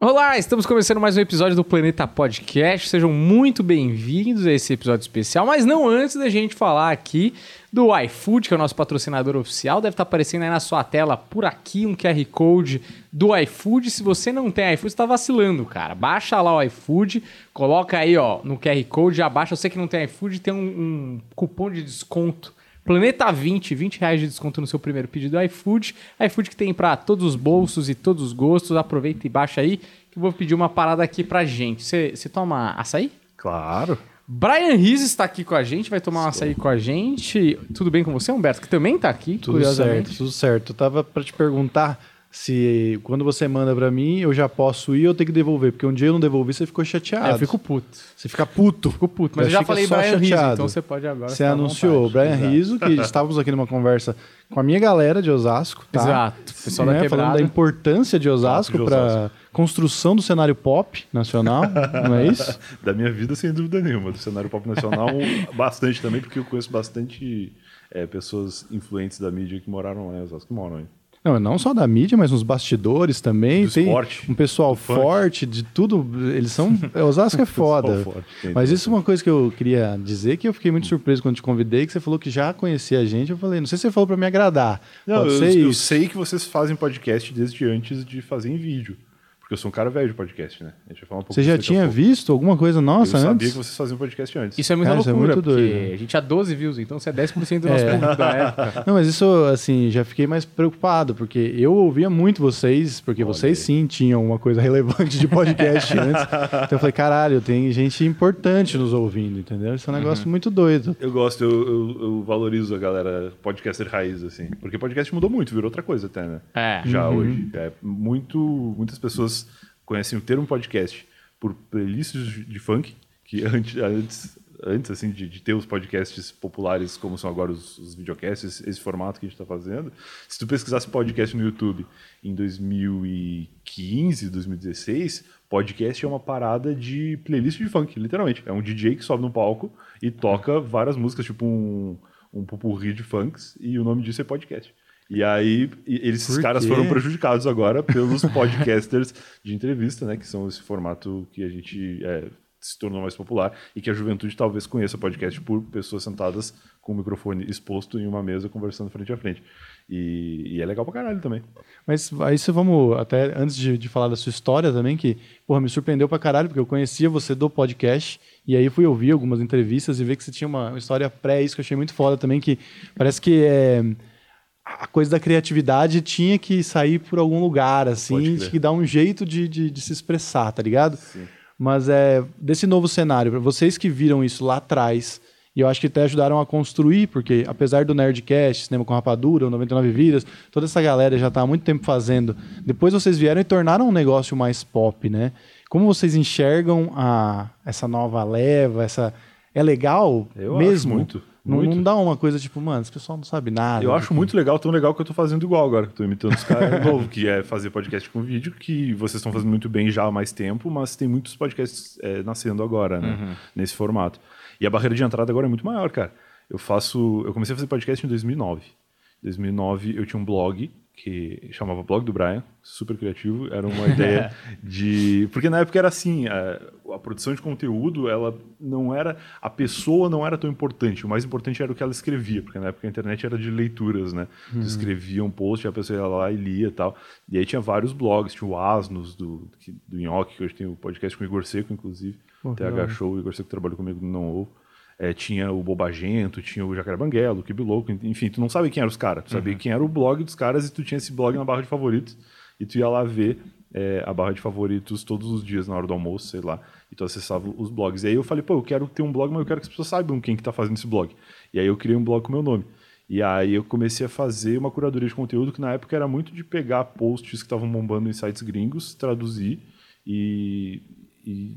Olá, estamos começando mais um episódio do Planeta Podcast. Sejam muito bem-vindos a esse episódio especial. Mas não antes da gente falar aqui do iFood, que é o nosso patrocinador oficial. Deve estar aparecendo aí na sua tela por aqui um QR Code do iFood. Se você não tem iFood, você está vacilando, cara. Baixa lá o iFood, coloca aí ó, no QR Code, já baixa. Eu sei que não tem iFood, tem um cupom de desconto. Planeta 20, R$20 de desconto no seu primeiro pedido do iFood. iFood que tem para todos os bolsos e todos os gostos. Aproveita e baixa aí, que eu vou pedir uma parada aqui pra gente. Você toma açaí? Claro. Brian Rees está aqui com a gente, vai tomar um açaí com a gente. Tudo bem com você, Humberto? Que também tá aqui, tudo curiosamente. Tudo certo. Eu tava pra te perguntar se quando você manda pra mim, eu já posso ir ou tenho que devolver. Porque um dia eu não devolvi, você ficou chateado. É, eu fico puto. Você fica puto. Fico puto, mas eu já falei Brian Rees, então você pode agora. Você anunciou Brian Rees, que estávamos aqui numa conversa com a minha galera de Osasco, tá? Exato. Pessoal da quebrada. Falando da importância de Osasco para construção do cenário pop nacional, não é isso? Da minha vida, sem dúvida nenhuma. Do cenário pop nacional, bastante também, porque eu conheço bastante pessoas influentes da mídia que moraram lá em Osasco, que moram aí. Não só da mídia, mas nos bastidores também. Do tem esporte, um pessoal forte, de tudo. Eles são... Osasco é foda. Forte, mas isso é uma coisa que eu queria dizer, que eu fiquei muito surpreso quando te convidei, que você falou que já conhecia a gente. Eu falei, não sei se você falou pra me agradar. Não, eu sei que vocês fazem podcast desde antes de fazer em vídeo. Porque eu sou um cara velho de podcast, né? A gente vai falar um pouco. Você já tinha visto alguma coisa nossa antes? Eu sabia que vocês faziam podcast antes. Isso é muita loucura, é muito doido, porque a gente tinha 12 views, então você é 10% do nosso público da época. Não, mas isso, assim, já fiquei mais preocupado, porque eu ouvia muito vocês, porque vocês sim tinham uma coisa relevante de podcast antes. Então eu falei, caralho, tem gente importante nos ouvindo, entendeu? Isso é um negócio muito doido. Eu gosto, eu valorizo a galera podcaster raiz, assim. Porque podcast mudou muito, virou outra coisa até, né? É. Já hoje. É, muitas pessoas conhecem o termo podcast por playlists de funk, que antes assim, de ter os podcasts populares como são agora os videocasts, esse formato que a gente está fazendo, se tu pesquisasse podcast no YouTube em 2015, 2016, podcast é uma parada de playlist de funk, literalmente. É um DJ que sobe no palco e toca várias músicas, tipo um popurri de funks, e o nome disso é podcast. E aí, esses caras foram prejudicados agora pelos podcasters de entrevista, né? Que são esse formato que a gente se tornou mais popular e que a juventude talvez conheça podcast por pessoas sentadas com o microfone exposto em uma mesa conversando frente a frente. E é legal pra caralho também. Mas aí vamos, até antes de falar da sua história também, que porra, me surpreendeu pra caralho, porque eu conhecia você do podcast e aí fui ouvir algumas entrevistas e ver que você tinha uma história pré-isso que eu achei muito foda também, que parece que a coisa da criatividade tinha que sair por algum lugar, assim, tinha que dar um jeito de se expressar, tá ligado? Sim. Mas desse novo cenário, para vocês que viram isso lá atrás, e eu acho que até ajudaram a construir, porque apesar do Nerdcast, Cinema com Rapadura, o 99 Vidas, toda essa galera já tá há muito tempo fazendo. Depois vocês vieram e tornaram um negócio mais pop, né? Como vocês enxergam essa nova leva, essa... É legal eu mesmo? Acho muito. Não dá uma coisa tipo, mano, esse pessoal não sabe nada. Eu acho muito legal, tão legal que eu tô fazendo igual agora. Tô imitando os caras novo, que é fazer podcast com vídeo, que vocês estão fazendo muito bem já há mais tempo, mas tem muitos podcasts nascendo agora, né? Nesse formato. E a barreira de entrada agora é muito maior, cara. Eu comecei a fazer podcast em 2009. Em 2009 eu tinha um blog que chamava Blog do Brian, super criativo. Era uma ideia de... Porque na época era assim, a produção de conteúdo, ela não era... A pessoa não era tão importante. O mais importante era o que ela escrevia, porque na época a internet era de leituras, né? Tu escrevia um post, a pessoa ia lá e lia e tal. E aí tinha vários blogs, tinha o Asnos, do Nhoque, que hoje tem o podcast com o Igor Seco, inclusive. TH Show, o Igor Seco trabalhou comigo no Não Ouvo. Tinha o Bobagento, tinha o Jacaré Banguelo, o Kibe Louco, enfim, tu não sabia quem eram os caras, tu sabia quem era o blog dos caras e tu tinha esse blog na barra de favoritos e tu ia lá ver a barra de favoritos todos os dias na hora do almoço, sei lá, e tu acessava os blogs. E aí eu falei, pô, eu quero ter um blog, mas eu quero que as pessoas saibam quem que tá fazendo esse blog. E aí eu criei um blog com o meu nome. E aí eu comecei a fazer uma curadoria de conteúdo que na época era muito de pegar posts que estavam bombando em sites gringos, traduzir e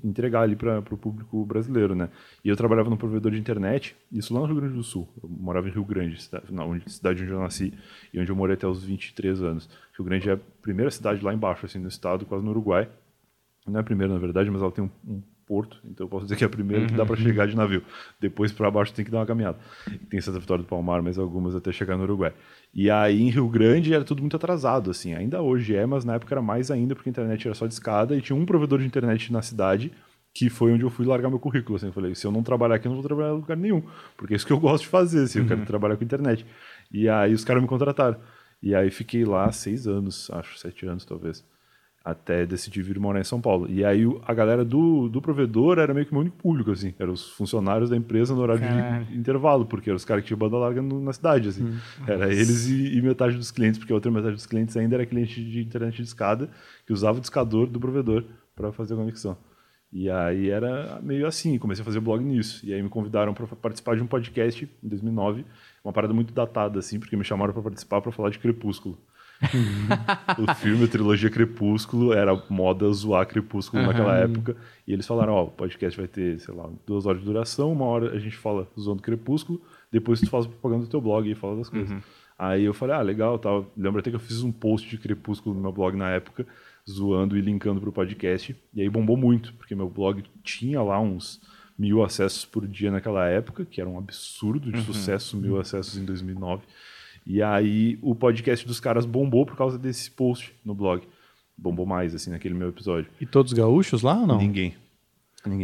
entregar ali para o público brasileiro, né? E eu trabalhava num provedor de internet, isso lá no Rio Grande do Sul. Eu morava em Rio Grande, cidade onde eu nasci e onde eu morei até os 23 anos. Rio Grande é a primeira cidade lá embaixo, assim, no estado, quase no Uruguai. Não é a primeira, na verdade, mas ela tem um porto, então eu posso dizer que é a primeira que dá para chegar de navio. Depois para baixo tem que dar uma caminhada. Tem Santa Vitória do Palmar, mas algumas até chegar no Uruguai. E aí em Rio Grande era tudo muito atrasado, assim. Ainda hoje é, mas na época era mais ainda, porque a internet era só de escada e tinha um provedor de internet na cidade, que foi onde eu fui largar meu currículo. Assim. Eu falei, se eu não trabalhar aqui, eu não vou trabalhar em lugar nenhum, porque é isso que eu gosto de fazer, assim, eu quero trabalhar com internet. E aí os caras me contrataram. E aí fiquei lá 6 anos, acho, 7 anos talvez, até decidi vir morar em São Paulo. E aí a galera do provedor era meio que o meu único público, assim. Eram os funcionários da empresa no horário de intervalo, porque eram os caras que tinham banda larga na cidade, assim. Era eles e metade dos clientes, porque a outra metade dos clientes ainda era cliente de internet de escada, que usava o discador do provedor para fazer a conexão. E aí era meio assim, comecei a fazer blog nisso. E aí me convidaram para participar de um podcast em 2009, uma parada muito datada, assim, porque me chamaram para participar para falar de Crepúsculo. O filme, a trilogia Crepúsculo, era moda zoar Crepúsculo naquela época. E eles falaram, ó, o podcast vai ter, sei lá, 2 horas de duração, 1 hora a gente fala zoando Crepúsculo, depois tu faz a propaganda do teu blog e fala das coisas. Aí eu falei, ah, legal, tal. Lembro até que eu fiz um post de Crepúsculo no meu blog na época, zoando e linkando pro podcast, e aí bombou muito, porque meu blog tinha lá uns 1000 acessos por dia naquela época, que era um absurdo de sucesso, 1000 acessos em 2009, e aí o podcast dos caras bombou por causa desse post no blog, bombou mais, assim, naquele meu episódio. E todos gaúchos lá ou não? Ninguém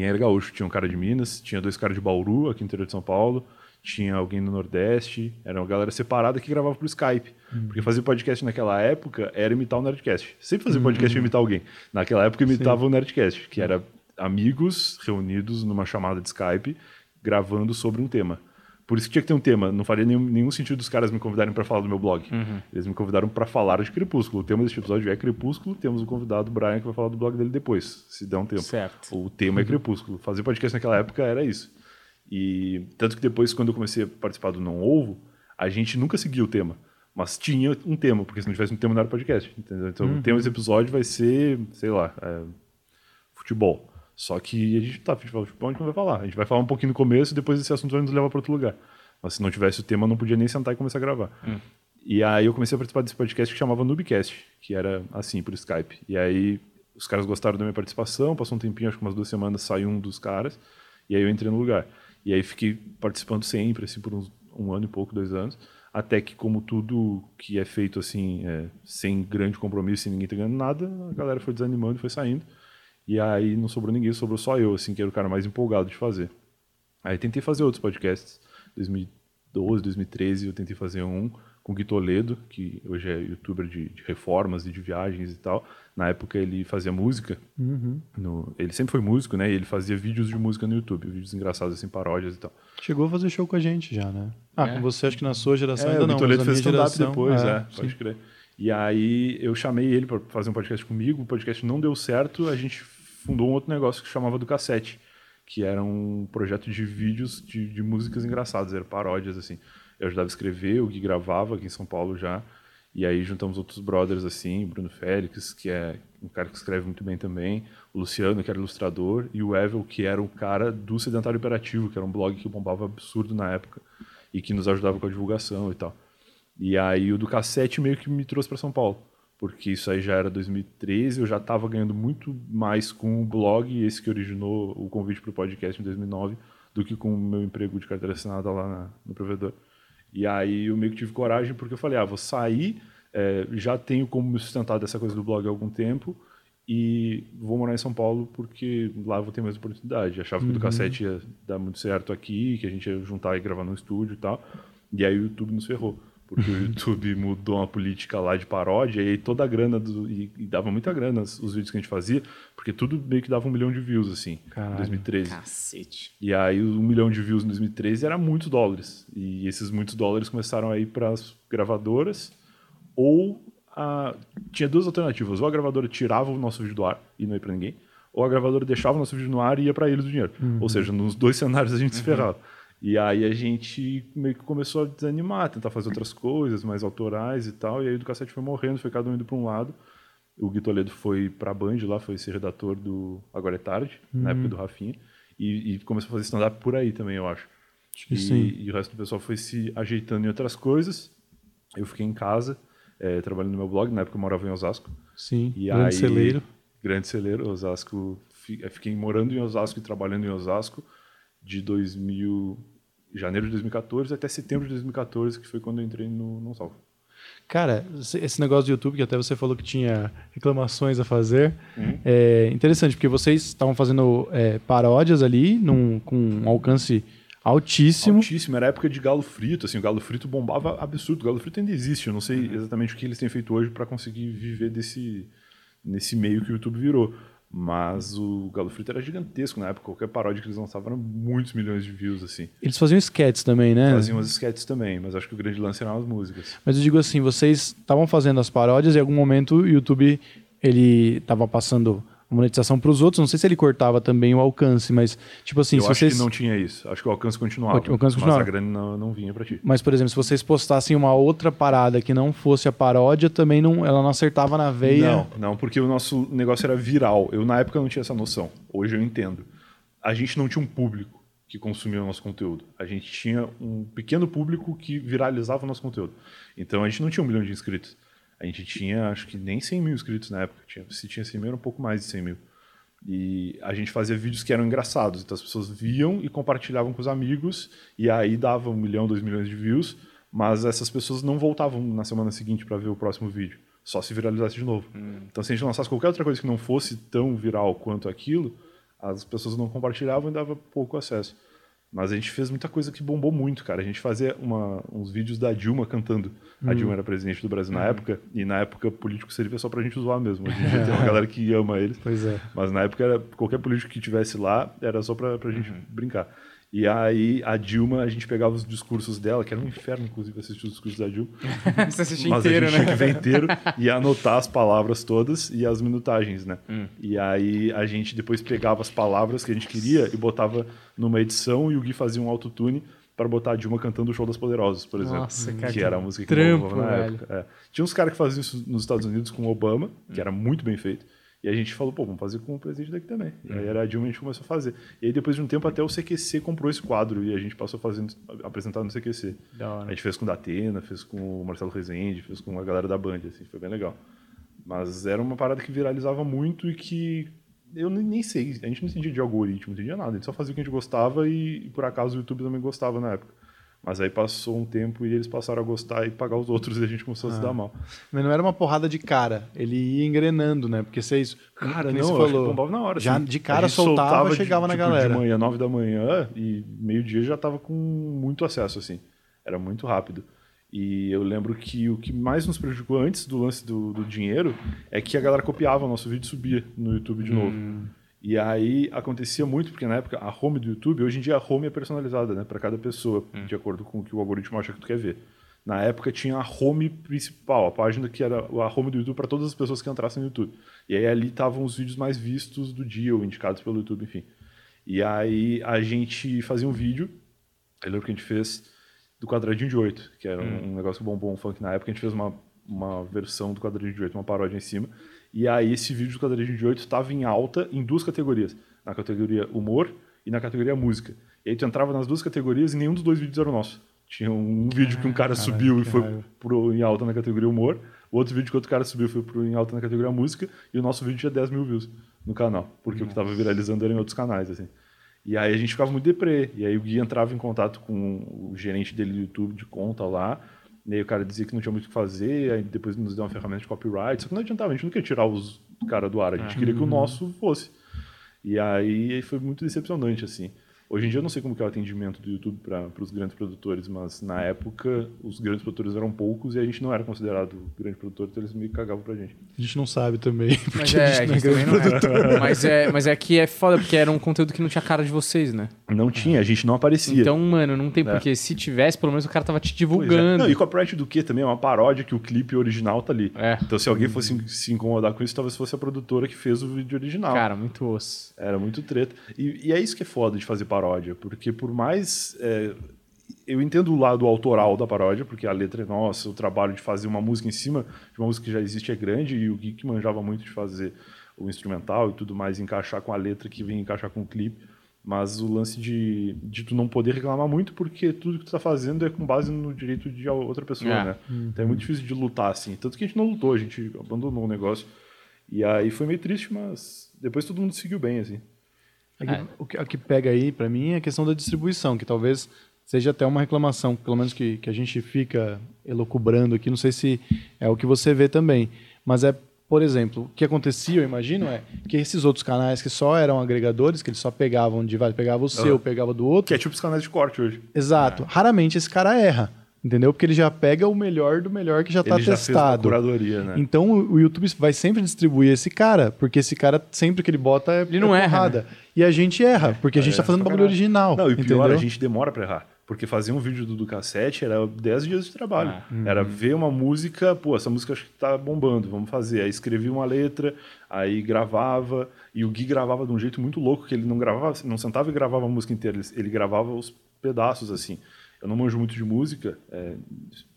era gaúcho, tinha um cara de Minas, tinha 2 caras de Bauru, aqui no interior de São Paulo, tinha alguém no Nordeste, era uma galera separada que gravava pro Skype. Porque fazer podcast naquela época era imitar o Nerdcast. Sempre fazer podcast era imitar alguém. Naquela época imitava o Nerdcast, que era amigos reunidos numa chamada de Skype, gravando sobre um tema. Por isso que tinha que ter um tema. Não faria nenhum sentido os caras me convidarem para falar do meu blog. Eles me convidaram para falar de Crepúsculo. O tema deste episódio é Crepúsculo. Temos o convidado, Brian, que vai falar do blog dele depois, se der um tempo. Certo. O tema é Crepúsculo. Fazer podcast naquela época era isso. E tanto que depois, quando eu comecei a participar do Não Ouvo, a gente nunca seguia o tema, mas tinha um tema, porque se não tivesse um tema não era podcast, entendeu? Então o tema desse episódio vai ser, sei lá, futebol. Só que a gente tá futebol, a gente não vai falar. A gente vai falar um pouquinho no começo e depois esse assunto vai nos levar para outro lugar. Mas se não tivesse o tema, eu não podia nem sentar e começar a gravar. E aí eu comecei a participar desse podcast que chamava Noobcast, que era assim, por Skype. E aí os caras gostaram da minha participação, passou um tempinho, acho que umas 2 semanas, saiu um dos caras e aí eu entrei no lugar. E aí fiquei participando sempre, assim, por uns 1 ano e pouco, 2 anos, até que, como tudo que é feito, assim, sem grande compromisso, sem ninguém tá ganhando nada, a galera foi desanimando e foi saindo. E aí não sobrou ninguém, sobrou só eu, assim, que era o cara mais empolgado de fazer. Aí tentei fazer outros podcasts. 2012, 2013, eu tentei fazer um com o Gui Toledo, que hoje é youtuber de reformas e de viagens e tal. Na época ele fazia música, ele sempre foi músico, né? E ele fazia vídeos de música no YouTube, vídeos engraçados, assim, paródias e tal. Chegou a fazer show com a gente já, né? Com você, acho que na sua geração ainda não. O Toledo fez stand-up depois, pode crer. E aí eu chamei ele para fazer um podcast comigo, o podcast não deu certo, a gente fundou um outro negócio que chamava Do Cassete, que era um projeto de vídeos de músicas engraçadas, eram paródias, assim. Eu ajudava a escrever, o Gui gravava aqui em São Paulo já. E aí juntamos outros brothers, assim, Bruno Félix, que é um cara que escreve muito bem também, o Luciano, que era ilustrador, e o Evel, que era o cara do Sedentário Imperativo, que era um blog que bombava absurdo na época e que nos ajudava com a divulgação e tal. E aí o Do Cassete meio que me trouxe para São Paulo, porque isso aí já era 2013, eu já estava ganhando muito mais com o blog, esse que originou o convite para o podcast em 2009, do que com o meu emprego de carteira assinada lá no provedor. E aí eu meio que tive coragem, porque eu falei, vou sair, já tenho como me sustentar dessa coisa do blog há algum tempo e vou morar em São Paulo porque lá eu vou ter mais oportunidade. Achava que o Do Cassete ia dar muito certo aqui, que a gente ia juntar e gravar no estúdio e tal. E aí o YouTube nos ferrou, porque o YouTube mudou uma política lá de paródia e aí toda a grana, e dava muita grana os vídeos que a gente fazia, porque tudo meio que dava 1 milhão de views, assim, em 2013. Cacete. E aí 1 milhão de views em 2013 era muitos dólares. E esses muitos dólares começaram a ir para as gravadoras, ou tinha 2 alternativas, ou a gravadora tirava o nosso vídeo do ar e não ia para ninguém, ou a gravadora deixava o nosso vídeo no ar e ia para eles o dinheiro. Ou seja, nos 2 cenários a gente se ferrava. E aí a gente meio que começou a desanimar, tentar fazer outras coisas, mais autorais e tal. E aí o Do Cassete foi morrendo, foi cada um indo para um lado. O Gui Toledo foi para a Band lá, foi ser redator do Agora é Tarde, na época do Rafinha. E começou a fazer stand-up por aí também, eu acho. E o resto do pessoal foi se ajeitando em outras coisas. Eu fiquei em casa, trabalhando no meu blog. Na época eu morava em Osasco. Grande celeiro. Osasco fiquei morando em Osasco e trabalhando em Osasco de janeiro de 2014 até setembro de 2014, que foi quando eu entrei no Não Salvo. Cara, esse negócio do YouTube, que até você falou que tinha reclamações a fazer, é interessante, porque vocês estavam fazendo paródias ali com um alcance altíssimo. Altíssimo, era a época de Galo Frito, assim, o Galo Frito bombava absurdo, o Galo Frito ainda existe, eu não sei exatamente o que eles têm feito hoje para conseguir viver nesse meio que o YouTube virou, mas o Galo Frito era gigantesco na época, qualquer paródia que eles lançavam eram muitos milhões de views, assim. Eles faziam sketches também, né? Faziam as sketches também, mas acho que o grande lance eram as músicas. Mas eu digo assim, vocês estavam fazendo as paródias e em algum momento o YouTube, ele tava passando a monetização para os outros, não sei se ele cortava também o alcance, mas tipo assim... Eu acho que não tinha isso, acho que o alcance continuava, mas a grana não vinha para ti. Mas por exemplo, se vocês postassem uma outra parada que não fosse a paródia, também não, ela não acertava na veia? Não, porque o nosso negócio era viral, eu na época não tinha essa noção, hoje eu entendo. A gente não tinha um público que consumia o nosso conteúdo, a gente tinha um pequeno público que viralizava o nosso conteúdo, então a gente não tinha 1 milhão de inscritos. A gente tinha, acho que nem 100 mil inscritos na época. Se tinha 100 mil, era um pouco mais de 100 mil. E a gente fazia vídeos que eram engraçados. Então as pessoas viam e compartilhavam com os amigos. E aí dava 1 milhão, 2 milhões de views. Mas essas pessoas não voltavam na semana seguinte para ver o próximo vídeo. Só se viralizasse de novo. Então se a gente lançasse qualquer outra coisa que não fosse tão viral quanto aquilo, as pessoas não compartilhavam e dava pouco acesso. Mas a gente fez muita coisa que bombou muito, cara. A gente fazia uns vídeos da Dilma cantando. A Dilma era presidente do Brasil na época, e na época político servia só pra gente zoar mesmo. Hoje em dia tem uma galera que ama eles. Pois é. Mas na época qualquer político que tivesse lá era só pra gente brincar. E aí a Dilma, a gente pegava os discursos dela, que era um inferno, inclusive, assistir os discursos da Dilma. Você assistia inteiro, né? Mas a gente tinha que ver inteiro e anotar as palavras todas e as minutagens, né? E aí a gente depois pegava as palavras que a gente queria e botava numa edição e o Gui fazia um autotune para botar a Dilma cantando o Show das Poderosas, por exemplo. Nossa, cara, que era a música que trampo, na época. É. Tinha uns caras que faziam isso nos Estados Unidos com o Obama, que era muito bem feito. E a gente falou, pô, vamos fazer com o presidente daqui também. E aí era a Dilma, a gente começou a fazer. E aí depois de um tempo até o CQC comprou esse quadro e a gente passou fazendo, apresentado no CQC. Da hora. A gente fez com o Datena, fez com o Marcelo Rezende, fez com a galera da Band, assim, foi bem legal. Mas era uma parada que viralizava muito e que eu nem sei, a gente não entendia de algoritmo, não entendia nada, a gente só fazia o que a gente gostava e por acaso o YouTube também gostava na época. Mas aí passou um tempo e eles passaram a gostar e pagar os outros e a gente começou a se dar mal. Mas não era uma porrada de cara, ele ia engrenando, né? Porque vocês... Cara, não, você falou, bombava na hora. Já assim, de cara soltava e chegava na galera. De manhã, 9 da manhã e meio-dia já tava com muito acesso, assim. Era muito rápido. E eu lembro que o que mais nos prejudicou antes do lance do dinheiro é que a galera copiava o nosso vídeo e subia no YouTube de novo. E aí acontecia muito, porque na época a home do YouTube, hoje em dia a home é personalizada, né, para cada pessoa, de acordo com o que o algoritmo acha que tu quer ver. Na época tinha a home principal, a página que era a home do YouTube para todas as pessoas que entrassem no YouTube. E aí ali estavam os vídeos mais vistos do dia, ou indicados pelo YouTube, enfim. E aí a gente fazia um vídeo, eu lembro que a gente fez do Quadradinho de Oito, que era um negócio bombom, um funk na época, a gente fez uma versão do Quadradinho de Oito, uma paródia em cima. E aí esse vídeo do Quadradinho de 8 estava em alta em duas categorias. Na categoria humor e na categoria música. E aí tu entrava nas duas categorias e nenhum dos dois vídeos era o nosso. Tinha um vídeo que um cara subiu e foi pro em alta na categoria humor. O outro vídeo que outro cara subiu foi pro em alta na categoria música. E o nosso vídeo tinha 10 mil views no canal. Porque o que estava viralizando era em outros canais, assim. E aí a gente ficava muito deprê. E aí o Gui entrava em contato com o gerente dele do YouTube de conta lá. E aí o cara dizia que não tinha muito o que fazer, aí depois nos deu uma ferramenta de copyright, só que não adiantava, a gente não queria tirar os caras do ar, a gente queria que o nosso fosse. E aí foi muito decepcionante, assim. Hoje em dia eu não sei como que é o atendimento do YouTube para os grandes produtores, mas na época os grandes produtores eram poucos e a gente não era considerado grande produtor, então eles meio que cagavam pra gente. A gente não sabe também, mas a gente não é grande produtor. Mas é que é foda, porque era um conteúdo que não tinha cara de vocês, né? Não tinha, a gente não aparecia. Então, mano, não tem porque se tivesse, pelo menos o cara tava te divulgando. Não, e copyright do quê também? É uma paródia que o clipe original tá ali. É. Então se alguém fosse se incomodar com isso, talvez fosse a produtora que fez o vídeo original. Cara, muito osso. Era muito treta. E é isso que é foda de fazer paródia, porque por mais eu entendo o lado autoral da paródia, porque a letra é nossa, o trabalho de fazer uma música em cima de uma música que já existe é grande, e o Gui que manjava muito de fazer o instrumental e tudo mais, encaixar com a letra que vem encaixar com o clipe, mas o lance de tu não poder reclamar muito, porque tudo que tu tá fazendo é com base no direito de outra pessoa, né? Então é muito difícil de lutar, assim, tanto que a gente não lutou, a gente abandonou o negócio. E aí foi meio triste, mas depois todo mundo seguiu bem, assim. O que pega aí, pra mim, é a questão da distribuição, que talvez seja até uma reclamação, pelo menos que a gente fica elucubrando aqui, não sei se é o que você vê também, mas é, por exemplo, o que acontecia, eu imagino, é que esses outros canais que só eram agregadores, que eles só pegavam de vários, pegava o seu, pegava do outro... Que é tipo os canais de corte hoje. Exato. Raramente esse cara erra, entendeu? Porque ele já pega o melhor do melhor que já está testado. Ele já fez uma curadoria, né? Então o YouTube vai sempre distribuir esse cara, porque esse cara, sempre que ele bota, ele não erra, né? E a gente erra, porque a gente está fazendo um bagulho original. Não, e pior, entendeu? A gente demora para errar. Porque fazer um vídeo do Cassete era 10 dias de trabalho. Era ver uma música, pô, essa música acho que tá bombando, vamos fazer. Aí escrevia uma letra, aí gravava, e o Gui gravava de um jeito muito louco, que ele não gravava, não sentava e gravava a música inteira, ele gravava os pedaços, assim. Eu não manjo muito de música,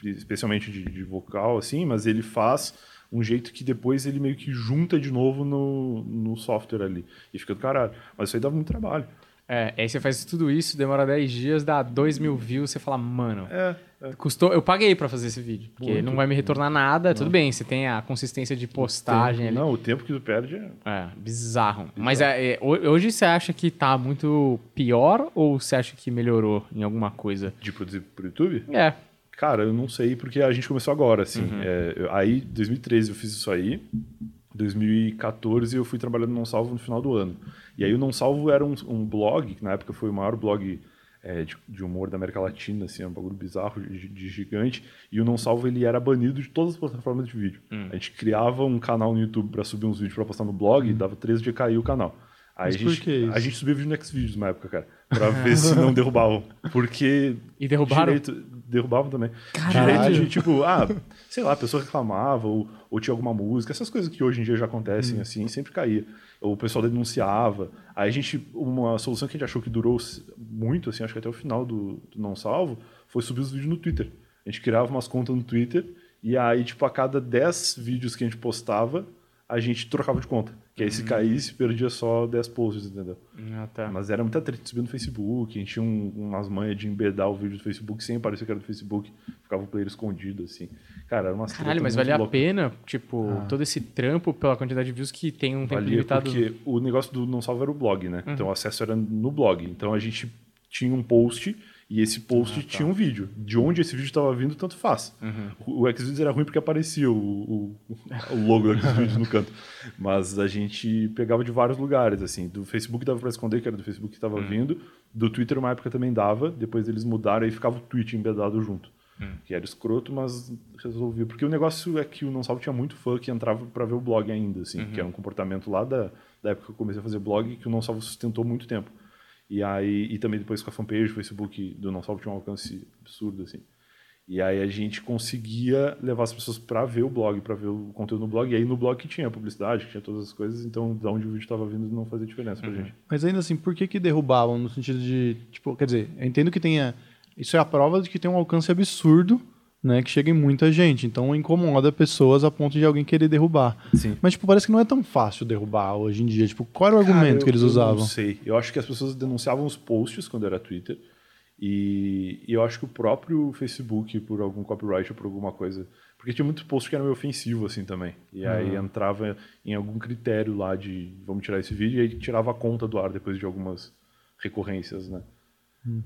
especialmente de vocal, assim, mas ele faz um jeito que depois ele meio que junta de novo no software ali. E fica do caralho. Mas isso aí dava muito trabalho. Aí você faz tudo isso, demora 10 dias, dá 2.000 views, você fala, mano, custou, eu paguei pra fazer esse vídeo, porque muito, não vai me retornar nada, não. Tudo bem, você tem a consistência de postagem ali. Não, o tempo que tu perde é bizarro. Mas hoje você acha que tá muito pior ou você acha que melhorou em alguma coisa? De produzir pro YouTube? Cara, eu não sei, porque a gente começou agora, assim. Aí, 2013 eu fiz isso aí. 2014 eu fui trabalhando no Não Salvo no final do ano. E aí o Não Salvo era um blog, que na época foi o maior blog de humor da América Latina, assim, um bagulho bizarro, de gigante. E o Não Salvo ele era banido de todas as plataformas de vídeo. A gente criava um canal no YouTube para subir uns vídeos para postar no blog e dava 3 dias e caía o canal. Aí a gente subia vídeo no Xvideos na época, cara, pra ver se não derrubavam. Porque... E derrubaram? Derrubavam também. Caralho. Direito de, tipo, sei lá, a pessoa reclamava ou tinha alguma música. Essas coisas que hoje em dia já acontecem, assim, sempre caía. Ou o pessoal denunciava. Aí a gente... Uma solução que a gente achou que durou muito, assim, acho que até o final do Não Salvo, foi subir os vídeos no Twitter. A gente criava umas contas no Twitter e aí, tipo, a cada 10 vídeos que a gente postava, a gente trocava de conta. Que aí se caísse, perdia só 10 posts, entendeu? Mas era muita treta de subir no Facebook, a gente tinha umas manhas de embedar o vídeo do Facebook sem parecer que era do Facebook, ficava o player escondido, assim. Cara, era umas treta. Caralho, mas valia a pena, tipo, todo esse trampo pela quantidade de views que tem um tempo limitado? Porque o negócio do Não Salvo era o blog, né? Então o acesso era no blog. Então a gente tinha um post... E esse post tinha um vídeo. De onde esse vídeo estava vindo, tanto faz. O Xvideos era ruim porque aparecia o logo do Xvideos no canto. Mas a gente pegava de vários lugares, assim. Do Facebook dava para esconder, que era do Facebook que estava vindo. Do Twitter, uma época, também dava. Depois eles mudaram e ficava o tweet embedado junto. Que era escroto, mas resolvia. Porque o negócio é que o Não Salvo tinha muito fã que entrava para ver o blog ainda, assim. Que era um comportamento lá da época que eu comecei a fazer blog, que o Não Salvo sustentou muito tempo. E aí, e também depois com a fanpage, o Facebook do Não Salvo tinha um alcance absurdo, assim. E aí a gente conseguia levar as pessoas para ver o blog, para ver o conteúdo no blog. E aí no blog que tinha publicidade, que tinha todas as coisas. Então, de onde o vídeo estava vindo não fazia diferença pra gente. Mas ainda assim, por que derrubavam? No sentido de, tipo, quer dizer, eu entendo que tenha... Isso é a prova de que tem um alcance absurdo, né? Que chega em muita gente. Então, incomoda pessoas a ponto de alguém querer derrubar. Sim. Mas, tipo, parece que não é tão fácil derrubar hoje em dia. Tipo, qual era o argumento que eles usavam? Eu não sei. Eu acho que as pessoas denunciavam os posts quando era Twitter. E eu acho que o próprio Facebook, por algum copyright ou por alguma coisa... Porque tinha muito post que era meio ofensivo, assim, também. E aí entrava em algum critério lá de... Vamos tirar esse vídeo. E aí tirava a conta do ar depois de algumas recorrências, né?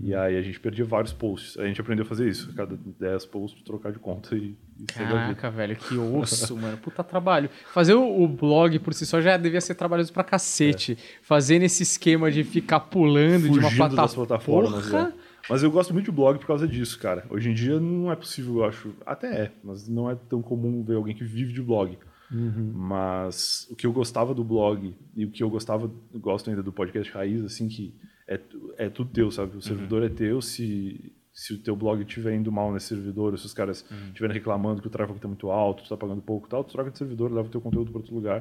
E aí a gente perdia vários posts. A gente aprendeu a fazer isso. Cada 10 posts, trocar de conta e caraca, velho, que osso, mano. Puta trabalho. Fazer o blog por si só já devia ser trabalhoso pra cacete. Fazer nesse esquema de ficar pulando fugindo de uma plataforma. Mas eu gosto muito de blog por causa disso, cara. Hoje em dia não é possível, eu acho. Até é, mas não é tão comum ver alguém que vive de blog. Mas o que eu gostava do blog e o que eu gosto ainda do podcast Raiz, assim, que é tudo teu, sabe? O servidor é teu. Se o teu blog estiver indo mal nesse servidor, ou se os caras estiverem reclamando que o tráfego está muito alto, tu está pagando pouco e tal, tu troca de servidor, leva o teu conteúdo para outro lugar.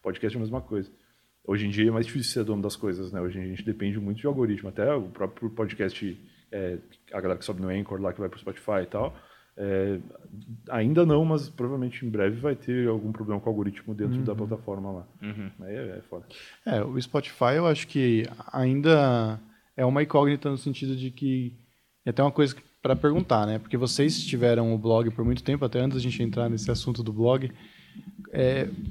O podcast é a mesma coisa. Hoje em dia é mais difícil ser dono das coisas, né? Hoje em dia a gente depende muito de algoritmo. Até o próprio podcast, a galera que sobe no Anchor lá, que vai para o Spotify e tal, ainda não, mas provavelmente em breve vai ter algum problema com o algoritmo dentro da plataforma lá. Aí é foda. O Spotify eu acho que ainda é uma incógnita no sentido de que é até uma coisa para perguntar, né? Porque vocês tiveram o blog por muito tempo, até antes da gente entrar nesse assunto do blog,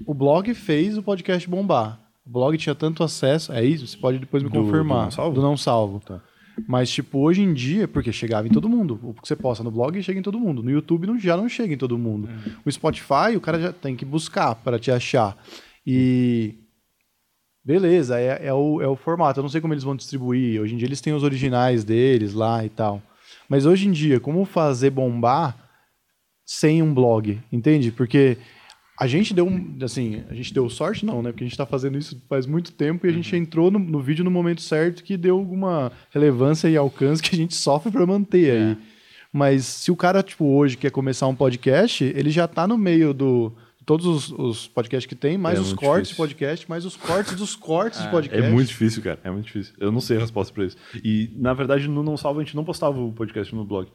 o blog fez o podcast bombar. O blog tinha tanto acesso... É isso? Você pode depois me confirmar. Do Não Salvo. Tá. Mas, tipo, hoje em dia... Porque chegava em todo mundo. O que você posta no blog chega em todo mundo. No YouTube já não chega em todo mundo. Uhum. O Spotify, o cara já tem que buscar para te achar. E... Beleza, é o formato. Eu não sei como eles vão distribuir. Hoje em dia eles têm os originais deles lá e tal. Mas hoje em dia, como fazer bombar sem um blog? Entende? Porque a gente deu sorte não, né? Porque a gente tá fazendo isso faz muito tempo e a gente entrou no vídeo no momento certo que deu alguma relevância e alcance que a gente sofre para manter aí. Mas se o cara, tipo, hoje quer começar um podcast, ele já tá no meio do... Todos os podcasts que tem, mais os cortes de podcast, mais os cortes dos cortes de podcast. É muito difícil, cara. É muito difícil. Eu não sei a resposta pra isso. E, na verdade, no Não Salvo, a gente não postava o podcast no blog.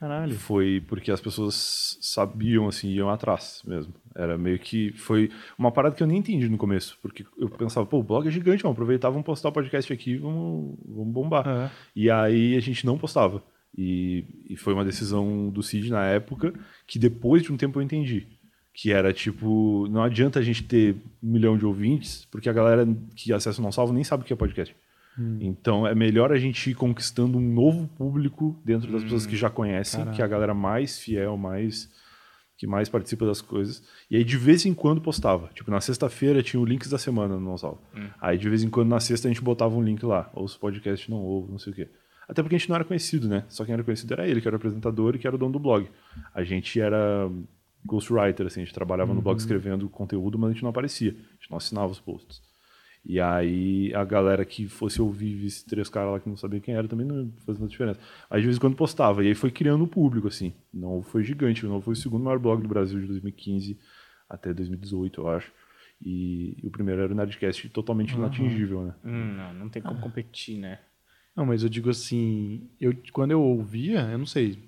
Caralho. Foi porque as pessoas sabiam, assim, iam atrás mesmo. Era meio que... Foi uma parada que eu nem entendi no começo. Porque eu pensava, pô, o blog é gigante, vamos aproveitar, vamos postar o podcast aqui, vamos bombar. É. E aí a gente não postava. E foi uma decisão do Cid na época, que depois de um tempo eu entendi. Que era tipo, não adianta a gente ter 1 milhão de ouvintes, porque a galera que acessa o Não Salvo nem sabe o que é podcast. Então é melhor a gente ir conquistando um novo público dentro das pessoas que já conhecem, caramba. Que é a galera mais fiel, que mais participa das coisas. E aí de vez em quando postava. Tipo, na sexta-feira tinha o links da semana no Não Salvo. Aí de vez em quando na sexta a gente botava um link lá. Ou se o podcast Não Ouvo, não sei o quê. Até porque a gente não era conhecido, né? Só quem era conhecido era ele, que era o apresentador e que era o dono do blog. A gente era... ghostwriter, assim, a gente trabalhava no blog escrevendo conteúdo, mas a gente não aparecia, a gente não assinava os posts. E aí a galera que fosse ouvir, visse 3 caras lá que não sabia quem era, também não fazia diferença. Aí de vez em quando postava, e aí foi criando o público, assim. Não foi gigante, não foi o segundo maior blog do Brasil de 2015 até 2018, eu acho. E o primeiro era o Nerdcast, totalmente inatingível, né? Não tem como competir, né? Não, mas eu digo assim, quando eu ouvia, eu não sei,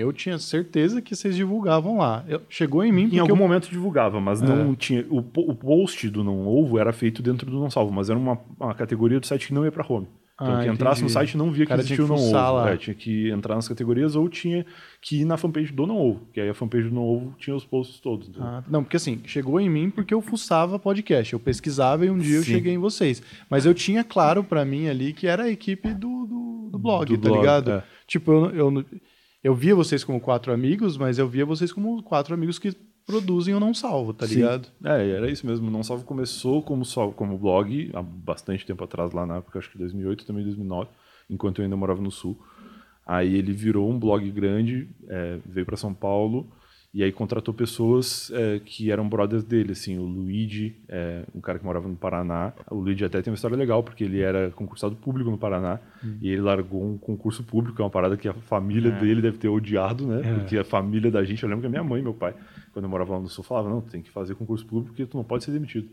eu tinha certeza que vocês divulgavam lá. Chegou em mim porque... Em algum momento divulgava, mas não tinha... O post do Não Ouvo era feito dentro do Não Salvo, mas era uma categoria do site que não ia pra home. Então, quem entrasse no site não via que existia o Não Ouvo. Tinha que entrar nas categorias ou tinha que ir na fanpage do Não Ouvo, que aí a fanpage do Não Ouvo tinha os posts todos. Então. Não, porque assim, chegou em mim porque eu fuçava podcast, eu pesquisava e um dia eu cheguei em vocês. Mas eu tinha claro pra mim ali que era a equipe do blog, ligado? É. Tipo, eu via vocês como 4 amigos, mas eu via vocês como 4 amigos que produzem o Não Salvo, tá ligado? Era isso mesmo. O Não Salvo começou como blog há bastante tempo atrás, lá na época, acho que 2008, também 2009, enquanto eu ainda morava no Sul. Aí ele virou um blog grande, veio para São Paulo, e aí contratou pessoas que eram brothers dele, assim, o Luigi, um cara que morava no Paraná. O Luigi até tem uma história legal, porque ele era concursado público no Paraná, e ele largou um concurso público, que é uma parada que a família dele deve ter odiado, né? Porque a família da gente, eu lembro que a minha mãe e meu pai, quando eu morava lá no Sul, falava, não, tem que fazer concurso público porque tu não pode ser demitido.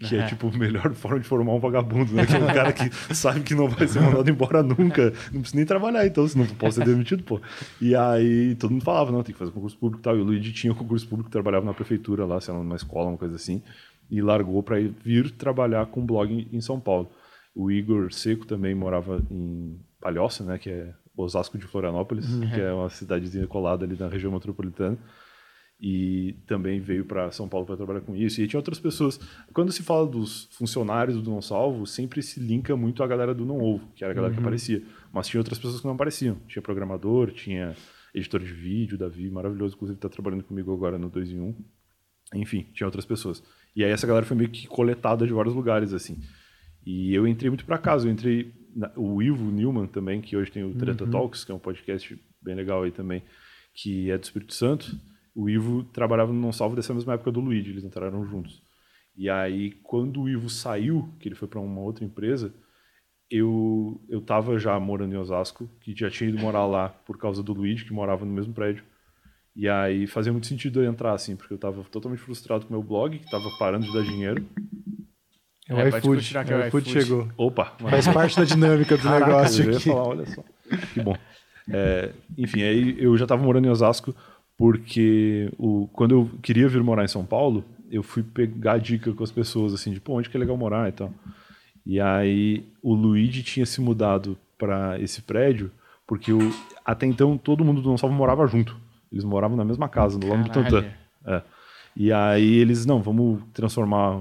Que é, tipo, a melhor forma de formar um vagabundo, né? Que é um cara que sabe que não vai ser mandado embora nunca. Não precisa nem trabalhar, então, senão tu pode ser demitido, pô. E aí, todo mundo falava, não, tem que fazer concurso público e tal. E o Luigi tinha um concurso público, trabalhava na prefeitura lá, sei lá, numa escola, uma coisa assim. E largou pra vir trabalhar com blog em São Paulo. O Igor Seco também morava em Palhoça, né? Que é Osasco de Florianópolis, que é uma cidadezinha colada ali na região metropolitana. E também veio para São Paulo para trabalhar com isso. E tinha outras pessoas. Quando se fala dos funcionários do Não Salvo, sempre se linka muito a galera do Não Ouvo, que era a galera que aparecia. Mas tinha outras pessoas que não apareciam. Tinha programador, tinha editor de vídeo, Davi, maravilhoso, inclusive está trabalhando comigo agora no 2 em 1. Enfim, tinha outras pessoas. E aí essa galera foi meio que coletada de vários lugares, assim. E eu entrei muito para casa. Eu entrei... O Ivo Newman também, que hoje tem o Treta Talks, que é um podcast bem legal aí também, que é do Espírito Santo. O Ivo trabalhava no Não Salvo dessa mesma época do Luigi, eles entraram juntos. E aí, quando o Ivo saiu, que ele foi para uma outra empresa, eu tava já morando em Osasco, que já tinha ido morar lá por causa do Luigi, que morava no mesmo prédio. E aí fazia muito sentido eu entrar, assim, porque eu tava totalmente frustrado com o meu blog, que tava parando de dar dinheiro. O iFood, o iFood chegou. Opa! Faz parte da dinâmica do negócio aqui. Eu ia falar, olha só. Que bom. Enfim, aí eu já tava morando em Osasco, porque quando eu queria vir morar em São Paulo, eu fui pegar dica com as pessoas, assim, de, pô, onde que é legal morar e tal. E aí o Luigi tinha se mudado para esse prédio, porque até então todo mundo do Não Salvo morava junto. Eles moravam na mesma casa, do lado do Tantã. E aí eles, não, vamos transformar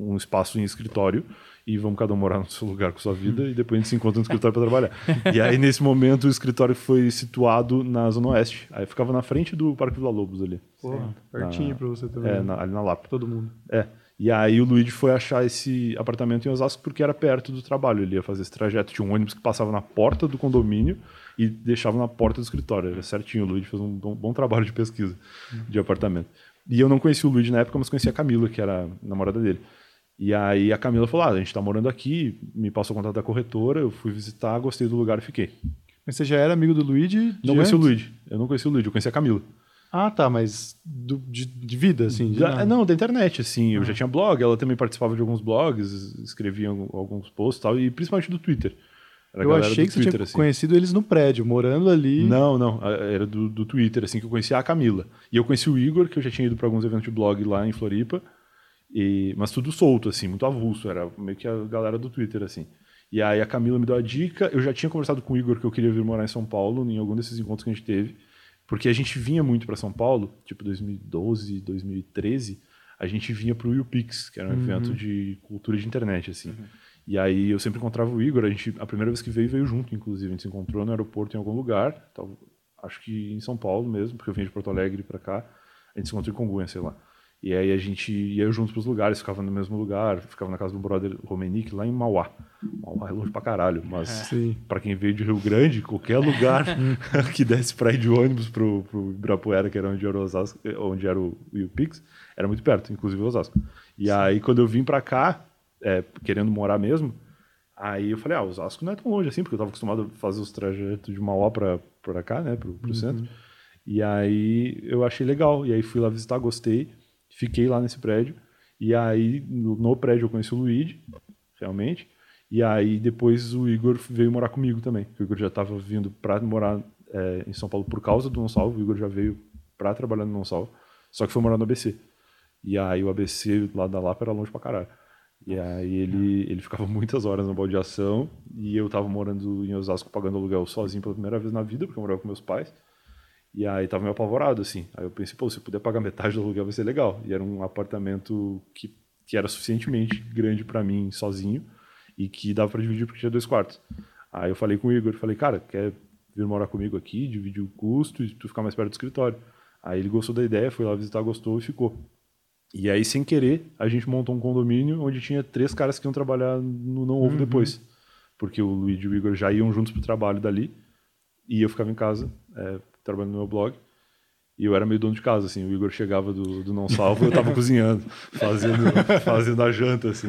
um espaço em escritório e vamos cada um morar no seu lugar com sua vida e depois a gente se encontra no escritório para trabalhar. E aí, nesse momento, o escritório foi situado na Zona Oeste. Aí ficava na frente do Parque Vila Lobos ali. Pô, pertinho para você também. É, ali na Lapa. Todo mundo. É. E aí o Luigi foi achar esse apartamento em Osasco porque era perto do trabalho. Ele ia fazer esse trajeto. Tinha um ônibus que passava na porta do condomínio e deixava na porta do escritório. Era certinho. O Luigi fez um bom trabalho de pesquisa de apartamento. E eu não conhecia o Luigi na época, mas conhecia a Camila, que era a namorada dele. E aí a Camila falou, a gente tá morando aqui, me passou o contato da corretora, eu fui visitar, gostei do lugar e fiquei. Mas você já era amigo do Luigi? Não conheci o Luigi. Eu não conheci o Luigi, eu conheci a Camila. Ah, tá, mas de vida, assim? Não, da internet, assim. Eu já tinha blog, ela também participava de alguns blogs, escrevia alguns posts e tal, e principalmente do Twitter. Era eu achei que Twitter, você tinha conhecido eles no prédio, morando ali. Não, era do Twitter, assim, que eu conhecia a Camila. E eu conheci o Igor, que eu já tinha ido para alguns eventos de blog lá em Floripa, mas tudo solto, assim, muito avulso. Era meio que a galera do Twitter, assim. E aí a Camila me deu a dica. Eu já tinha conversado com o Igor que eu queria vir morar em São Paulo, em algum desses encontros que a gente teve, porque a gente vinha muito para São Paulo, tipo 2012, 2013, a gente vinha pro YouPix, que era um evento de cultura de internet, assim. E aí eu sempre encontrava o Igor. A primeira vez que veio junto, inclusive. A gente se encontrou no aeroporto em algum lugar, acho que em São Paulo mesmo, porque eu vim de Porto Alegre para cá. A gente se encontrou em Congonhas, sei lá. E aí a gente ia junto pros lugares, ficava no mesmo lugar, ficava na casa do brother Romenick, lá em Mauá. Mauá é longe pra caralho, mas pra quem veio de Rio Grande, qualquer lugar que desse pra ir de ônibus pro Ibirapuera, que era onde era o YouPix, era muito perto, inclusive o Osasco. E aí quando eu vim pra cá, querendo morar mesmo, aí eu falei, Osasco não é tão longe assim, porque eu tava acostumado a fazer os trajetos de Mauá pra cá, né, pro centro. E aí eu achei legal, e aí fui lá visitar, gostei. Fiquei lá nesse prédio, e aí no prédio eu conheci o Luigi, realmente, e aí depois o Igor veio morar comigo também. O Igor já estava vindo para morar em São Paulo por causa do Não Salvo, o Igor já veio para trabalhar no Não Salvo, só que foi morar no ABC. E aí o ABC lá da Lapa era longe pra caralho. E aí ele ficava muitas horas na baldeação, e eu estava morando em Osasco pagando aluguel sozinho pela primeira vez na vida, porque eu morava com meus pais. E aí tava meio apavorado, assim. Aí eu pensei, se eu puder pagar metade do aluguel vai ser legal. E era um apartamento que era suficientemente grande pra mim sozinho e que dava pra dividir porque tinha 2 quartos. Aí eu falei com o Igor, falei, cara, quer vir morar comigo aqui, dividir o custo e tu ficar mais perto do escritório. Aí ele gostou da ideia, foi lá visitar, gostou e ficou. E aí, sem querer, a gente montou um condomínio onde tinha 3 caras que iam trabalhar no Não Ouvo depois. Porque o Luigi e o Igor já iam juntos pro trabalho dali e eu ficava em casa, trabalhando no meu blog, e eu era meio dono de casa, assim. O Igor chegava do Não Salvo e eu tava cozinhando, fazendo a janta, assim.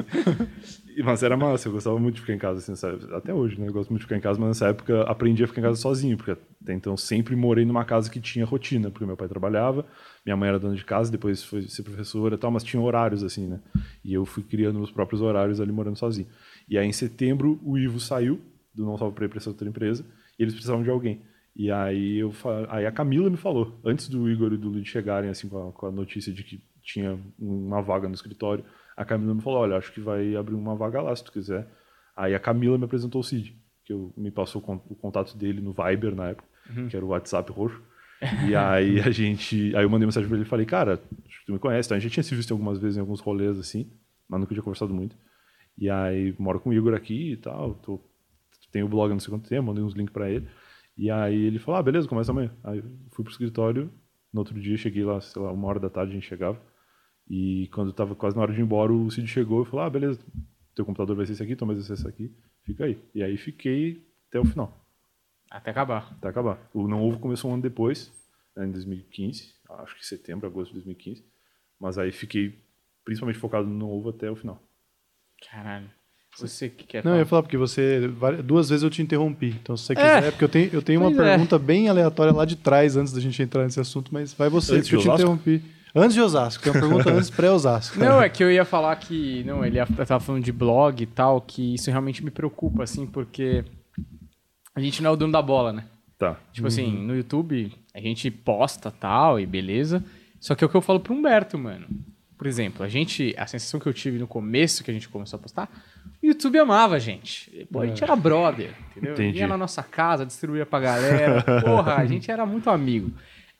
Mas era massa, eu gostava muito de ficar em casa, assim, sabe? Até hoje, né? Eu gosto muito de ficar em casa, mas nessa época aprendi a ficar em casa sozinho, porque até então sempre morei numa casa que tinha rotina, porque meu pai trabalhava, minha mãe era dona de casa, depois foi ser professora e tal, mas tinha horários, assim, né? E eu fui criando os próprios horários ali morando sozinho. E aí, em setembro, o Ivo saiu do Não Salvo para ir para essa outra empresa, e eles precisavam de alguém. E aí, aí a Camila me falou, antes do Igor e do Luiz chegarem assim, com a notícia de que tinha uma vaga no escritório, a Camila me falou, olha, acho que vai abrir uma vaga lá, se tu quiser. Aí a Camila me apresentou o Cid, que me passou o contato dele no Viber na época, que era o WhatsApp roxo. E aí aí eu mandei mensagem pra ele e falei, cara, acho que tu me conhece, tá? A gente já tinha se visto algumas vezes em alguns rolês assim, mas nunca tinha conversado muito. E aí, moro com o Igor aqui e tal, tenho o blog não sei quanto tempo, mandei uns links pra ele. E aí ele falou, beleza, começa amanhã. Aí eu fui pro escritório, no outro dia cheguei lá, sei lá, 1h da tarde a gente chegava. E quando eu tava quase na hora de ir embora, o Cid chegou e falou, beleza, teu computador vai ser esse aqui, tua mesa vai ser essa aqui, fica aí. E aí fiquei até o final. Até acabar. O Não Ouvo começou um ano depois, né, em 2015, acho que setembro, agosto de 2015. Mas aí fiquei principalmente focado no Não Ouvo até o final. Caralho. Você que quer falar? Não, eu ia falar porque você... 2 vezes eu te interrompi. Então, se você quiser... Porque eu tenho uma pergunta bem aleatória lá de trás, antes da gente entrar nesse assunto, mas vai você, antes que eu te interrompi. Antes de Osasco. Tem uma pergunta antes pré-Osasco. Não, é que eu ia falar que... Não, ele estava falando de blog e tal, que isso realmente me preocupa, assim, porque a gente não é o dono da bola, né? Tá. Tipo assim, no YouTube, a gente posta tal e beleza, só que é o que eu falo pro Humberto, mano. Por exemplo, a sensação que eu tive no começo que a gente começou a postar, o YouTube amava a gente. Pô, a gente era brother, entendeu? Entendi. Ia na nossa casa, distribuía pra galera. Porra, a gente era muito amigo.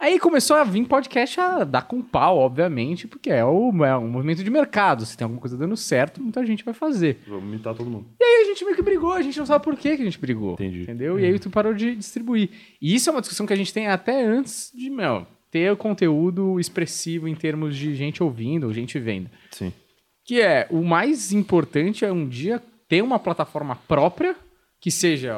Aí começou a vir podcast a dar com pau, obviamente, porque é um movimento de mercado. Se tem alguma coisa dando certo, muita gente vai fazer. Vou imitar todo mundo. E aí a gente meio que brigou, a gente não sabe por que a gente brigou. Entendi. Entendeu? E aí o YouTube parou de distribuir. E isso é uma discussão que a gente tem até antes de ter conteúdo expressivo em termos de gente ouvindo ou gente vendo. Sim. Que é, o mais importante é um dia ter uma plataforma própria, que seja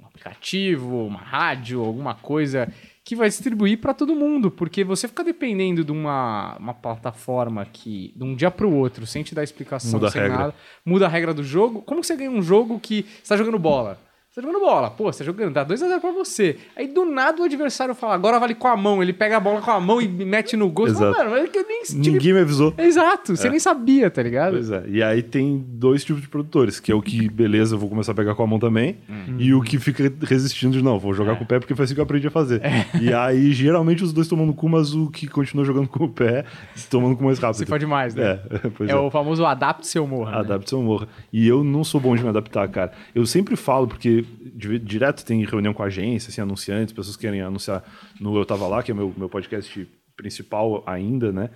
um aplicativo, uma rádio, alguma coisa... que vai distribuir para todo mundo, porque você ficar dependendo de uma plataforma que, de um dia para o outro, sem te dar explicação, muda sem regra. Nada, muda a regra do jogo. Como que você ganha um jogo que você está jogando bola? Você está jogando bola, pô, você está jogando, dá 2x0 para você. Aí do nada o adversário fala, agora vale com a mão, ele pega a bola com a mão e mete no gol. Exato. Fala, mano, eu nem... Ninguém me avisou. Exato, você nem sabia, tá ligado? Pois é, e aí tem dois tipos de produtores, que é o que, beleza, eu vou começar a pegar com a mão também, e o que fica resistindo de, não, vou jogar com o pé porque foi assim que eu aprendi a fazer. E aí, geralmente, os dois tomam no cu, mas o que continua jogando com o pé, tomando com mais rápido. Você pode mais, né? É o famoso adapte-se ou morra. Adapte-se ou morra. E eu não sou bom de me adaptar, cara. Eu sempre falo, porque direto tem reunião com agência, assim, anunciantes, pessoas que querem anunciar no Eu Tava Lá, que é o meu podcast principal ainda, né?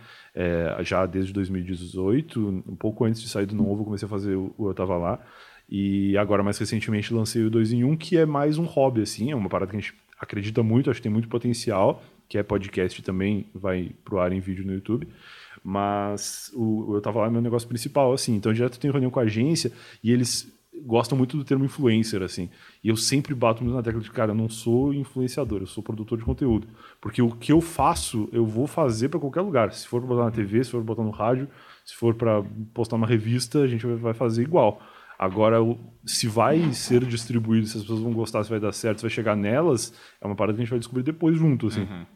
Já desde 2018, um pouco antes de sair do Não Ouvo, eu comecei a fazer o Eu Tava Lá. E agora, mais recentemente, lancei o 2 em 1, que é mais um hobby, assim, é uma parada que a gente acredita muito, acho que tem muito potencial, que é podcast também, vai pro ar em vídeo no YouTube. Mas Eu Tava Lá é meu negócio principal, assim. Então, direto tem reunião com a agência e eles... gostam muito do termo influencer, assim. E eu sempre bato muito na tecla de, cara, eu não sou influenciador, eu sou produtor de conteúdo. Porque o que eu faço, eu vou fazer para qualquer lugar. Se for botar na TV, se for botar no rádio, se for para postar numa revista, a gente vai fazer igual. Agora, se vai ser distribuído, se as pessoas vão gostar, se vai dar certo, se vai chegar nelas, é uma parada que a gente vai descobrir depois junto, assim. Uhum.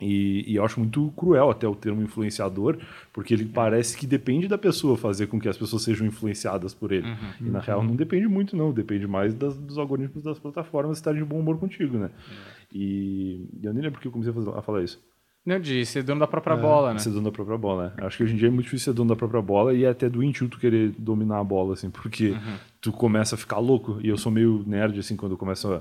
E eu acho muito cruel até o termo influenciador, porque ele parece que depende da pessoa fazer com que as pessoas sejam influenciadas por ele. E na real não depende muito, não. Depende mais dos algoritmos das plataformas estarem de bom humor contigo, né? E eu nem lembro porque eu comecei a falar isso. Não, de ser dono da própria bola, né? Ser dono da própria bola, né? Acho que hoje em dia é muito difícil ser dono da própria bola e é até doentio tu querer dominar a bola, assim, porque tu começa a ficar louco. E eu sou meio nerd, assim, quando eu começo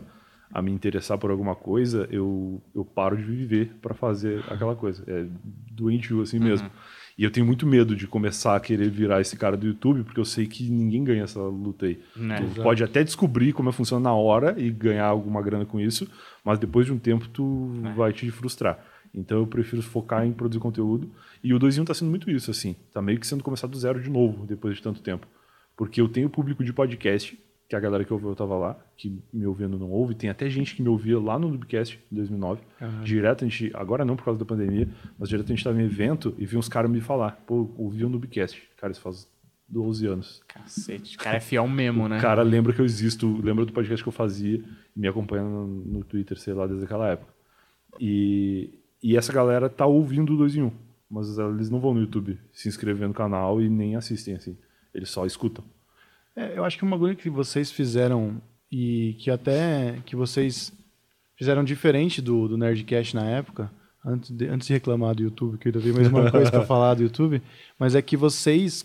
a me interessar por alguma coisa, eu paro de viver para fazer aquela coisa. É doentio assim mesmo. E eu tenho muito medo de começar a querer virar esse cara do YouTube, porque eu sei que ninguém ganha essa luta aí. Tu pode até descobrir como funciona na hora e ganhar alguma grana com isso, mas depois de um tempo tu vai te frustrar. Então eu prefiro focar em produzir conteúdo. E o 2 em 1 tá sendo muito isso, assim. Tá meio que sendo começado do zero de novo, depois de tanto tempo. Porque eu tenho público de podcast, que a galera que ouviu Eu Tava Lá, que me ouvindo não ouve. Tem até gente que me ouvia lá no Noobcast, em 2009. Direto a gente, agora não por causa da pandemia, mas direto a gente estava em evento e vi uns caras me falar, pô, ouvi o Noobcast. Cara, isso faz 12 anos. Cacete, o cara é fiel mesmo, né? O cara lembra que eu existo, lembra do podcast que eu fazia, me acompanhando no Twitter, sei lá, desde aquela época. E essa galera tá ouvindo o 2 em 1, mas eles não vão no YouTube se inscrever no canal e nem assistem, assim. Eles só escutam. Eu acho que uma coisa que vocês fizeram e que até que vocês fizeram diferente do Nerdcast na época, antes de reclamar do YouTube, que eu ainda vi mais uma coisa para falar do YouTube, mas é que vocês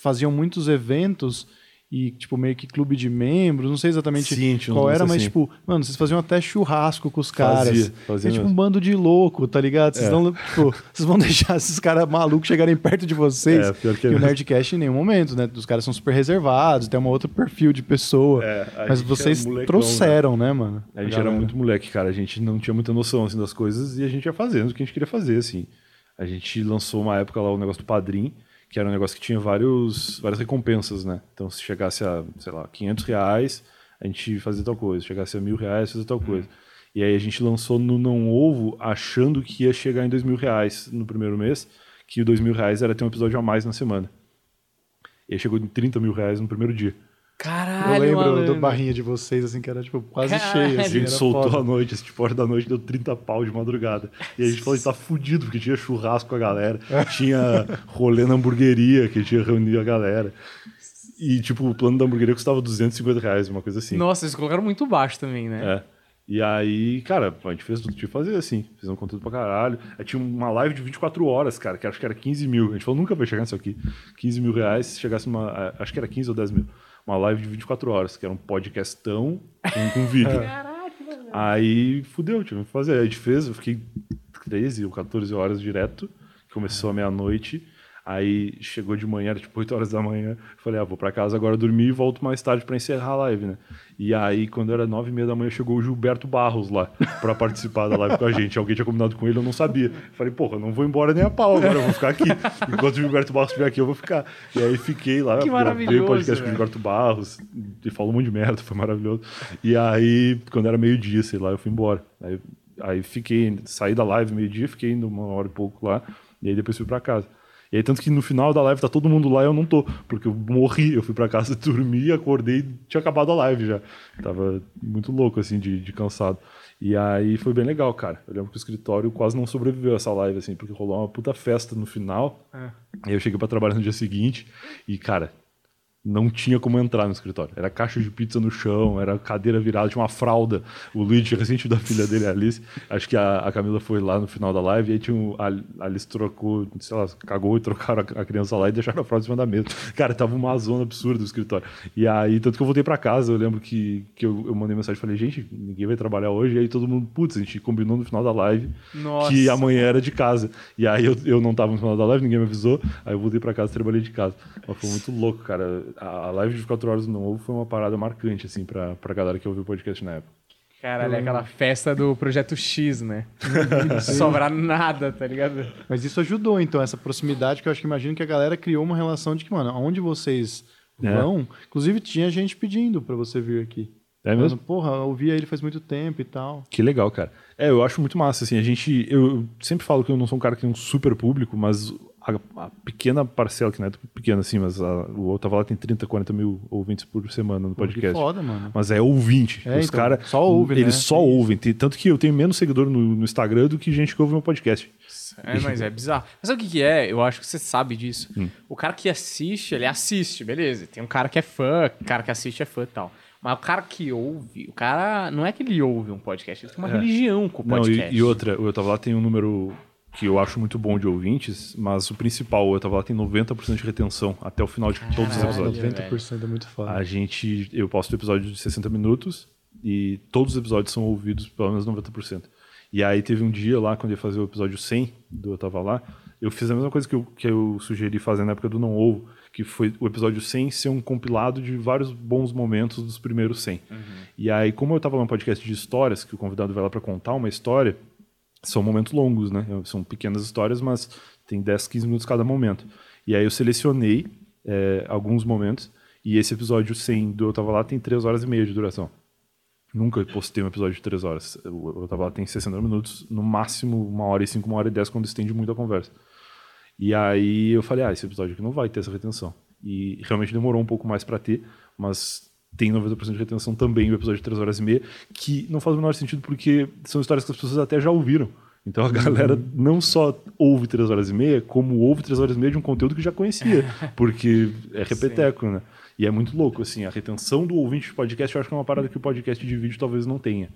faziam muitos eventos e tipo meio que clube de membros, não sei exatamente qual era, mas tipo, mano, vocês faziam até churrasco com os caras. Fazia tipo um bando de louco, tá ligado? Vocês vão deixar esses caras malucos chegarem perto de vocês. Pior que o Nerdcast em nenhum momento, né? Os caras são super reservados, tem um outro perfil de pessoa. Mas vocês trouxeram, né, mano? A gente era muito moleque, cara. A gente não tinha muita noção assim, das coisas e a gente ia fazendo o que a gente queria fazer, assim. A gente lançou uma época lá o negócio do Padrim, que era um negócio que tinha várias recompensas, né? Então, se chegasse a, sei lá, R$500, a gente fazia tal coisa. Se chegasse a R$1.000, fazia tal coisa. E aí a gente lançou no Não Ouvo, achando que ia chegar em R$2.000 no primeiro mês, que o R$2.000 era ter um episódio a mais na semana. E aí chegou em R$30.000 no primeiro dia. Caralho, eu lembro da barrinha de vocês, assim, que era, tipo, quase cheia. Assim, a gente soltou à noite, esse tipo, hora da noite, deu £30 de madrugada. E a gente falou, tá fudido, porque tinha churrasco com a galera, tinha rolê na hamburgueria, que tinha reunido a galera. E, tipo, o plano da hamburgueria custava R$250, uma coisa assim. Nossa, eles colocaram muito baixo também, né? É. E aí, cara, a gente fez tudo que tinha que fazer, assim. Fizemos um conteúdo pra caralho. Aí tinha uma live de 24 horas, cara, que acho que era R$15.000. A gente falou, nunca vai chegar nisso aqui. R$15.000, se chegasse numa... Acho que era 15 ou 10 mil. Uma live de 24 horas, que era um podcastão com vídeo. Caraca, Aí fudeu, tive que fazer. Aí a gente fez, eu fiquei 13 ou 14 horas direto, começou à meia-noite. Aí chegou de manhã, era tipo 8 horas da manhã, falei, vou pra casa agora dormir e volto mais tarde pra encerrar a live, né? E aí, quando era 9h30 da manhã, chegou o Gilberto Barros lá pra participar da live com a gente. Alguém tinha combinado com ele, eu não sabia. Falei, porra, eu não vou embora nem a pau agora, eu vou ficar aqui. Enquanto o Gilberto Barros estiver aqui, eu vou ficar. E aí fiquei lá, gravei o podcast com o Gilberto Barros, e falou um monte de merda, foi maravilhoso. E aí, quando era meio-dia, sei lá, eu fui embora. Aí fiquei, saí da live meio-dia, fiquei indo uma hora e pouco lá, e aí depois fui pra casa. E aí, tanto que no final da live tá todo mundo lá e eu não tô, porque eu morri, eu fui pra casa, dormi, acordei, tinha acabado a live já. Tava muito louco, assim, de cansado. E aí foi bem legal, cara. Eu lembro que o escritório quase não sobreviveu a essa live, assim, porque rolou uma puta festa no final. E aí eu cheguei pra trabalhar no dia seguinte e, cara, não tinha como entrar no escritório. Era caixa de pizza no chão, era cadeira virada, tinha uma fralda. O Luiz tinha recente da filha dele, a Alice. Acho que a Camila foi lá no final da live e aí tinha a Alice trocou, sei lá, cagou e trocaram a criança lá e deixaram a fralda em cima da mesa. Cara, tava uma zona absurda do escritório. E aí, tanto que eu voltei pra casa, eu lembro que eu mandei mensagem e falei, gente, ninguém vai trabalhar hoje. E aí todo mundo, putz, a gente combinou no final da live. Nossa. Que amanhã era de casa. E aí eu não tava no final da live, ninguém me avisou. Aí eu voltei pra casa e trabalhei de casa. Mas foi muito louco, cara. A live de 4 horas do Não Ouvo foi uma parada marcante, assim, pra galera que ouviu o podcast na época. Caralho, é aquela festa do Projeto X, né? Não sobrar nada, tá ligado? Mas isso ajudou, então, essa proximidade, que eu acho que imagino que a galera criou uma relação de que, mano, aonde vocês vão... Inclusive, tinha gente pedindo pra você vir aqui. É mesmo? Mano, porra, eu ouvia ele faz muito tempo e tal. Que legal, cara. É, eu acho muito massa, assim, a gente... Eu sempre falo que eu não sou um cara que tem um super público, mas... A pequena parcela, que não é pequena assim, mas o Eu Tava Lá tem 30, 40 mil ouvintes por semana no podcast. Que foda, mano. Mas é ouvinte. Os então, caras só ouvem, eles né? só ouvem. Tanto que eu tenho menos seguidor no Instagram do que gente que ouve meu podcast. É, mas é bizarro. Mas sabe o que é? Eu acho que você sabe disso. O cara que assiste, ele assiste, beleza. Tem um cara que é fã, o cara que assiste é fã e tal. Mas o cara que ouve, o cara... Não é que ele ouve um podcast, ele tem uma religião com o podcast. Não, e outra, o Eu Tava Lá tem um número... que eu acho muito bom de ouvintes, mas o principal, Eu Tava Lá, tem 90% de retenção até o final de todos os episódios. 90% é muito foda. Eu posto episódio de 60 minutos e todos os episódios são ouvidos pelo menos 90%. E aí teve um dia lá, quando eu ia fazer o episódio 100 do Eu Tava Lá, eu fiz a mesma coisa que eu sugeri fazer na época do Não Ouvo, que foi o episódio 100 ser um compilado de vários bons momentos dos primeiros 100. E aí, como eu tava num podcast de histórias, que o convidado vai lá pra contar uma história... São momentos longos, né? São pequenas histórias, mas tem 10, 15 minutos cada momento. E aí eu selecionei alguns momentos, e esse episódio 100 do Eu Tava Lá tem 3 horas e meia de duração. Nunca postei um episódio de 3 horas. O Eu Tava Lá tem 60 minutos, no máximo 1 hora e 5, 1 hora e 10, quando estende muito a conversa. E aí eu falei, esse episódio aqui não vai ter essa retenção. E realmente demorou um pouco mais pra ter, mas... tem 90% de retenção também o episódio de 3 horas e meia, que não faz o menor sentido porque são histórias que as pessoas até já ouviram. Então a galera não só ouve 3 horas e meia, como ouve 3 horas e meia de um conteúdo que já conhecia, porque é repeteco, né? E é muito louco, assim, a retenção do ouvinte de podcast, eu acho que é uma parada que o podcast de vídeo talvez não tenha.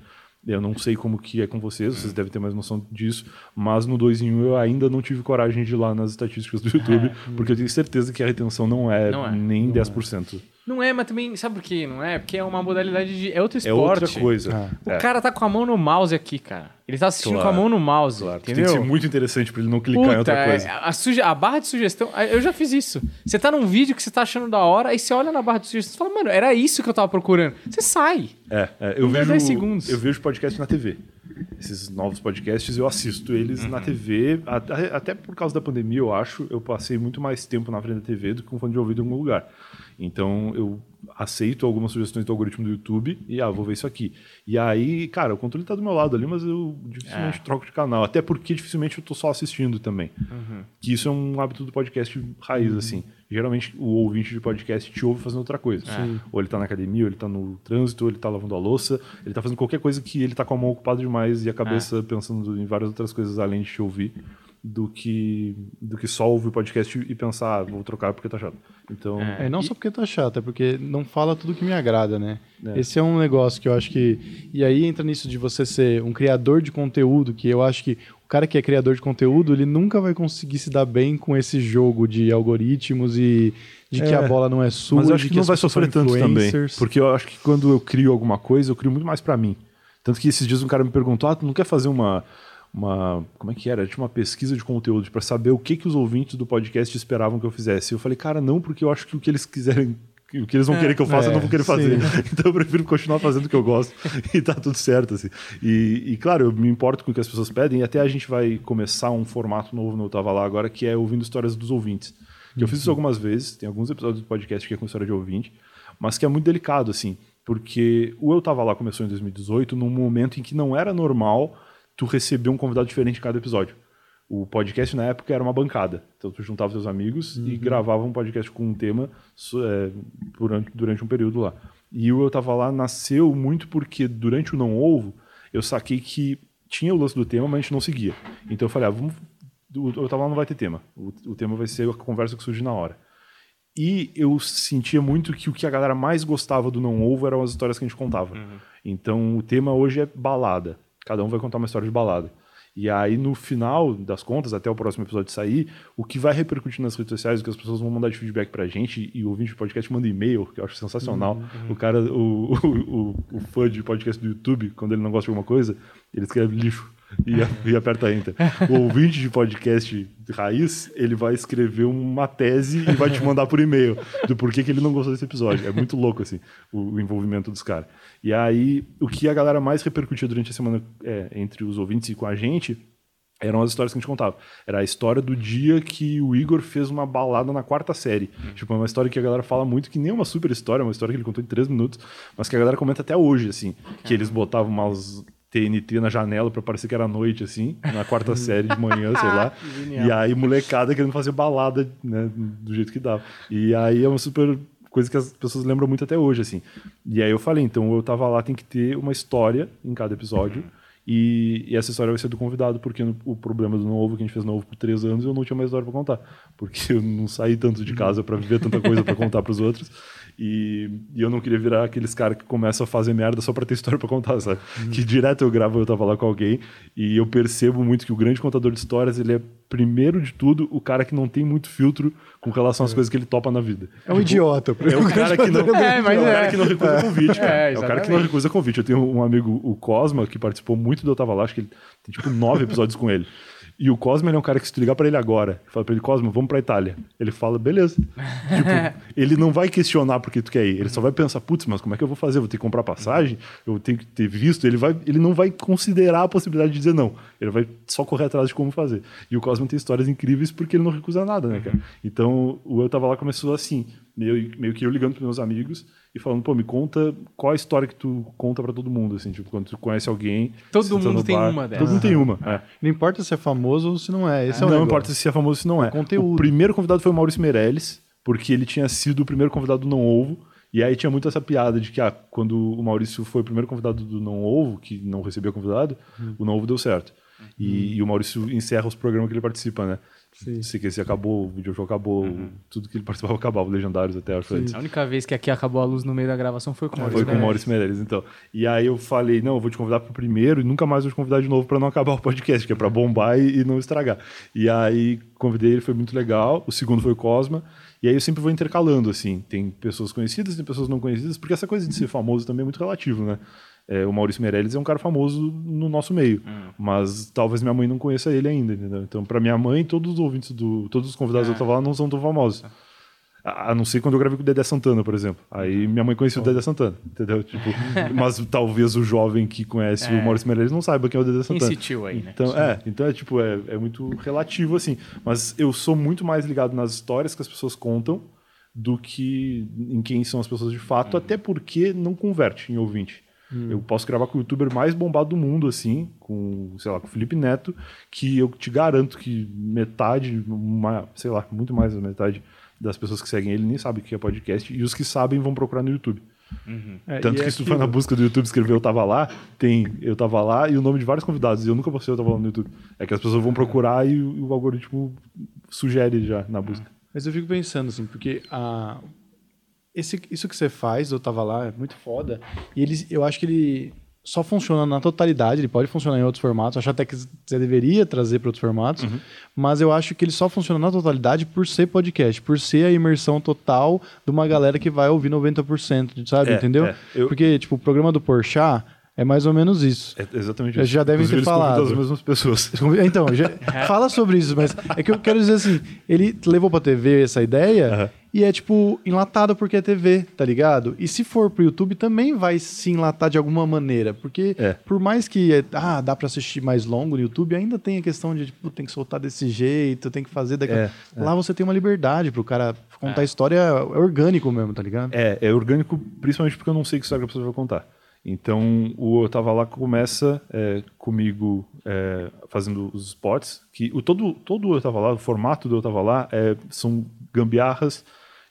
Eu não sei como que é com vocês devem ter mais noção disso, mas no 2 em 1 eu ainda não tive coragem de ir lá nas estatísticas do YouTube, porque eu tenho certeza que a retenção não é nem não 10%. Não é, mas também, sabe por quê? Não é? Porque é uma modalidade de... É outro esporte. É outra coisa. O cara tá com a mão no mouse aqui, cara. Ele tá assistindo com a mão no mouse, entendeu? Tem que ser muito interessante pra ele não clicar em outra coisa. A barra de sugestão... Eu já fiz isso. Você tá num vídeo que você tá achando da hora, aí você olha na barra de sugestão e fala, mano, era isso que eu tava procurando. Você sai. Eu vejo podcast na TV. Esses novos podcasts, eu assisto eles na TV. Até por causa da pandemia, eu acho, eu passei muito mais tempo na frente da TV do que com fone de ouvido em algum lugar. Então, eu aceito algumas sugestões do algoritmo do YouTube e, vou ver isso aqui. E aí, cara, o controle tá do meu lado ali, mas eu dificilmente troco de canal. Até porque dificilmente eu tô só assistindo também. Que isso é um hábito do podcast raiz, assim. Geralmente, o ouvinte de podcast te ouve fazendo outra coisa. Ou ele tá na academia, ou ele tá no trânsito, ou ele tá lavando a louça. Ele tá fazendo qualquer coisa que ele tá com a mão ocupada demais e a cabeça pensando em várias outras coisas além de te ouvir. Do que só ouvir o podcast e pensar, vou trocar porque tá chato. Então... Não só porque tá chato, é porque não fala tudo que me agrada, né? Esse é um negócio que eu acho que... E aí entra nisso de você ser um criador de conteúdo, que eu acho que o cara que é criador de conteúdo, ele nunca vai conseguir se dar bem com esse jogo de algoritmos e de que a bola não é sua. Mas eu acho que não vai sofrer tanto também. Porque eu acho que quando eu crio alguma coisa, eu crio muito mais pra mim. Tanto que esses dias um cara me perguntou, ah, tu não quer fazer uma como é que era? Tinha uma pesquisa de conteúdo para saber o que os ouvintes do podcast esperavam que eu fizesse. Eu falei, cara, não, porque eu acho que o que eles quiserem, o que eles vão querer que eu faça, eu não vou querer fazer. Sim. Então eu prefiro continuar fazendo o que eu gosto e tá tudo certo, assim. E claro, eu me importo com o que as pessoas pedem, e até a gente vai começar um formato novo no Eu Tava Lá agora, que é ouvindo histórias dos ouvintes. Que eu fiz isso algumas vezes, tem alguns episódios do podcast que é com história de ouvinte, mas que é muito delicado, assim, porque o Eu Tava Lá começou em 2018, num momento em que não era normal tu receber um convidado diferente em cada episódio. O podcast na época era uma bancada. Então tu juntava seus amigos e gravava um podcast com um tema durante um período lá. E o Eu Tava Lá nasceu muito porque durante o Não Ouvo, eu saquei que tinha o lance do tema, mas a gente não seguia. Então eu falei, Eu Tava Lá não vai ter tema. O tema vai ser a conversa que surge na hora. E eu sentia muito que o que a galera mais gostava do Não Ouvo eram as histórias que a gente contava. Uhum. Então o tema hoje é balada. Cada um vai contar uma história de balada. E aí no final das contas, até o próximo episódio sair, o que vai repercutir nas redes sociais, o que as pessoas vão mandar de feedback pra gente, e o ouvinte de podcast manda e-mail, que eu acho sensacional. Uhum. O cara, o fã de podcast do YouTube, quando ele não gosta de alguma coisa, ele escreve lixo. E aperta enter. O ouvinte de podcast raiz, ele vai escrever uma tese e vai te mandar por e-mail do porquê que ele não gostou desse episódio. É muito louco, assim, o envolvimento dos caras. E aí, o que a galera mais repercutia durante a semana entre os ouvintes e com a gente eram as histórias que a gente contava. Era a história do dia que o Igor fez uma balada na quarta série. Tipo, é uma história que a galera fala muito, que nem uma super história, é uma história que ele contou em 3 minutos, mas que a galera comenta até hoje, assim, que eles botavam umas TNT na janela pra parecer que era noite, assim, na quarta série de manhã, sei lá. Genial. E aí, molecada querendo fazer balada, né, do jeito que dava. E aí é uma super coisa que as pessoas lembram muito até hoje, assim. E aí eu falei, então Eu Tava Lá tem que ter uma história em cada episódio, e essa história vai ser do convidado, porque o problema do Não Ouvo, que a gente fez Não Ouvo por 3 anos, eu não tinha mais história pra contar, porque eu não saí tanto de casa pra viver tanta coisa pra contar pros outros. E eu não queria virar aqueles caras que começam a fazer merda só pra ter história pra contar, sabe? Que direto eu gravo Eu Tava Lá com alguém, e eu percebo muito que o grande contador de histórias, ele é, primeiro de tudo, o cara que não tem muito filtro com relação às coisas que ele topa na vida. É um idiota. É o cara que não recusa convite, cara. É o cara que não recusa convite. Eu tenho um amigo, o Cosma, que participou muito do Eu Tava Lá, acho que ele tem tipo 9 episódios com ele. E o Cosma, ele é um cara que, se tu ligar pra ele agora, fala pra ele, Cosma, vamos pra Itália. Ele fala, beleza. Tipo, ele não vai questionar porque tu quer ir. Ele só vai pensar, putz, mas como é que eu vou fazer? Eu vou ter que comprar passagem? Eu tenho que ter visto? Ele não vai considerar a possibilidade de dizer não. Ele vai só correr atrás de como fazer. E o Cosma tem histórias incríveis porque ele não recusa nada, né, cara? Então, o Eu Tava Lá começou assim, meio que eu ligando pros meus amigos e falando, pô, me conta qual a história que tu conta pra todo mundo, assim, tipo, quando tu conhece alguém... Todo mundo tem uma dessas. Todo mundo tem uma, Não importa se é famoso ou se não é, esse é o negócio. Não importa se é famoso ou se não é. O primeiro convidado foi o Maurício Meirelles, porque ele tinha sido o primeiro convidado do Não Ouvo, e aí tinha muito essa piada de que, quando o Maurício foi o primeiro convidado do Não Ouvo, que não recebia convidado, o Não Ouvo deu certo. E o Maurício encerra os programas que ele participa, né? Sei que esse acabou, o videojogo acabou, tudo que ele participava acabava, Legendários até, acho que a única vez que aqui acabou a luz no meio da gravação foi com o Maurício Meirelles. Foi com o Maurício Meirelles, então. E aí eu falei, não, eu vou te convidar pro primeiro e nunca mais vou te convidar de novo pra não acabar o podcast, que é pra bombar e não estragar. E aí convidei ele, foi muito legal. O segundo foi o Cosma. E aí eu sempre vou intercalando, assim, tem pessoas conhecidas, tem pessoas não conhecidas, porque essa coisa de ser famoso também é muito relativo, né? O Maurício Meirelles é um cara famoso no nosso meio, mas talvez minha mãe não conheça ele ainda, entendeu? Então, pra minha mãe, todos os convidados que eu tava lá não são tão famosos. A não ser quando eu gravei com o Dedé Santana, por exemplo. Aí minha mãe conhecia o Dedé Santana, entendeu? Tipo, mas talvez o jovem que conhece o Maurício Meirelles não saiba quem é o Dedé Santana. Insistiu aí, né? Então é muito relativo, assim. Mas eu sou muito mais ligado nas histórias que as pessoas contam do que em quem são as pessoas de fato, até porque não converte em ouvinte. Eu posso gravar com o youtuber mais bombado do mundo, assim, com, sei lá, com o Felipe Neto, que eu te garanto que metade, sei lá, muito mais da metade das pessoas que seguem ele nem sabe o que é podcast, e os que sabem vão procurar no YouTube. Tanto que se tu for na busca do YouTube escrever Eu Tava Lá, tem Eu Tava Lá e o nome de vários convidados, e eu nunca postei Eu Tava Lá no YouTube. É que as pessoas vão procurar e o algoritmo sugere já na busca. Mas eu fico pensando, assim, porque isso que você faz, Eu Tava Lá, é muito foda. E eu acho que ele só funciona na totalidade, ele pode funcionar em outros formatos, acho até que você deveria trazer para outros formatos, mas eu acho que ele só funciona na totalidade por ser podcast, por ser a imersão total de uma galera que vai ouvir 90%, sabe, entendeu? Porque, tipo, o programa do Porchat É mais ou menos isso. É exatamente isso. Já devem ter falado. As mesmas pessoas. Então, já fala sobre isso, mas é que eu quero dizer assim, ele levou pra TV essa ideia e é tipo enlatado porque é TV, tá ligado? E se for pro YouTube também vai se enlatar de alguma maneira, porque por mais que dá pra assistir mais longo no YouTube, ainda tem a questão de tipo, tem que soltar desse jeito, tem que fazer daquela... Lá você tem uma liberdade pro cara contar a história, é orgânico mesmo, tá ligado? É orgânico principalmente porque eu não sei que história a pessoa vai contar. Então, o Eu Tava Lá começa comigo fazendo os spots. Que todo Eu Tava Lá, o formato do Eu Tava Lá são gambiarras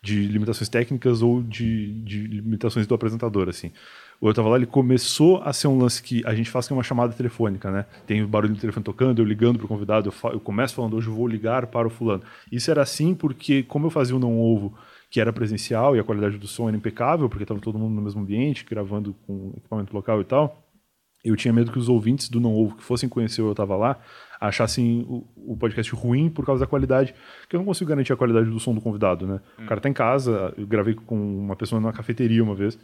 de limitações técnicas ou de limitações do apresentador, assim. O Eu Tava Lá, ele começou a ser um lance que a gente faz que é uma chamada telefônica, né? Tem o barulho do telefone tocando, eu ligando pro convidado, eu começo falando, hoje eu vou ligar para o fulano. Isso era assim porque, como eu fazia o Não Ouvo, que era presencial e a qualidade do som era impecável, porque estava todo mundo no mesmo ambiente, gravando com equipamento local e tal, eu tinha medo que os ouvintes do Não Ouvo, que fossem conhecer o Eu Tava Lá, achassem o podcast ruim por causa da qualidade, que eu não consigo garantir a qualidade do som do convidado, né? O cara tá em casa, eu gravei com uma pessoa numa cafeteria uma vez,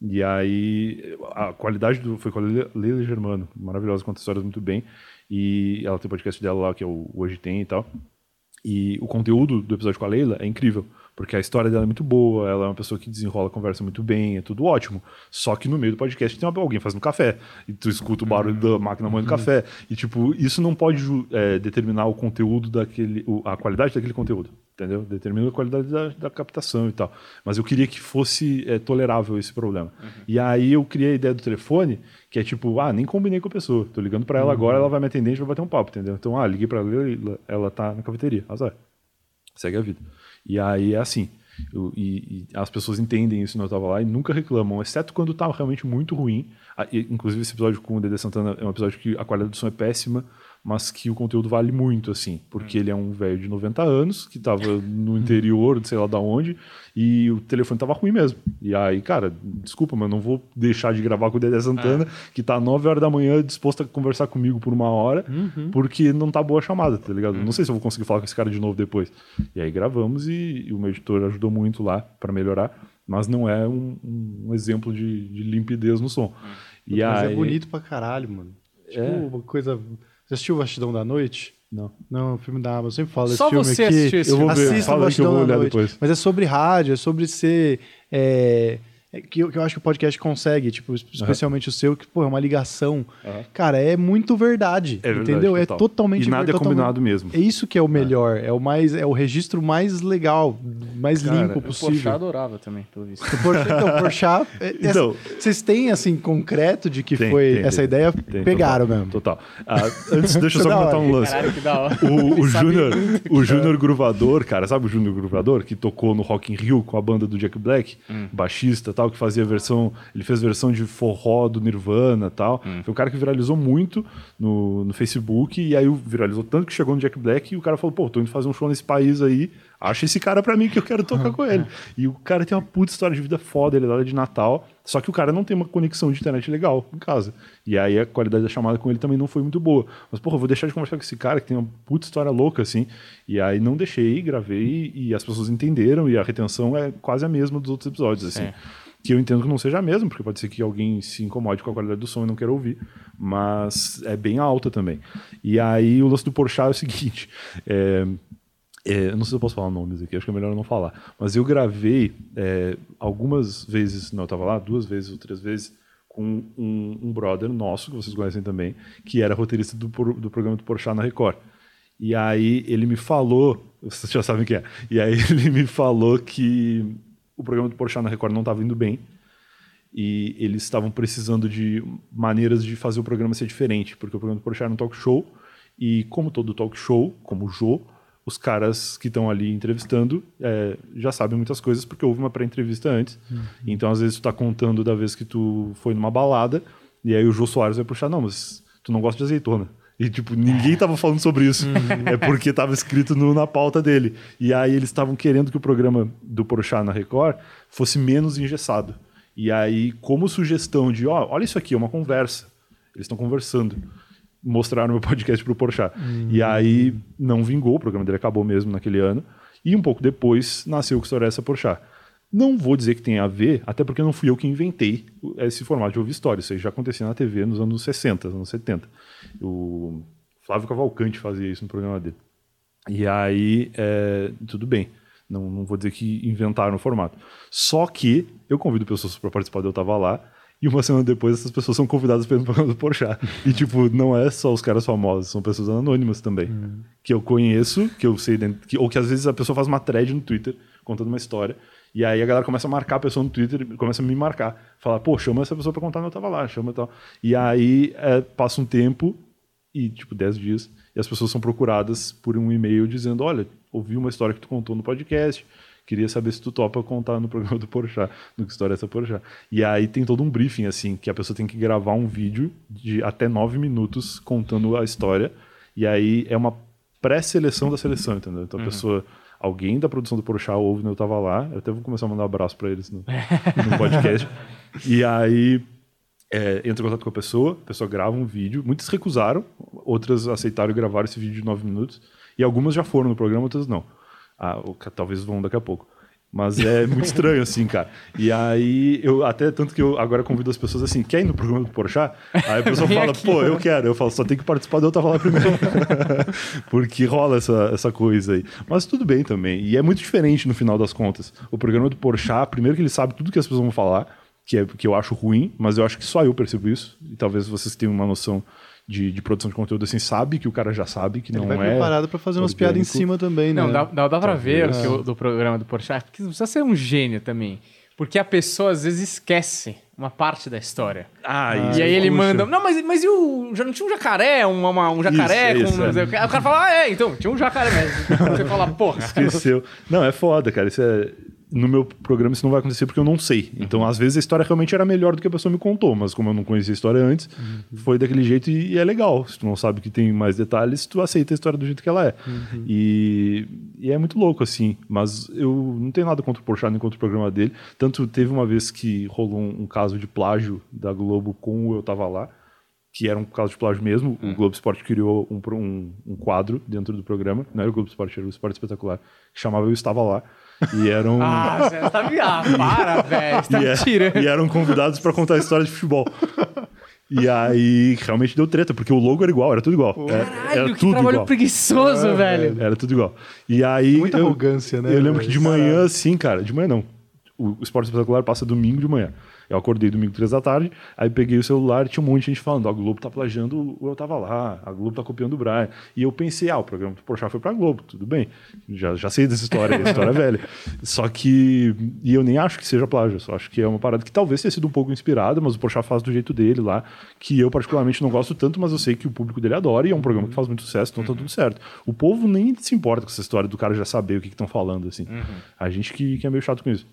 e aí a qualidade foi com a Leila Germano, maravilhosa, conta histórias muito bem, e ela tem o podcast dela lá, que é o Hoje Tem e tal, e o conteúdo do episódio com a Leila é incrível, porque a história dela é muito boa, ela é uma pessoa que desenrola, conversa muito bem, é tudo ótimo. Só que no meio do podcast tem alguém fazendo café, e tu escuta o barulho da máquina moendo café. E tipo, isso não pode determinar o conteúdo daquele... a qualidade daquele conteúdo, entendeu? Determina a qualidade da captação e tal. Mas eu queria que fosse tolerável esse problema. E aí eu criei a ideia do telefone, que é tipo, nem combinei com a pessoa. Tô ligando pra ela agora, ela vai me atender, a gente vai bater um papo, entendeu? Então, liguei pra ela, ela tá na cafeteria, azar. Segue a vida. E aí é assim, e as pessoas entendem isso, né? Eu Tava Lá e nunca reclamam, exceto quando tá realmente muito ruim. Inclusive esse episódio com o Dedé Santana é um episódio que a qualidade do som é péssima, mas que o conteúdo vale muito, assim, porque ele é um velho de 90 anos, que tava no interior, sei lá de onde, e o telefone tava ruim mesmo. E aí, cara, desculpa, mas não vou deixar de gravar com o Dedé Santana, que tá 9 horas da manhã disposto a conversar comigo por uma hora, porque não tá boa a chamada, tá ligado? Não sei se eu vou conseguir falar com esse cara de novo depois. E aí gravamos e o meu editor ajudou muito lá pra melhorar, mas não é um exemplo de limpidez no som. E mas aí... é bonito pra caralho, mano. Tipo, uma coisa... Você assistiu o Vastidão da Noite? Não. Não, o filme da Amazon. Eu sempre falo esse filme aqui. Só você assistiu esse filme. Assista o Vastidão da Noite. Mas é sobre rádio, é sobre ser... que eu acho que o podcast consegue, tipo, especialmente o seu, que, pô, é uma ligação. Cara, é muito verdade, entendeu? Verdade, total. É totalmente... E nada é combinado mesmo. É isso que é o melhor, é o registro mais legal, mais limpo possível. O Porchat adorava também, pelo visto. Então, o Porchat... Então, vocês têm, assim, concreto de que essa ideia? Pegaram mesmo. Total. Antes, deixa eu só comentar um lance. Caralho, que da hora. O Júnior Gruvador, cara, sabe o Júnior Gruvador? Que tocou no Rock in Rio com a banda do Jack Black, baixista, tal, que fazia versão, ele fez versão de forró do Nirvana e tal. Foi um cara que viralizou muito no Facebook e aí viralizou tanto que chegou no Jack Black e o cara falou, pô, tô indo fazer um show nesse país aí, acha esse cara pra mim que eu quero tocar com ele. E o cara tem uma puta história de vida foda, ele é de Natal, só que o cara não tem uma conexão de internet legal em casa. E aí a qualidade da chamada com ele também não foi muito boa. Mas, porra, eu vou deixar de conversar com esse cara que tem uma puta história louca, assim. E aí não deixei, gravei e as pessoas entenderam e a retenção é quase a mesma dos outros episódios, assim. Que eu entendo que não seja a mesma, porque pode ser que alguém se incomode com a qualidade do som e não queira ouvir, mas é bem alta também. E aí o lance do Porchat é o seguinte... não sei se eu posso falar nomes aqui, acho que é melhor eu não falar. Mas eu gravei algumas vezes, não, eu tava lá 2 vezes ou 3 vezes, com um brother nosso, que vocês conhecem também, que era roteirista do programa do Porchat na Record. E aí ele me falou, vocês já sabem quem é, e aí ele me falou que o programa do Porchat na Record não estava indo bem, e eles estavam precisando de maneiras de fazer o programa ser diferente, porque o programa do Porchat era um talk show, e como todo talk show, como o Jô, os caras que estão ali entrevistando já sabem muitas coisas porque houve uma pré-entrevista antes. Então, às vezes, tu tá contando da vez que tu foi numa balada e aí o Jô Soares vai puxar, não, mas tu não gosta de azeitona. E, tipo, ninguém tava falando sobre isso. É porque tava escrito na pauta dele. E aí eles estavam querendo que o programa do Porchat na Record fosse menos engessado. E aí, como sugestão de, olha isso aqui, é uma conversa. Eles estão conversando. Mostraram meu podcast pro Porchat. E aí não vingou, o programa dele acabou mesmo naquele ano. E um pouco depois nasceu o Que História É Essa Porchat. Não vou dizer que tem a ver, até porque não fui eu que inventei esse formato de ouvir história. Isso aí já acontecia na TV nos anos 60, anos 70. O Flávio Cavalcante fazia isso no programa dele. E aí, tudo bem. Não vou dizer que inventaram o formato. Só que eu convido pessoas para participar do Eu Tava Lá, e uma semana depois essas pessoas são convidadas pelo programa do Porchat. E tipo, não é só os caras famosos, são pessoas anônimas também. Que eu conheço, que eu sei... ou que às vezes a pessoa faz uma thread no Twitter contando uma história, e aí a galera começa a marcar a pessoa no Twitter, começa a me marcar. Fala, pô, chama essa pessoa pra contar onde eu tava lá, chama e tal. E aí passa um tempo, e tipo 10 dias, e as pessoas são procuradas por um e-mail dizendo, olha, ouvi uma história que tu contou no podcast, queria saber se tu topa contar no programa do Porchat, no Que História é Essa Porchat. E aí tem todo um briefing, assim, que a pessoa tem que gravar um vídeo de até 9 minutos contando a história, e aí é uma pré-seleção da seleção, entendeu? Então a pessoa... Alguém da produção do Porchat ouve, né? Eu tava lá. Eu até vou começar a mandar um abraço pra eles no podcast. E aí, entra em contato com a pessoa grava um vídeo. Muitos recusaram, outras aceitaram gravar esse vídeo de 9 minutos. E algumas já foram no programa, outras não. Talvez vão daqui a pouco. Mas é muito estranho, assim, cara. E aí, tanto que eu agora convido as pessoas assim, quer ir no programa do Porchat? Aí a pessoa fala, aqui, pô, eu quero. Eu falo, só tem que participar do Eu Tava Lá primeiro. Porque rola essa coisa aí. Mas tudo bem também. E é muito diferente no final das contas. O programa do Porchat, primeiro que ele sabe tudo que as pessoas vão falar, que eu acho ruim, mas eu acho que só eu percebo isso. E talvez vocês tenham uma noção... De produção de conteúdo, assim, sabe que o cara já sabe que ele não é... Ele vai preparado pra fazer umas piadas em cima também, né? Não dá pra ver do programa do Porchat, porque não precisa ser um gênio também, porque a pessoa às vezes esquece uma parte da história. E aí ele manda... Não, mas e o... Não tinha um jacaré, um jacaré isso, com... O cara fala, então, tinha um jacaré mesmo. Você fala, porra... Esqueceu. Não, é foda, cara, isso é... No meu programa isso não vai acontecer porque eu não sei. Então, às vezes, a história realmente era melhor do que a pessoa me contou. Mas como eu não conhecia a história antes, foi daquele jeito e é legal. Se tu não sabe que tem mais detalhes, tu aceita a história do jeito que ela é. E é muito louco, assim. Mas eu não tenho nada contra o Porchat, nem contra o programa dele. Tanto teve uma vez que rolou um caso de plágio da Globo com o Eu Tava Lá, que era um caso de plágio mesmo. O Globo Esporte criou um quadro dentro do programa. Não era o Globo Esporte, era o Esporte Espetacular, que chamava Eu Estava Lá. E eram... você tá viado, para, velho, você tá me tirando. E eram convidados pra contar a história de futebol. E aí, realmente deu treta, porque o logo era igual, era tudo igual. Caralho, era que tudo trabalho igual. Preguiçoso, velho. Era tudo igual. E aí... Muita arrogância, né? Eu lembro que de manhã, assim, cara, de manhã não. O Esporte Espetacular passa domingo de manhã. Eu acordei domingo 3 da tarde, aí peguei o celular e tinha um monte de gente falando, a Globo tá plagiando, Eu Tava Lá, a Globo tá copiando o Brian. E eu pensei, o programa do Porchat foi pra Globo, tudo bem. Já sei dessa história, a história é velha. Só que... E eu nem acho que seja plágio, só acho que é uma parada que talvez tenha sido um pouco inspirada, mas o Porchat faz do jeito dele lá, que eu particularmente não gosto tanto, mas eu sei que o público dele adora e é um programa que faz muito sucesso, então tá tudo certo. O povo nem se importa com essa história do cara já saber o que estão falando, assim. A gente que é meio chato com isso.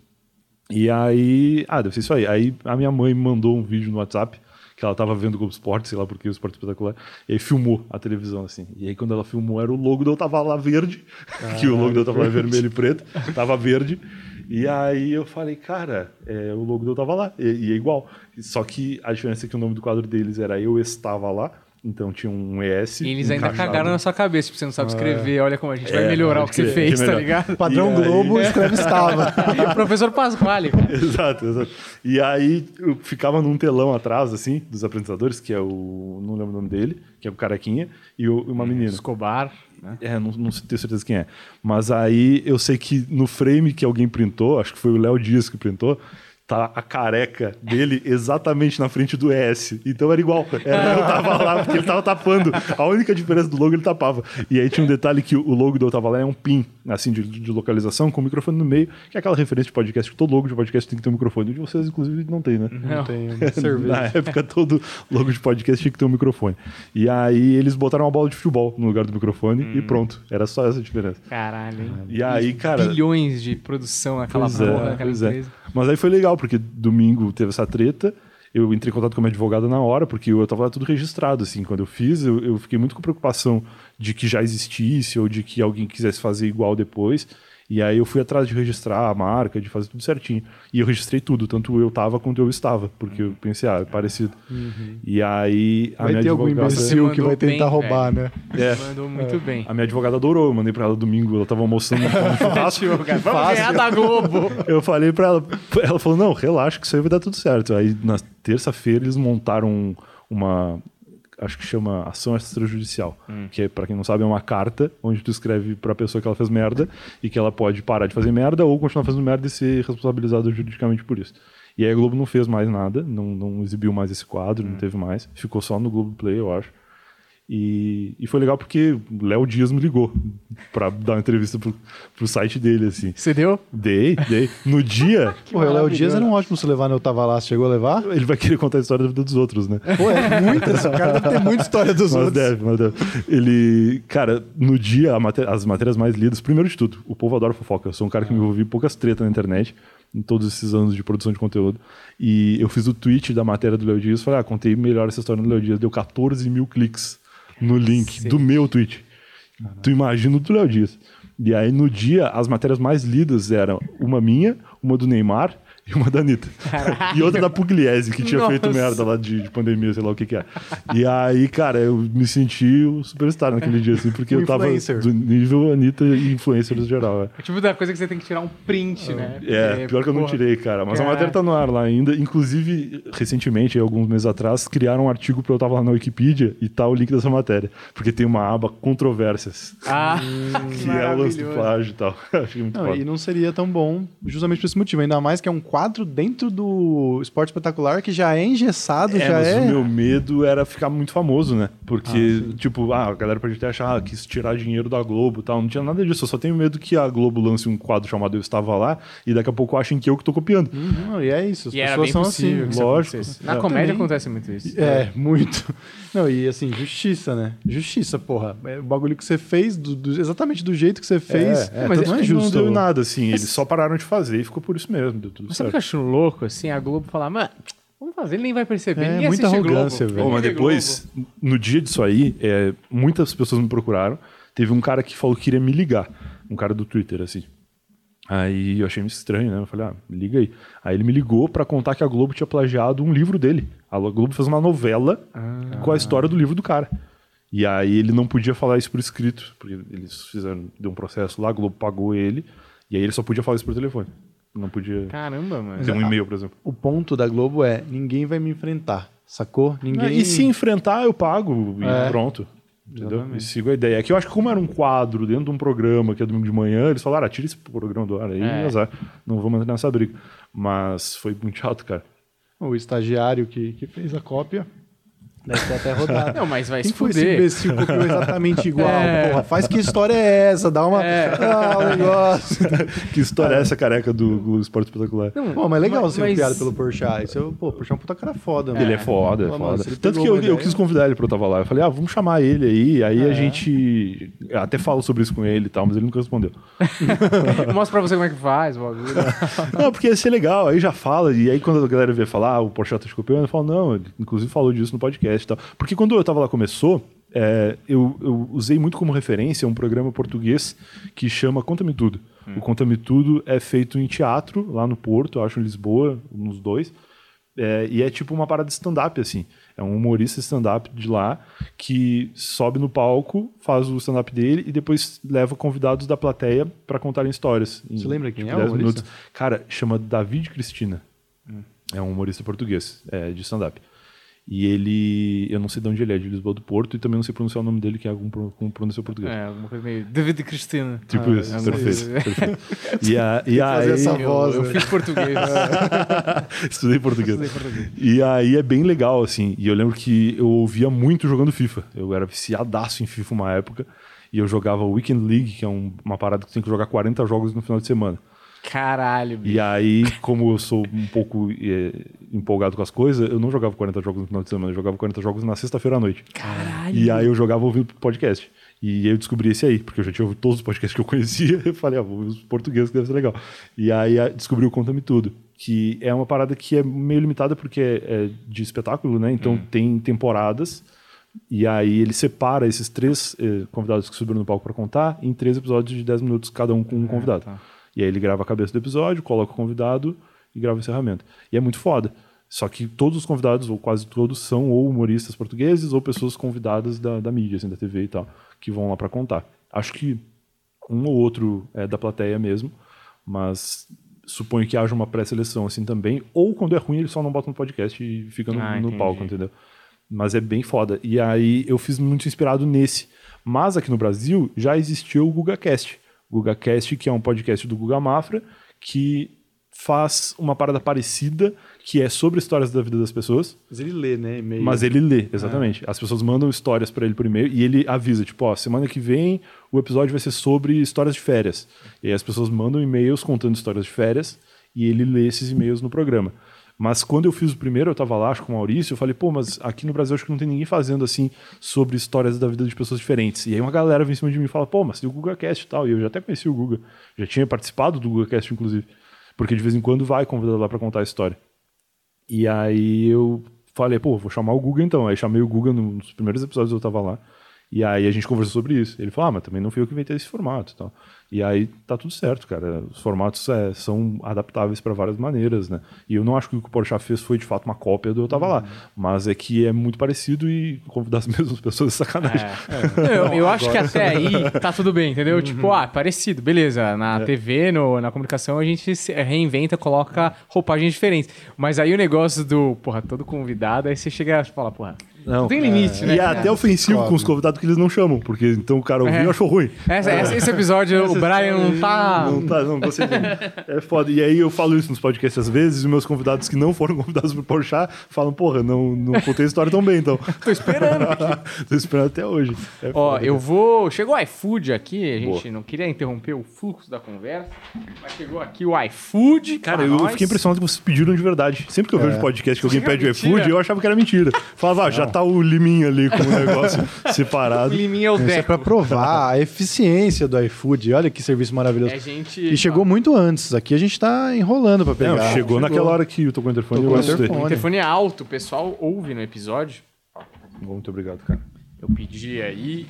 E aí... deve ser isso aí. Aí a minha mãe me mandou um vídeo no WhatsApp que ela tava vendo o Globo Esporte, sei lá porque o Esporte Espetacular, e aí filmou a televisão, assim. E aí quando ela filmou era o logo do Eu Tava Lá verde, que o logo do Eu Tava Lá é vermelho e preto, tava verde. E aí eu falei, cara, o logo do Eu Tava Lá, e é igual. Só que a diferença é que o nome do quadro deles era Eu Estava Lá, então tinha um ES. E eles ainda cagaram na sua cabeça, porque você não sabe escrever. Olha como a gente vai melhorar o que você fez, tá ligado? Padrão e Globo, aí... escreve Estava. Professor Pasquale. Exato. E aí eu ficava num telão atrás, assim, dos apresentadores, que é o... Não lembro o nome dele, que é o Carequinha, e uma menina. Escobar. Né? Não tenho certeza quem é. Mas aí eu sei que no frame que alguém printou, acho que foi o Léo Dias que printou, tá a careca dele exatamente na frente do ES. Então era igual. Era Eu Tava Lá, porque ele tava tapando. A única diferença do logo, ele tapava. E aí tinha um detalhe que o logo do Eu Tava Lá é um pin, assim, de localização, com o microfone no meio, que é aquela referência de podcast, que todo logo de podcast tem que ter um microfone. O de vocês, inclusive, não tem, né? Não tem. Na época, todo logo de podcast tinha que ter um microfone. E aí eles botaram uma bola de futebol no lugar do microfone e pronto. Era só essa a diferença. Caralho, hein? E aí, cara... Bilhões de produção naquela porra, naquela empresa. Mas aí foi legal, porque domingo teve essa treta, eu entrei em contato com a minha advogada na hora, porque eu tava lá tudo registrado, assim, quando eu fiz, eu fiquei muito com preocupação de que já existisse ou de que alguém quisesse fazer igual depois, E aí eu fui atrás de registrar a marca, de fazer tudo certinho. E eu registrei tudo, tanto eu tava quanto eu estava, porque eu pensei, ah, é parecido. Uhum. E aí a minha advogada... Vai ter algum imbecil que vai tentar roubar, né? É. Mandou muito bem. A minha advogada adorou, eu mandei pra ela domingo, ela tava almoçando no churrasco. Vamos ganhar da Globo! Eu falei pra ela, ela falou, não, relaxa que isso aí vai dar tudo certo. Aí na terça-feira eles montaram uma... acho que chama ação extrajudicial, que é, pra quem não sabe, é uma carta onde tu escreve pra pessoa que ela fez merda e que ela pode parar de fazer merda ou continuar fazendo merda e ser responsabilizada juridicamente por isso. E aí a Globo não fez mais nada, não exibiu mais esse quadro, não teve mais, ficou só no Globoplay, eu acho. E foi legal porque o Léo Dias me ligou pra dar uma entrevista pro site dele, assim. Você deu? Dei. No dia... Pô, o Léo Dias era um ótimo se levar, né? Eu tava lá, chegou a levar? Ele vai querer contar a história da vida dos outros, né? Pô, é muitas. O cara deve ter muita história dos outros. Mas deve. Ele... Cara, no dia, as matérias mais lidas... Primeiro de tudo, o povo adora fofoca. Eu sou um cara que me envolvi em poucas tretas na internet, em todos esses anos de produção de conteúdo. E eu fiz o tweet da matéria do Léo Dias, falei, contei melhor essa história do Léo Dias. Deu 14 mil cliques. No link do meu tweet. Caramba. Tu imagina o do Léo Dias. E aí, no dia, as matérias mais lidas eram uma minha, uma do Neymar e uma da Anitta. Caralho. E outra da Pugliese, que tinha feito merda lá de pandemia, sei lá o que é. E aí, cara, eu me senti o superstar naquele dia, assim, porque eu tava do nível Anitta e influencer no geral. É tipo da coisa que você tem que tirar um print, né? É, pior que eu não tirei, cara. Mas a matéria tá no ar lá ainda. Inclusive, recentemente, alguns meses atrás, criaram um artigo pra Eu Tava Lá na Wikipedia e tá o link dessa matéria. Porque tem uma aba controvérsias. Ah, que é o lance do plágio e tal. Achei muito foda. E não seria tão bom justamente por esse motivo. Ainda mais que é um quadro dentro do esporte espetacular que já é engessado, mas o meu medo era ficar muito famoso, né? Porque, a galera pra gente achar que isso tirar dinheiro da Globo e tal, não tinha nada disso. Eu só tenho medo que a Globo lance um quadro chamado Eu Estava Lá e daqui a pouco achem que eu que tô copiando. E é isso. As pessoas são assim, lógico. Na comédia também acontece muito isso. É, muito. Não, e assim, justiça, né? Justiça, porra. O bagulho que você fez, exatamente do jeito que você fez, mas não é justo. Não deu nada, assim. Eles só pararam de fazer e ficou por isso mesmo, deu tudo. Mas sabe o que eu acho louco, assim, a Globo falar, mano, vamos fazer, ele nem vai perceber. É muita arrogância, velho. Mas depois, no dia disso aí, muitas pessoas me procuraram. Teve um cara que falou que iria me ligar, um cara do Twitter, assim. Aí eu achei meio estranho, né? Eu falei, me liga aí. Aí ele me ligou pra contar que a Globo tinha plagiado um livro dele. A Globo fez uma novela com a história do livro do cara. E aí ele não podia falar isso por escrito, porque eles fizeram, deu um processo lá, a Globo pagou ele, e aí ele só podia falar isso por telefone. Não podia... Caramba, mano. Ter um e-mail, por exemplo. O ponto da Globo é, ninguém vai me enfrentar, sacou? Ninguém... E se enfrentar, eu pago e pronto. Entendeu? Exatamente. E sigo a ideia. É que eu acho que como era um quadro dentro de um programa que é domingo de manhã, eles falaram, tira esse programa do ar aí, azar. Não vou manter nessa briga. Mas foi muito chato, cara. O estagiário que fez a cópia... Deve ter até rodado. Não, mas vai se fuder. Quem foi esse imbecil copiou exatamente igual? Porra, faz que história é essa? Dá uma... um negócio. Que história é essa careca do esporte espetacular? Não, mas legal ser enviado pelo Porchat. O Porchat é um puta cara foda, mano. Ele é foda, foda. Tanto que eu quis convidar ele pra Eu Tava Lá. Eu falei, vamos chamar ele aí. Aí a gente... Eu até falo sobre isso com ele e tal, mas ele nunca respondeu. Eu mostro pra você como é que faz. Não, porque ia ser legal. Aí já fala. E aí quando a galera vier falar, o Porchat tá te copiando, eu falo, não, ele inclusive falou disso no podcast. Porque quando Eu Tava Lá começou, eu usei muito como referência um programa português que chama Conta-me Tudo. O Conta-me Tudo é feito em teatro, lá no Porto, eu acho em Lisboa, nos dois. E é tipo uma parada de stand-up, assim. É um humorista stand-up de lá que sobe no palco, faz o stand-up dele e depois leva convidados da plateia para contarem histórias. Você lembra quem é o humorista? Cara, chama David Cristina. É um humorista português de stand-up. E ele... Eu não sei de onde ele é, de Lisboa do Porto, e também não sei pronunciar o nome dele, que é como pronuncia o português. Alguma coisa meio... David Cristina. Tipo isso, perfeito. E aí... Essa voz, eu fiz português. Estudei português. E aí é bem legal, assim. E eu lembro que eu ouvia muito jogando FIFA. Eu era viciadaço em FIFA uma época, e eu jogava Weekend League, que é uma parada que tem que jogar 40 jogos no final de semana. Caralho, bicho. E aí, como eu sou um pouco empolgado com as coisas, eu não jogava 40 jogos no final de semana, eu jogava 40 jogos na sexta-feira à noite. Caralho. E aí eu jogava ouvindo podcast. E eu descobri esse aí, porque eu já tinha ouvido todos os podcasts que eu conhecia, eu falei, vou ouvir os portugueses que deve ser legal. E aí descobri o Conta-me Tudo, que é uma parada que é meio limitada porque é de espetáculo, né? Então tem temporadas E aí ele separa esses três convidados que subiram no palco para contar em três episódios de 10 minutos, cada um com um convidado. Tá. E aí ele grava a cabeça do episódio, coloca o convidado e grava o encerramento. E é muito foda. Só que todos os convidados, ou quase todos, são ou humoristas portugueses ou pessoas convidadas da mídia, assim, da TV e tal, que vão lá para contar. Acho que um ou outro é da plateia mesmo, mas suponho que haja uma pré-seleção assim também. Ou quando é ruim, ele só não bota no podcast e fica no palco, entendeu? Mas é bem foda. E aí eu fiz muito inspirado nesse. Mas aqui no Brasil já existiu o GugaCast. O GugaCast, que é um podcast do Guga Mafra, que faz uma parada parecida, que é sobre histórias da vida das pessoas. Mas ele lê, né? E-mail. Mas ele lê, exatamente. Ah. As pessoas mandam histórias pra ele por e-mail e ele avisa, tipo, ó, semana que vem o episódio vai ser sobre histórias de férias. E aí as pessoas mandam e-mails contando histórias de férias e ele lê esses e-mails no programa. Mas quando eu fiz o primeiro, eu tava lá, acho que com o Maurício, eu falei, pô, mas aqui no Brasil acho que não tem ninguém fazendo assim sobre histórias da vida de pessoas diferentes. E aí uma galera vem em cima de mim e fala, pô, mas tem o GugaCast e tal. E eu já até conheci o Guga. Já tinha participado do GugaCast, inclusive. Porque de vez em quando vai convidado lá pra contar a história. E aí eu falei, pô, vou chamar o Guga então. Aí chamei o Guga nos primeiros episódios eu tava lá. E aí a gente conversou sobre isso. Ele falou, ah, mas também não fui eu que inventei esse formato e tal. E aí tá tudo certo, cara. Os formatos são adaptáveis pra várias maneiras, né? E eu não acho que o que o Porchat fez foi de fato uma cópia do Eu Tava Lá. Mas é que é muito parecido e convidar as mesmas pessoas é sacanagem. Eu acho que até aí tá tudo bem, entendeu? Tipo, parecido, beleza. Na TV, na comunicação, a gente se reinventa, coloca roupagens diferentes. Mas aí o negócio do, todo convidado, aí você chega e fala, não tem limite, né? E é até ofensivo com os convidados que eles não chamam, porque então o cara ouviu e achou ruim. Esse episódio, o Brian não gostei dele. É foda. E aí eu falo isso nos podcasts às vezes, e meus convidados que não foram convidados pro Porchat falam, não contei a história tão bem, então. Tô esperando. Tô esperando até hoje. Chegou o iFood aqui, a gente não queria interromper o fluxo da conversa, mas chegou aqui o iFood. Cara, eu fiquei impressionado que vocês pediram de verdade. Sempre que eu vejo podcast que alguém pede o iFood, eu achava que era mentira. Falava, já tá o liminho ali com o negócio separado. O liminho é o Deco. É pra provar a eficiência do iFood. Olha que serviço maravilhoso. E chegou muito antes. Aqui a gente tá enrolando pra pegar. Chegou naquela hora que eu tô com o interfone. O interfone é alto. O pessoal ouve no episódio. Muito obrigado, cara. Eu pedi aí.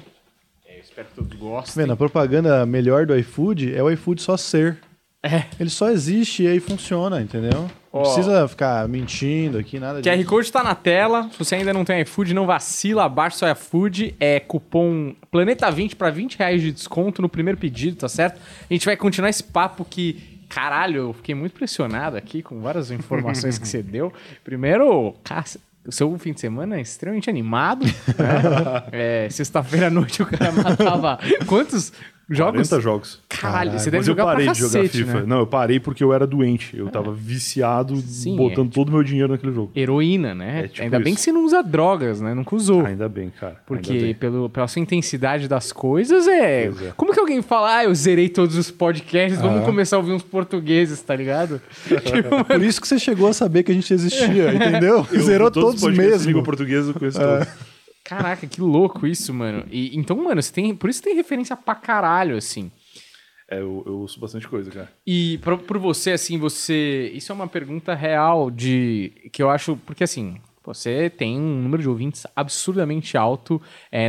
Eu espero que todos gostem. A propaganda melhor do iFood é o iFood só ser. Ele só existe e aí funciona, entendeu? Não precisa ficar mentindo aqui, nada disso. QR Code tá na tela. Se você ainda não tem iFood, não vacila. Abaixa só iFood. É cupom PLANETA20 pra R$20 de desconto no primeiro pedido, tá certo? A gente vai continuar esse papo que... Caralho, eu fiquei muito impressionado aqui com várias informações que você deu. Primeiro, o seu fim de semana é extremamente animado. Sexta-feira à noite o cara matava... Quantos... Jogos? 40 jogos. Caralho, você deve jogar pra cacete, né? Mas eu parei de jogar FIFA. Não, eu parei porque eu era doente. Eu tava viciado, botando todo o meu dinheiro naquele jogo. Heroína, né? Ainda bem que você não usa drogas, né? Nunca usou. Ainda bem, cara. Porque pela sua intensidade das coisas, Como que alguém fala, eu zerei todos os podcasts, vamos começar a ouvir uns portugueses, tá ligado? Por isso que você chegou a saber que a gente existia, entendeu? Zerou todos os mesmo. Eu português, eu conheço todos. Caraca, que louco isso, mano. E, então, mano, você tem, por isso tem referência pra caralho, assim. Eu ouço bastante coisa, cara. E por você, assim, isso é uma pergunta real que eu acho... Porque, assim, você tem um número de ouvintes absurdamente alto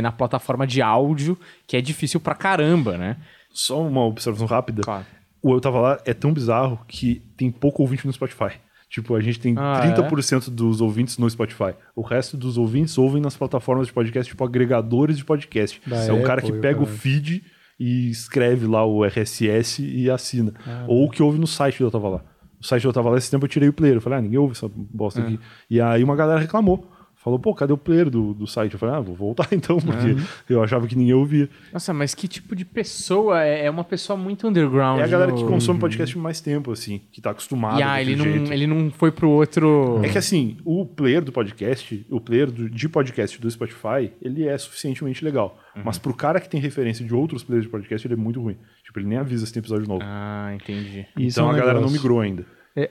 na plataforma de áudio, que é difícil pra caramba, né? Só uma observação rápida. Claro. O Eu Tava Lá é tão bizarro que tem pouco ouvinte no Spotify. Tipo, a gente tem 30% dos ouvintes no Spotify. O resto dos ouvintes ouvem nas plataformas de podcast, tipo agregadores de podcast. É um cara que pega o feed e escreve lá o RSS e assina. Ou que ouve no site do Eu Tava Lá. O site do Eu Tava Lá, esse tempo eu tirei o player. Eu falei, ninguém ouve essa bosta aqui. E aí uma galera reclamou. Falou, cadê o player do site? Eu falei, vou voltar então, porque eu achava que ninguém ouvia. Nossa, mas que tipo de pessoa? É uma pessoa muito underground. É a galera que consome podcast mais tempo, assim, que tá acostumada. Ele não foi pro outro... É que assim, o player do podcast, o player de podcast do Spotify, ele é suficientemente legal. Mas pro cara que tem referência de outros players de podcast, ele é muito ruim. Tipo, ele nem avisa se tem episódio novo. Ah, entendi. Então a galera não migrou ainda.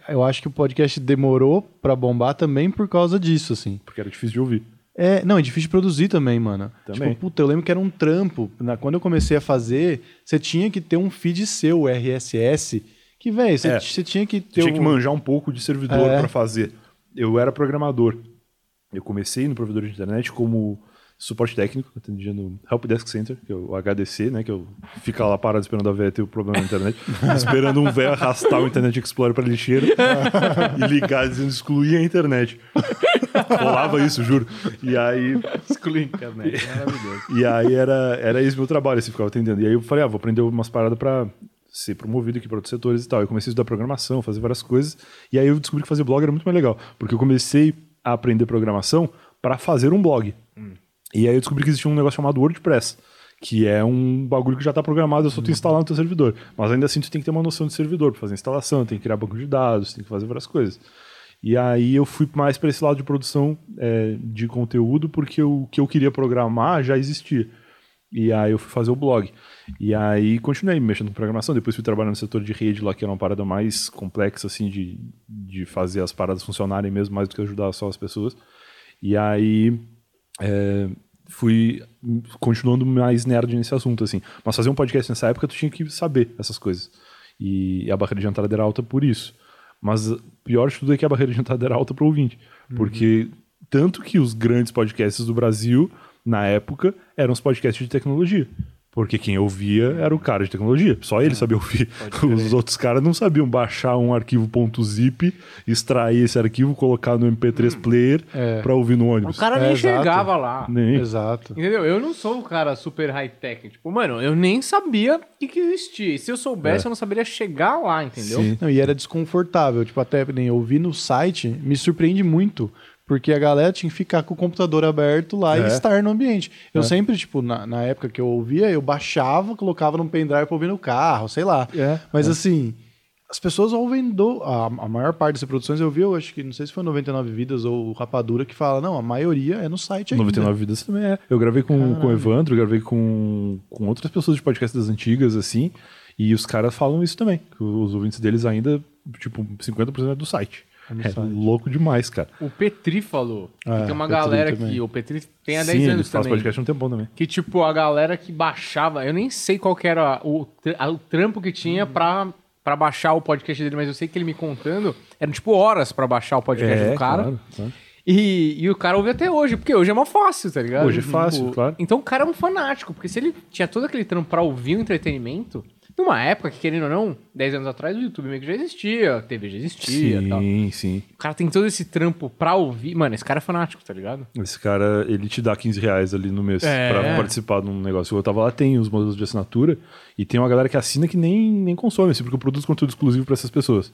Eu acho que o podcast demorou pra bombar também por causa disso, assim. Porque era difícil de ouvir. É difícil de produzir também, mano. Também. Tipo, eu lembro que era um trampo. Quando eu comecei a fazer, você tinha que ter um feed seu, RSS, que, velho, você tinha que ter... Você tinha que manjar um pouco de servidor pra fazer. Eu era programador. Eu comecei no provedor de internet como suporte técnico, atendia no Help Desk Center, que é o HDC, né, que eu ficar lá parado esperando a véia ter o problema na internet, esperando um véia arrastar o Internet Explorer pra lixeira e ligar dizendo excluir a internet. Rolava isso, juro. E aí... excluir a internet, maravilhoso. E aí era esse meu trabalho, assim, ficava atendendo. E aí eu falei, vou aprender umas paradas pra ser promovido aqui para outros setores e tal. Eu comecei a estudar programação, fazer várias coisas. E aí eu descobri que fazer blog era muito mais legal, porque eu comecei a aprender programação para fazer um blog. E aí eu descobri que existia um negócio chamado WordPress, que é um bagulho que já está programado, eu só tu instalar no teu servidor. Mas ainda assim tu tem que ter uma noção de servidor para fazer instalação, tem que criar banco de dados, tem que fazer várias coisas. E aí eu fui mais para esse lado de produção de conteúdo, porque o que eu queria programar já existia. E aí eu fui fazer o blog. E aí continuei mexendo com programação, depois fui trabalhar no setor de rede lá, que era uma parada mais complexa, assim, de fazer as paradas funcionarem mesmo, mais do que ajudar só as pessoas. E aí... fui continuando mais nerd nesse assunto, assim. Mas fazer um podcast nessa época, tu tinha que saber essas coisas. E a barreira de entrada era alta por isso. Mas o pior de tudo é que a barreira de entrada era alta pro ouvinte. Porque tanto que os grandes podcasts do Brasil, na época, eram os podcasts de tecnologia. Porque quem ouvia era o cara de tecnologia. Só ele sabia ouvir. Os outros caras não sabiam baixar um arquivo .zip, extrair esse arquivo, colocar no MP3 player pra ouvir no ônibus. O cara nem chegava lá. Nem. Exato. Entendeu? Eu não sou o cara super high-tech. Tipo, mano, eu nem sabia que existia. E se eu soubesse, eu não saberia chegar lá, entendeu? Sim. Não, e era desconfortável. Tipo, até nem ouvir no site me surpreende muito. Porque a galera tinha que ficar com o computador aberto lá e estar no ambiente. Eu sempre, tipo, na época que eu ouvia, eu baixava, colocava num pendrive pra ouvir no carro, sei lá. Mas assim, as pessoas ouvem a maior parte dessas produções eu vi, eu acho que, não sei se foi 99 Vidas ou Rapadura, que fala, não, a maioria é no site ainda. 99 Vidas também é. Eu gravei com o Evandro, gravei com outras pessoas de podcast das antigas, assim, e os caras falam isso também. Que os ouvintes deles ainda, tipo, 50% é do site. É louco demais, cara. O Petri falou que tem uma galera que... O Petri tem há 10 anos também. Sim, faz podcast há um tempão também. Que tipo, a galera que baixava... Eu nem sei qual que era o trampo que tinha pra baixar o podcast dele, mas eu sei que ele me contando, eram tipo horas pra baixar o podcast do cara. Claro. E o cara ouve até hoje, porque hoje é mó fácil, tá ligado? Hoje é fácil, tipo, claro. Então o cara é um fanático, porque se ele tinha todo aquele trampo pra ouvir o entretenimento... Numa época que, querendo ou não, 10 anos atrás, o YouTube meio que já existia, a TV já existia e tal. Sim, sim. O cara tem todo esse trampo pra ouvir. Mano, esse cara é fanático, tá ligado? Esse cara, ele te dá R$15 ali no mês pra participar de um negócio. Eu tava lá, tem os modelos de assinatura e tem uma galera que assina que nem consome, assim, porque eu produzo conteúdo exclusivo pra essas pessoas.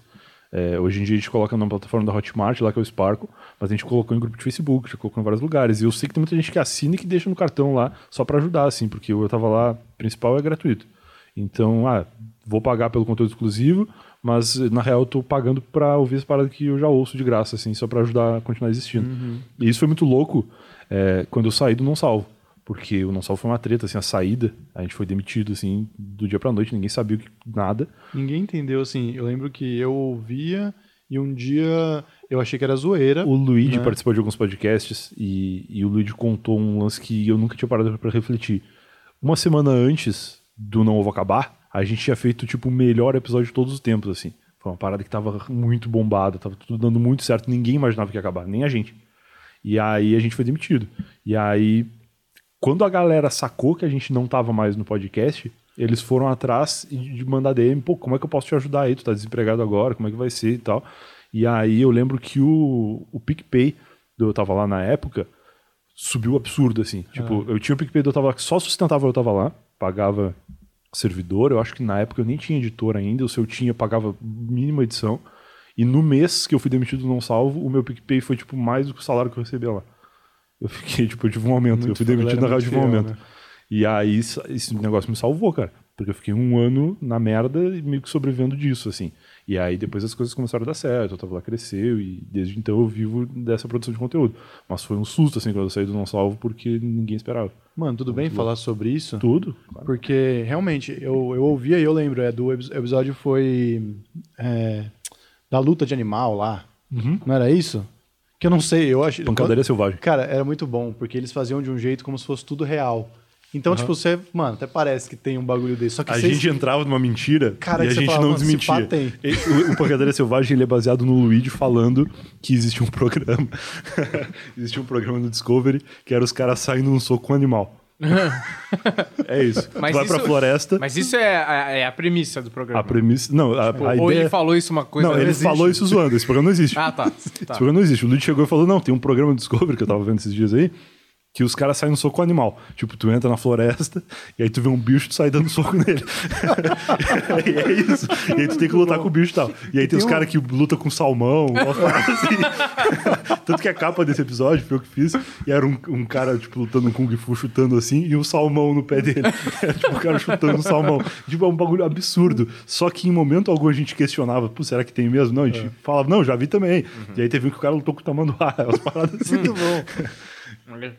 Hoje em dia a gente coloca na plataforma da Hotmart, lá que é o Sparco, mas a gente colocou em grupo de Facebook, a gente colocou em vários lugares. E eu sei que tem muita gente que assina e que deixa no cartão lá só pra ajudar, assim, porque eu tava lá, principal é gratuito. Então, vou pagar pelo conteúdo exclusivo, mas na real eu tô pagando pra ouvir as paradas que eu já ouço de graça, assim, só pra ajudar a continuar existindo. E isso foi muito louco quando eu saí do Não Salvo, porque o Não Salvo foi uma treta, assim, a saída, a gente foi demitido, assim, do dia pra noite, ninguém sabia nada. Ninguém entendeu, assim, eu lembro que eu ouvia e um dia eu achei que era zoeira. O Luigi participou de alguns podcasts e o Luigi contou um lance que eu nunca tinha parado pra refletir. Uma semana antes do Não Ouvo acabar, a gente tinha feito tipo o melhor episódio de todos os tempos, assim. Foi uma parada que tava muito bombada, tava tudo dando muito certo, ninguém imaginava que ia acabar, nem a gente. E aí a gente foi demitido. E aí, quando a galera sacou que a gente não tava mais no podcast, eles foram atrás de mandar DM, pô, como é que eu posso te ajudar aí? Tu tá desempregado agora, como é que vai ser e tal. E aí eu lembro que o PicPay, eu tava lá na época, subiu absurdo, assim. Tipo, eu tinha o PicPay do Eu Tava Lá, que só sustentava Eu Tava Lá, pagava servidor, eu acho que na época eu nem tinha editor ainda, ou se eu tinha, pagava mínima edição, e no mês que eu fui demitido do Não Salvo, o meu PicPay foi tipo mais do que o salário que eu recebia lá. Eu fiquei, tipo, eu tive um aumento, eu fui demitido na rádio de um aumento. Né? E aí esse negócio me salvou, cara, porque eu fiquei um ano na merda e meio que sobrevivendo disso, assim. E aí depois as coisas começaram a dar certo, Eu Tava Lá cresceu, e desde então eu vivo dessa produção de conteúdo. Mas foi um susto, assim, quando eu saí do Não Salvo, porque ninguém esperava. Mano, tudo bem falar sobre isso? Tudo. Claro. Porque, realmente, eu ouvia e eu lembro, do episódio foi da luta de animal lá. Não era isso? Que eu não sei, eu acho... Pancadaria Selvagem. Cara, era muito bom, porque eles faziam de um jeito como se fosse tudo real. Então, tipo, você... Mano, até parece que tem um bagulho desse. Só que gente entrava numa mentira, cara, e a gente fala, não desmentia. O Pancadaria Selvagem, ele é baseado no Luigi falando que existia um programa. Existia um programa no Discovery que era os caras saindo num soco com um animal. É isso. Mas tu vai pra floresta. Mas isso é a premissa do programa. A premissa... Não, a ideia... Ou ele falou isso uma coisa... Não, ele falou isso zoando. Esse programa não existe. Ah, tá. Esse programa não existe. O Luigi chegou e falou, não, tem um programa no Discovery que eu tava vendo esses dias aí, que os caras saem no soco animal. Tipo, tu entra na floresta e aí tu vê um bicho, tu sai dando soco nele. E é isso. E aí tu tem que lutar com o bicho e tal. E aí tem os caras que lutam com salmão. Assim. Tanto que a capa desse episódio foi eu que fiz. E era um cara, tipo, lutando um Kung Fu, chutando assim, e um salmão no pé dele. Era, tipo, o cara chutando um salmão. Tipo, é um bagulho absurdo. Só que em momento algum a gente questionava, pô, será que tem mesmo? Não, a gente falava, não, já vi também. E aí teve um que o cara lutou com o tamanduá. Umas paradas assim. Muito bom.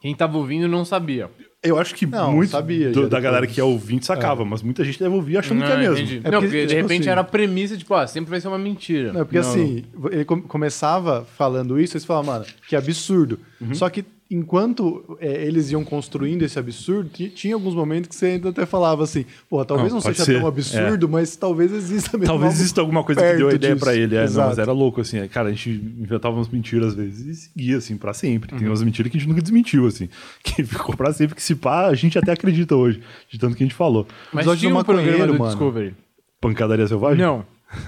Quem tava ouvindo não sabia. Eu acho que não, muito sabia, da galera que é ouvinte sacava, mas muita gente deve ouvir achando que é mesmo. Entendi. Não, porque de repente assim, era a premissa, tipo, sempre vai ser uma mentira. Não, porque assim, ele começava falando isso, eles falavam, mano, que absurdo. Só que enquanto eles iam construindo esse absurdo, tinha alguns momentos que você ainda até falava assim, pô, talvez não seja tão absurdo, mas talvez exista mesmo. Talvez exista alguma coisa que deu a ideia pra ele. Não, mas era louco, assim. Cara, a gente inventava umas mentiras às vezes e seguia, assim, pra sempre. Tem umas mentiras que a gente nunca desmentiu, assim. Que ficou pra sempre, que se pá, a gente até acredita hoje, de tanto que a gente falou. Mas tinha um programa do Discovery. Pancadaria Selvagem? Não.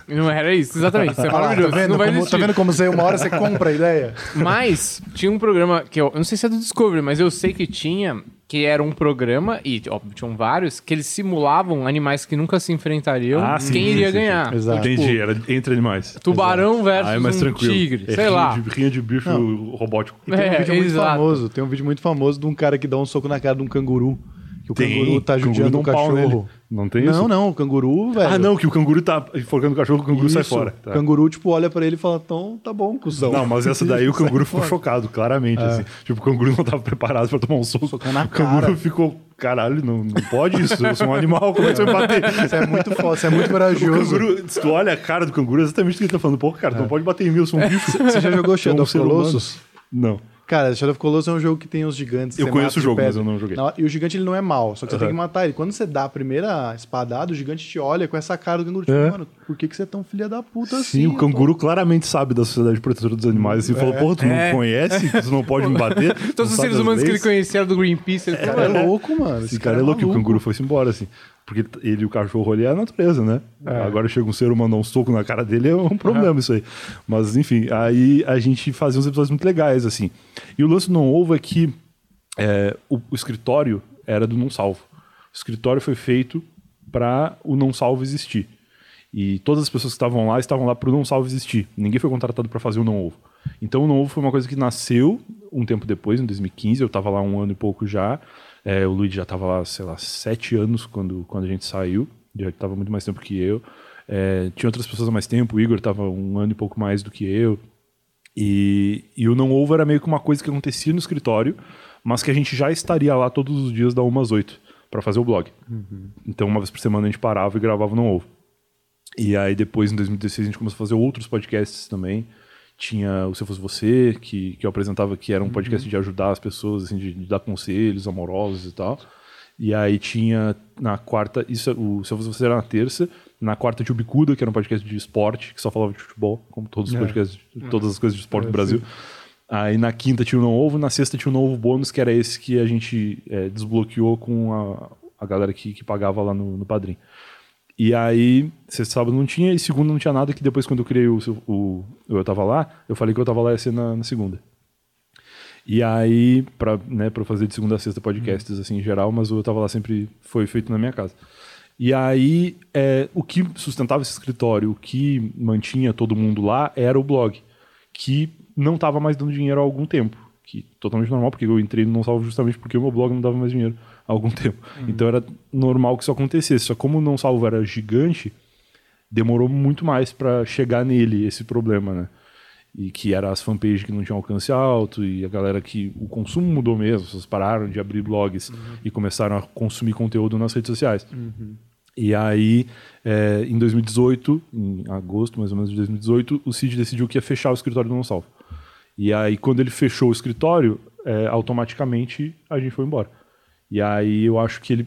Não era isso, exatamente. Isso é maravilhoso. Tá vendo como você, uma hora você compra a ideia? Mas tinha um programa que eu não sei se é do Discovery, mas eu sei que tinha, que era um programa, e óbvio, tinham vários, que eles simulavam animais que nunca se enfrentariam, quem iria ganhar. Exato. Entendi, tipo, era entre animais. Tubarão versus tigre, sei lá. Rinha de bicho robótico. E tem um vídeo muito famoso, de um cara que dá um soco na cara de um canguru. Que o canguru tá judiando um cachorro. Não tem isso? Não, o canguru, velho... Ah, não, que o canguru tá enforcando o cachorro, o canguru sai fora. Tá. O canguru, tipo, olha pra ele e fala, então, tá bom, cuzão. Não, mas essa daí o canguru ficou chocado, claramente, assim. Tipo, o canguru não tava preparado pra tomar um soco. O canguru ficou, caralho, não pode isso, eu sou um animal, como é que você vai bater? Isso é muito foda, isso é muito corajoso. O canguru, se tu olha a cara do canguru, é exatamente o que ele tá falando. Pô, cara, tu não pode bater em mim, eu sou um bicho. Você já jogou Shadow of Colossus? Não. Cara, Shadow of Colossus é um jogo que tem os gigantes. Eu conheço o jogo, mas eu não joguei. E o gigante, ele não é mau, só que você tem que matar ele. Quando você dá a primeira espadada, o gigante te olha com essa cara do canguru. Tipo, mano, por que você é tão filha da puta assim? Sim, o canguru claramente sabe da Sociedade Protetora dos Animais. Ele falou, porra, tu não conhece? Tu não pode me bater? Todos os seres humanos que ele conhecia eram do Greenpeace. Ele falou, é louco, mano. Esse cara é louco. E o canguru foi-se embora, assim. Porque ele e o cachorro ali é a natureza, né? É. Agora chega um ser humano, um soco na cara dele, é um problema isso aí. Mas, enfim, aí a gente fazia uns episódios muito legais, assim. E o lance do Não Ouvo é que o escritório era do Não Salvo. O escritório foi feito para o Não Salvo existir. E todas as pessoas que estavam lá para o Não Salvo existir. Ninguém foi contratado para fazer o Não Ouvo. Então o Não Ouvo foi uma coisa que nasceu um tempo depois, em 2015. Eu estava lá um ano e pouco já. O Luigi já tava lá, sei lá, 7 anos quando a gente saiu. Já tava muito mais tempo que eu. Tinha outras pessoas há mais tempo. O Igor tava um ano e pouco mais do que eu. E o Não Ouvo era meio que uma coisa que acontecia no escritório, mas que a gente já estaria lá todos os dias da 1 às 8 para fazer o blog. Então, uma vez por semana a gente parava e gravava o Não Ouvo. E aí depois, em 2016, a gente começou a fazer outros podcasts também. Tinha o Se Eu Fosse Você, que eu apresentava, que era um podcast de ajudar as pessoas, assim, de dar conselhos amorosos e tal. E aí tinha na quarta... Isso, o Se Eu Fosse Você era na terça. Na quarta tinha o Bicuda, que era um podcast de esporte, que só falava de futebol, como todos os podcasts, todas as coisas de esporte do Brasil. Sim. Aí na quinta tinha o Não Ouvo. Na sexta tinha o Não Ouvo Bônus, que era esse que a gente desbloqueou com a galera que pagava lá no Padrim. E aí, sexta, sábado não tinha, e segunda não tinha nada, que depois quando eu criei o Eu Tava Lá, eu falei que Eu Tava Lá ia ser na segunda. E aí, pra fazer de segunda a sexta podcasts, assim, em geral, mas o Eu Tava Lá sempre foi feito na minha casa. E aí, o que sustentava esse escritório, o que mantinha todo mundo lá, era o blog, que não tava mais dando dinheiro há algum tempo, que totalmente normal, porque eu entrei no Não Salvo justamente porque o meu blog não dava mais dinheiro há algum tempo. Então era normal que isso acontecesse. Só como o Não Salvo era gigante, demorou muito mais para chegar nele esse problema, né? E que era as fanpages que não tinham alcance alto, e a galera que... O consumo mudou mesmo, as pessoas pararam de abrir blogs e começaram a consumir conteúdo nas redes sociais. E aí, em 2018, em agosto mais ou menos de 2018, o Cid decidiu que ia fechar o escritório do Não Salvo. E aí, quando ele fechou o escritório, automaticamente a gente foi embora. E aí eu acho que ele...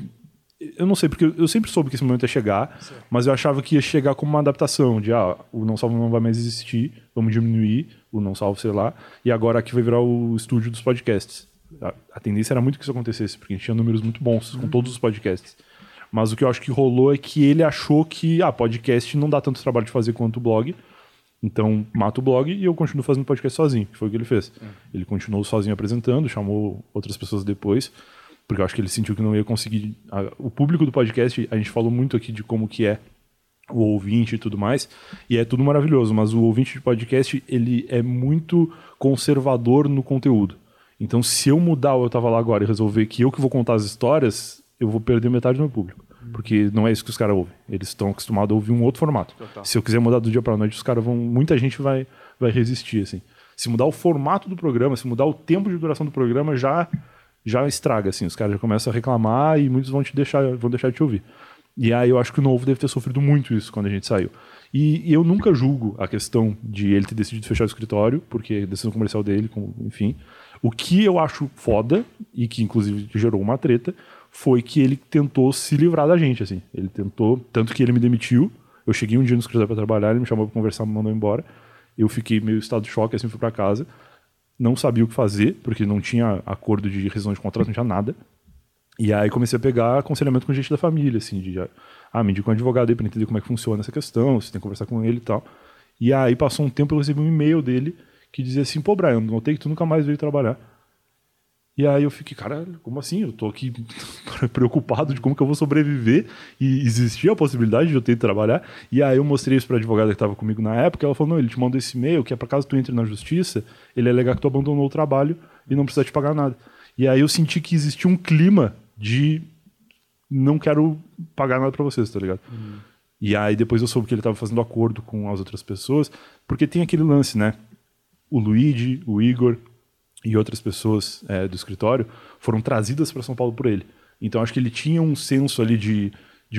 Eu não sei, porque eu sempre soube que esse momento ia chegar, certo, mas eu achava que ia chegar como uma adaptação de, o Não Salvo não vai mais existir, vamos diminuir o Não Salvo, sei lá, e agora aqui vai virar o estúdio dos podcasts. A tendência era muito que isso acontecesse, porque a gente tinha números muito bons com todos os podcasts. Mas o que eu acho que rolou é que ele achou que, podcast não dá tanto trabalho de fazer quanto o blog, então mata o blog e eu continuo fazendo podcast sozinho, que foi o que ele fez. Ele continuou sozinho apresentando, chamou outras pessoas depois, porque eu acho que ele sentiu que não ia conseguir... O público do podcast, a gente falou muito aqui de como que é o ouvinte e tudo mais, e é tudo maravilhoso, mas o ouvinte de podcast, ele é muito conservador no conteúdo. Então, se eu mudar o Eu Tava Lá Agora e resolver que eu que vou contar as histórias, eu vou perder metade do meu público. Porque não é isso que os caras ouvem. Eles estão acostumados a ouvir um outro formato. Total. Se eu quiser mudar do dia pra noite, os caras vão... Muita gente vai resistir, assim. Se mudar o formato do programa, se mudar o tempo de duração do programa, já estraga, assim, os caras já começam a reclamar e muitos vão deixar de te ouvir. E aí eu acho que o Novo deve ter sofrido muito isso quando a gente saiu. E eu nunca julgo a questão de ele ter decidido fechar o escritório, porque é decisão comercial dele, enfim. O que eu acho foda, e que inclusive gerou uma treta, foi que ele tentou se livrar da gente, assim. Ele tentou, tanto que ele me demitiu, eu cheguei um dia no escritório pra trabalhar, ele me chamou pra conversar, me mandou embora, eu fiquei meio em estado de choque, assim, fui pra casa. Não sabia o que fazer, porque não tinha acordo de rescisão de contrato, não tinha nada. E aí comecei a pegar aconselhamento com gente da família, assim, de... me indica um advogado aí pra entender como é que funciona essa questão, você tem que conversar com ele e tal. E aí passou um tempo, eu recebi um e-mail dele que dizia assim, pô, Brian, notei que tu nunca mais veio trabalhar. E aí eu fiquei, caralho, como assim? Eu tô aqui preocupado de como que eu vou sobreviver e existia a possibilidade de eu ter que trabalhar. E aí eu mostrei isso pra advogada que tava comigo na época, ela falou, não, ele te mandou esse e-mail que é pra caso tu entre na justiça, ele alegar que tu abandonou o trabalho e não precisa te pagar nada. E aí eu senti que existia um clima de não quero pagar nada pra vocês, tá ligado? E aí depois eu soube que ele tava fazendo acordo com as outras pessoas, porque tem aquele lance, né? O Luigi, o Igor... e outras pessoas do escritório foram trazidas para São Paulo por ele. Então acho que ele tinha um senso ali de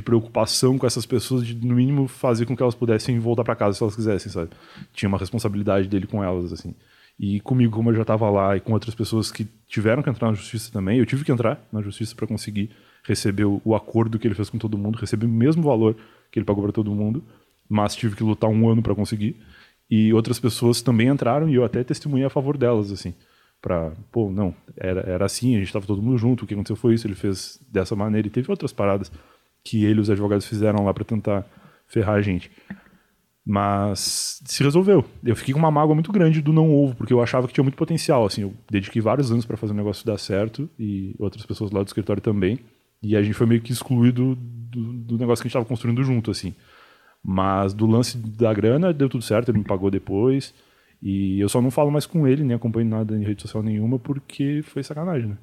preocupação com essas pessoas, de no mínimo fazer com que elas pudessem voltar para casa se elas quisessem, sabe? Tinha uma responsabilidade dele com elas, assim. E comigo, como eu já estava lá, e com outras pessoas que tiveram que entrar na justiça também, eu tive que entrar na justiça para conseguir receber o acordo que ele fez com todo mundo, receber o mesmo valor que ele pagou para todo mundo, mas tive que lutar um ano para conseguir. E outras pessoas também entraram e eu até testemunhei a favor delas, assim. Era assim, a gente tava todo mundo junto, o que aconteceu foi isso, ele fez dessa maneira e teve outras paradas que ele e os advogados fizeram lá pra tentar ferrar a gente, mas se resolveu. Eu fiquei com uma mágoa muito grande do Não Ouvo, porque eu achava que tinha muito potencial, assim, eu dediquei vários anos pra fazer o negócio dar certo e outras pessoas lá do escritório também, e a gente foi meio que excluído do negócio que a gente tava construindo junto, assim, mas do lance da grana deu tudo certo, ele me pagou depois. E eu só não falo mais com ele, nem acompanho nada em rede social nenhuma, porque foi sacanagem, né?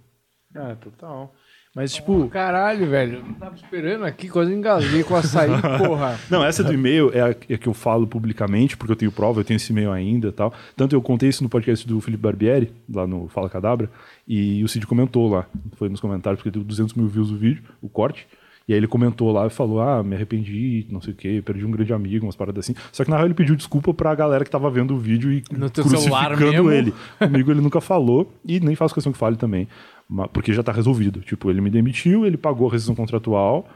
Ah, total. Mas, tipo... caralho, velho, eu não tava esperando aqui, quase engasguei com açaí, porra. Não, essa do e-mail é a que eu falo publicamente, porque eu tenho prova, eu tenho esse e-mail ainda e tal. Tanto eu contei isso no podcast do Felipe Barbieri, lá no Fala Cadabra, e o Cid comentou lá. Foi nos comentários, porque deu 200.000 views o vídeo, o corte. E aí ele comentou lá e falou, me arrependi, não sei o quê, perdi um grande amigo, umas paradas assim. Só que na real ele pediu desculpa pra galera que tava vendo o vídeo e no teu crucificando mesmo? Ele. Comigo ele nunca falou e nem faço questão que fale também, porque já tá resolvido. Tipo, ele me demitiu, ele pagou a rescisão contratual,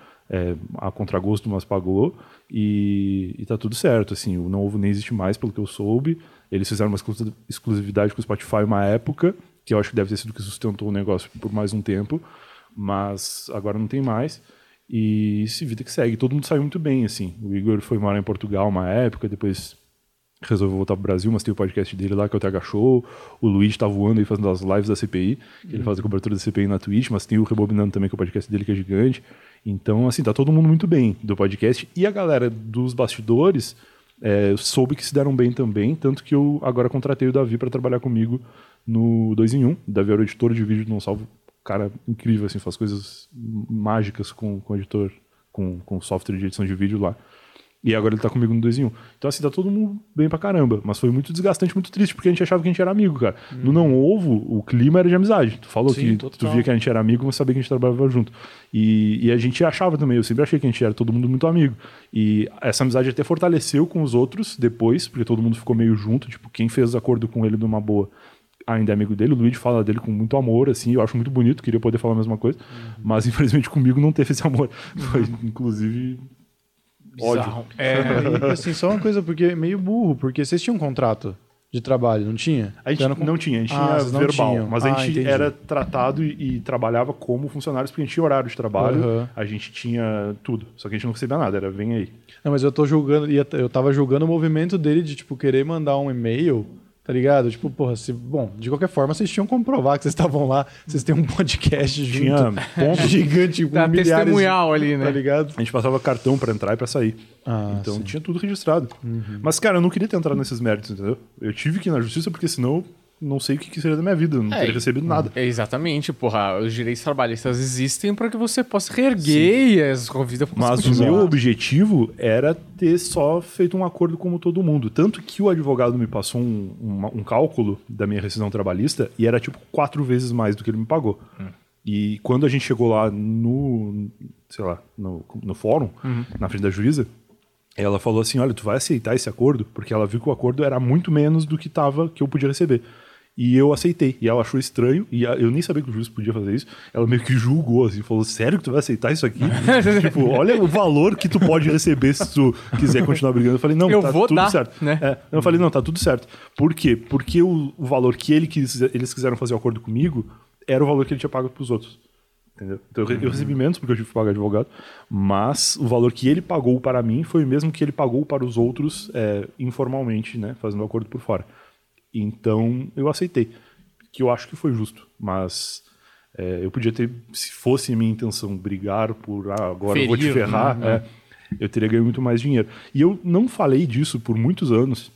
a contragosto, mas pagou e tá tudo certo. Assim, o Não Ouvo nem existe mais, pelo que eu soube. Eles fizeram uma exclusividade com o Spotify uma época, que eu acho que deve ter sido o que sustentou o negócio por mais um tempo, mas agora não tem mais. E se vida que segue, todo mundo saiu muito bem, assim. O Igor foi morar em Portugal uma época, depois resolveu voltar pro Brasil, mas tem o podcast dele lá, que é o TH Show. O Luiz tá voando aí fazendo as lives da CPI, que ele faz a cobertura da CPI na Twitch, mas tem o Rebobinando também, que é o podcast dele, que é gigante. Então, assim, tá todo mundo muito bem do podcast. E a galera dos bastidores soube que se deram bem também, tanto que eu agora contratei o Davi para trabalhar comigo no 2 em 1. O Davi era o editor de vídeo do Não Salvo. Cara incrível, assim, faz coisas mágicas com o editor, com software de edição de vídeo lá. E agora ele tá comigo no 2 em 1. Então, assim, tá todo mundo bem pra caramba. Mas foi muito desgastante, muito triste, porque a gente achava que a gente era amigo, cara. No Não Ouvo, o clima era de amizade. Tu falou sim, que tu via que a gente era amigo, mas sabia que a gente trabalhava junto. E a gente achava também, eu sempre achei que a gente era todo mundo muito amigo. E essa amizade até fortaleceu com os outros depois, porque todo mundo ficou meio junto. Tipo, quem fez acordo com ele numa boa... ainda é amigo dele, o Luigi fala dele com muito amor, assim, eu acho muito bonito, queria poder falar a mesma coisa, mas infelizmente comigo não teve esse amor. Foi, inclusive, bizarro. Ódio. É, e, assim, só uma coisa, porque meio burro, porque vocês tinham um contrato de trabalho, não tinha? A gente não tinha, a gente tinha verbal, mas a gente era tratado e trabalhava como funcionários, porque a gente tinha horário de trabalho, a gente tinha tudo, só que a gente não recebia nada, era vem aí. Não, mas eu tô julgando, eu tava julgando o movimento dele de, tipo, querer mandar um e-mail, tá ligado? Tipo, porra, se, bom, de qualquer forma, vocês tinham que comprovar que vocês estavam lá, vocês têm um podcast junto, tinha ponto gigante, com milhares, testemunhal ali, né? Tá ligado? A gente passava cartão pra entrar e pra sair. Então, sim, tinha tudo registrado. Mas, cara, eu não queria ter entrado nesses méritos, entendeu? Eu tive que ir na justiça porque senão não sei o que seria da minha vida, eu não teria recebido nada. É, exatamente, porra, os direitos trabalhistas existem para que você possa reerguer e as convidas... Mas o meu objetivo era ter só feito um acordo como todo mundo, tanto que o advogado me passou um cálculo da minha rescisão trabalhista e era tipo 4 vezes mais do que ele me pagou. E quando a gente chegou lá no, sei lá, no fórum, na frente da juíza, ela falou assim, olha, tu vai aceitar esse acordo? Porque ela viu que o acordo era muito menos do que tava, que eu podia receber. E eu aceitei. E ela achou estranho. E eu nem sabia que o juiz podia fazer isso. Ela meio que julgou, assim. Falou, sério que tu vai aceitar isso aqui? Tipo, olha o valor que tu pode receber se tu quiser continuar brigando. Eu falei, não, eu tá vou tudo dar, certo. Né? Eu falei, não, tá tudo certo. Por quê? Porque o valor que eles quiseram fazer o acordo comigo era o valor que ele tinha pago pros outros. Entendeu? Então eu recebi menos porque eu tive que pagar advogado. Mas o valor que ele pagou para mim foi o mesmo que ele pagou para os outros informalmente, né? Fazendo o acordo por fora. Então, eu aceitei, que eu acho que foi justo, mas eu podia ter, se fosse minha intenção brigar por agora ferir, eu vou te ferrar, eu teria ganho muito mais dinheiro. E eu não falei disso por muitos anos,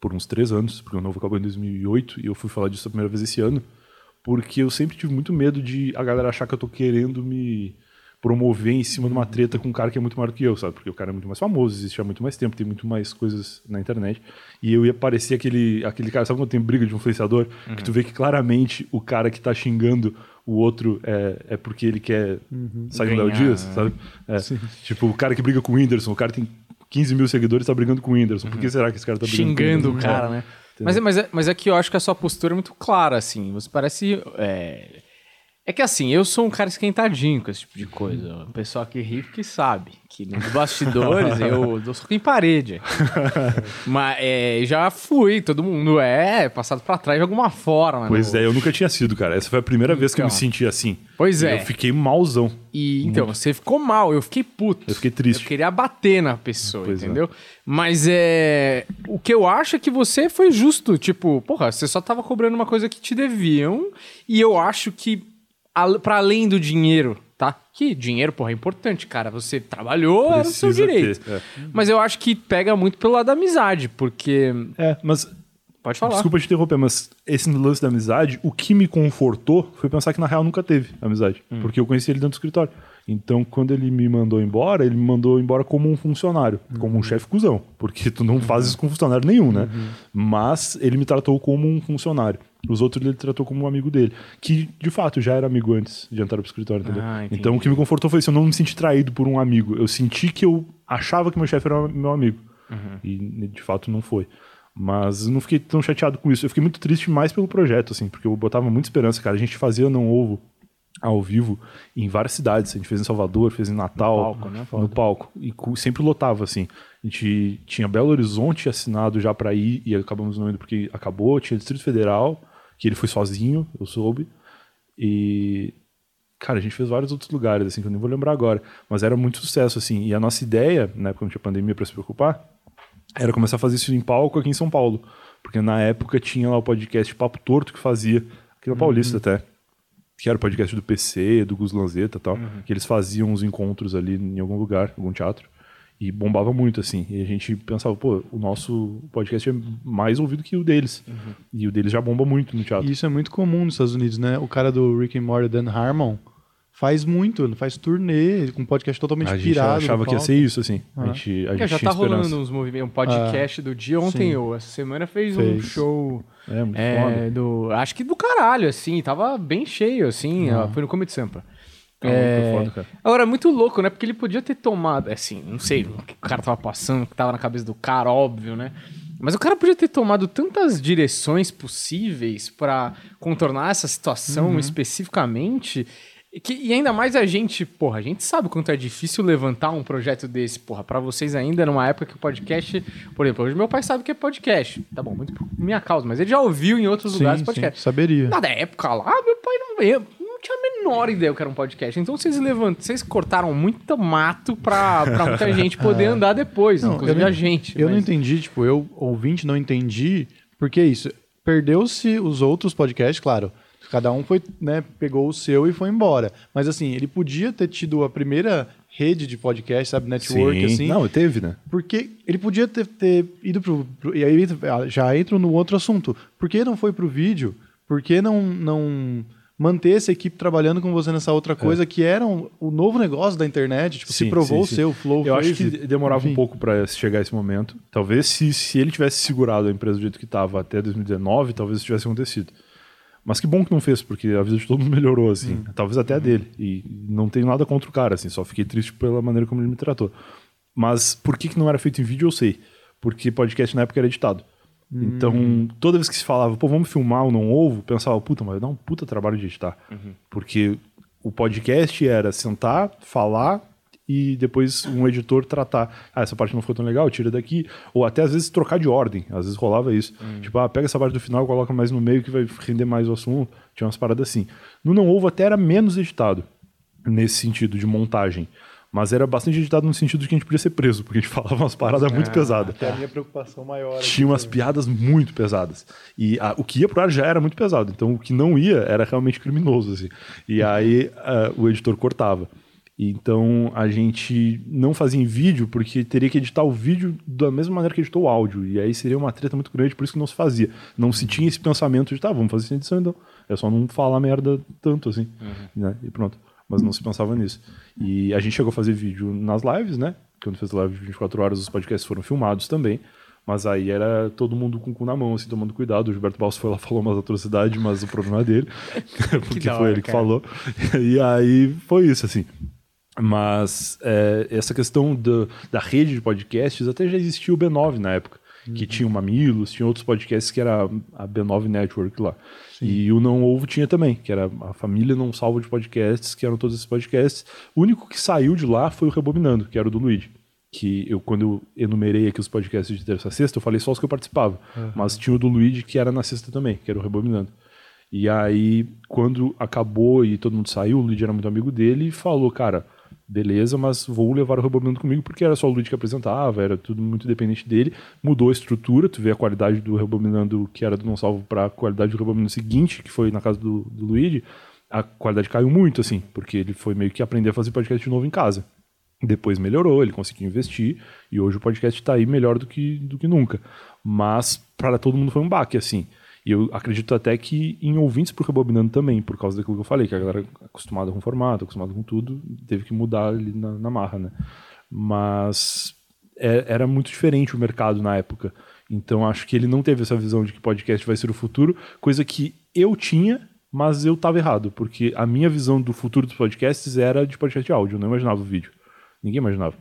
por uns 3 anos, porque o novo acabou em 2008 e eu fui falar disso a primeira vez esse ano, porque eu sempre tive muito medo de a galera achar que eu tô querendo me promover em cima de uma treta com um cara que é muito maior que eu, sabe? Porque o cara é muito mais famoso, existe há muito mais tempo, tem muito mais coisas na internet. E eu ia parecer aquele cara, sabe quando tem briga de influenciador? Que tu vê que claramente o cara que tá xingando o outro é porque ele quer sair do Léo Dias, sabe? É. Tipo, o cara que briga com o Whindersson, o cara tem 15 mil seguidores e tá brigando com o Whindersson. Por que será que esse cara tá brigando xingando com o cara, né? Mas é que eu acho que a sua postura é muito clara, assim. Você parece... É que assim, eu sou um cara esquentadinho com esse tipo de coisa. O pessoal que ri porque sabe que nos bastidores eu dou soco em parede. Mas já fui, todo mundo passado pra trás de alguma forma. Pois eu nunca tinha sido, cara. Essa foi a primeira vez que eu me senti assim. Pois é. Eu fiquei malzão. E então, você ficou mal, eu fiquei puto. Eu fiquei triste. Eu queria bater na pessoa, entendeu? Mas o que eu acho é que você foi justo. Tipo, porra, você só tava cobrando uma coisa que te deviam e eu acho que pra além do dinheiro, tá? Que dinheiro, porra, é importante, cara. Você trabalhou, era o seu direito. Mas eu acho que pega muito pelo lado da amizade, porque... mas... Pode falar. Desculpa te interromper, mas esse lance da amizade, o que me confortou foi pensar que na real nunca teve amizade. Porque eu conheci ele dentro do escritório. Então, quando ele me mandou embora como um funcionário, como um chefe cuzão. Porque tu não faz isso com funcionário nenhum, né? Mas ele me tratou como um funcionário. Os outros ele tratou como um amigo dele. Que, de fato, já era amigo antes de entrar pro escritório, entendeu? Então, o que me confortou foi isso. Eu não me senti traído por um amigo. Eu senti que eu achava que meu chefe era meu amigo. E, de fato, não foi. Mas eu não fiquei tão chateado com isso. Eu fiquei muito triste mais pelo projeto, assim. Porque eu botava muita esperança, cara. A gente fazia Não Ouvo ao vivo em várias cidades. A gente fez em Salvador, fez em Natal, no palco. E sempre lotava, assim. A gente tinha Belo Horizonte assinado já pra ir e acabamos não indo porque acabou. Tinha Distrito Federal, que ele foi sozinho, eu soube. E, cara, a gente fez vários outros lugares, assim, que eu nem vou lembrar agora. Mas era muito sucesso, assim. E a nossa ideia, na época não tinha pandemia pra se preocupar, era começar a fazer isso em palco aqui em São Paulo. Porque na época tinha lá o podcast Papo Torto que fazia, aqui na Paulista até. Que era o podcast do PC, do Gus Lanzetta e tal, que eles faziam uns encontros ali em algum lugar, algum teatro, e bombava muito, assim. E a gente pensava, pô, o nosso podcast é mais ouvido que o deles. E o deles já bomba muito no teatro. E isso é muito comum nos Estados Unidos, né? O cara do Rick and Morty, Dan Harmon, faz muito, ele faz turnê, com um podcast totalmente pirado. A gente achava que ia ser isso, assim. A gente já tá rolando uns movimentos, um podcast do dia. Ontem ou essa semana fez um show... acho que do caralho, assim. Tava bem cheio, assim. Foi no Comedy Sampa. Foda, cara. Agora, muito louco, né? Porque ele podia ter tomado... Assim, não sei o que o cara tava passando, o que tava na cabeça do cara, óbvio, né? Mas o cara podia ter tomado tantas direções possíveis pra contornar essa situação especificamente. E ainda mais a gente, porra, a gente sabe o quanto é difícil levantar um projeto desse, porra, pra vocês ainda numa época que o podcast, por exemplo, hoje meu pai sabe que é podcast, tá bom, muito por minha causa, mas ele já ouviu em outros lugares podcast. Sim, saberia. Na época lá, meu pai não tinha a menor ideia que era um podcast, então vocês cortaram muito mato pra muita gente poder andar depois, não, inclusive a gente. Eu não entendi, tipo, eu, ouvinte, não entendi, porque é isso, perdeu-se os outros podcasts, claro. Cada um foi, né, pegou o seu e foi embora. Mas assim, ele podia ter tido a primeira rede de podcast, sabe? Network, sim. Assim. Não, teve, né? Porque ele podia ter ido pro... E aí já entro no outro assunto. Por que não foi pro vídeo? Por que não manter essa equipe trabalhando com você nessa outra coisa que era o novo negócio da internet? Tipo, sim, se provou o seu, flow. Eu acho que demorava um pouco para chegar a esse momento. Talvez se ele tivesse segurado a empresa do jeito que estava até 2019, talvez isso tivesse acontecido. Mas que bom que não fez, porque a vida de todo mundo melhorou, assim. Talvez até a dele. E não tenho nada contra o cara, assim. Só fiquei triste pela maneira como ele me tratou. Mas por que não era feito em vídeo, eu sei. Porque podcast na época era editado. Então, toda vez que se falava, pô, vamos filmar o Não Ouvo, pensava, puta, mas dá um puta trabalho de editar. Porque o podcast era sentar, falar... e depois um editor tratar, essa parte não ficou tão legal, tira daqui, ou até às vezes trocar de ordem, às vezes rolava isso, tipo, pega essa parte do final, coloca mais no meio que vai render mais o assunto, tinha umas paradas assim. No Não Ouvo até era menos editado, nesse sentido de montagem, mas era bastante editado no sentido de que a gente podia ser preso, porque a gente falava umas paradas muito pesadas. Até a minha preocupação maior. Tinha umas piadas muito pesadas. E o que ia pro ar já era muito pesado, então o que não ia era realmente criminoso, assim. E aí o editor cortava. Então, a gente não fazia em vídeo porque teria que editar o vídeo da mesma maneira que editou o áudio. E aí seria uma treta muito grande, por isso que não se fazia. Não se tinha esse pensamento de, vamos fazer sem edição então. É só não falar merda tanto assim, né? E pronto. Mas não se pensava nisso. E a gente chegou a fazer vídeo nas lives, né? Quando fez live de 24 horas, os podcasts foram filmados também. Mas aí era todo mundo com o cu na mão, assim, tomando cuidado. O Gilberto Balso foi lá, falou umas atrocidades, mas o problema é dele. Porque foi ele que falou. E aí foi isso, assim. Mas essa questão da rede de podcasts, até já existia o B9 na época, que tinha o Mamilos, tinha outros podcasts que era a B9 Network lá. Sim. E o Não Ouvo tinha também, que era a família Não Salvo de podcasts, que eram todos esses podcasts. O único que saiu de lá foi o Rebobinando, que era o do Luigi. Que eu, quando eu enumerei aqui os podcasts de terça a sexta, eu falei só os que eu participava. Mas tinha o do Luigi, que era na sexta também, que era o Rebobinando. E aí, quando acabou e todo mundo saiu, o Luigi era muito amigo dele e falou, cara... beleza, mas vou levar o Rebobinando comigo, porque era só o Luigi que apresentava, era tudo muito dependente dele. Mudou a estrutura, tu vê a qualidade do Rebobinando, que era do Não Salvo, para a qualidade do Rebobinando seguinte, que foi na casa do Luigi. A qualidade caiu muito, assim, porque ele foi meio que aprender a fazer podcast de novo em casa. Depois melhorou, ele conseguiu investir, e hoje o podcast tá aí melhor do que nunca. Mas para todo mundo foi um baque, assim. E eu acredito até que em ouvintes pro Rebobinando também, por causa daquilo que eu falei, que a galera acostumada com o formato, acostumada com tudo, teve que mudar ali na marra, né? Mas era muito diferente o mercado na época. Então acho que ele não teve essa visão de que podcast vai ser o futuro, coisa que eu tinha, mas eu tava errado, porque a minha visão do futuro dos podcasts era de podcast de áudio, eu não imaginava o vídeo. Ninguém imaginava.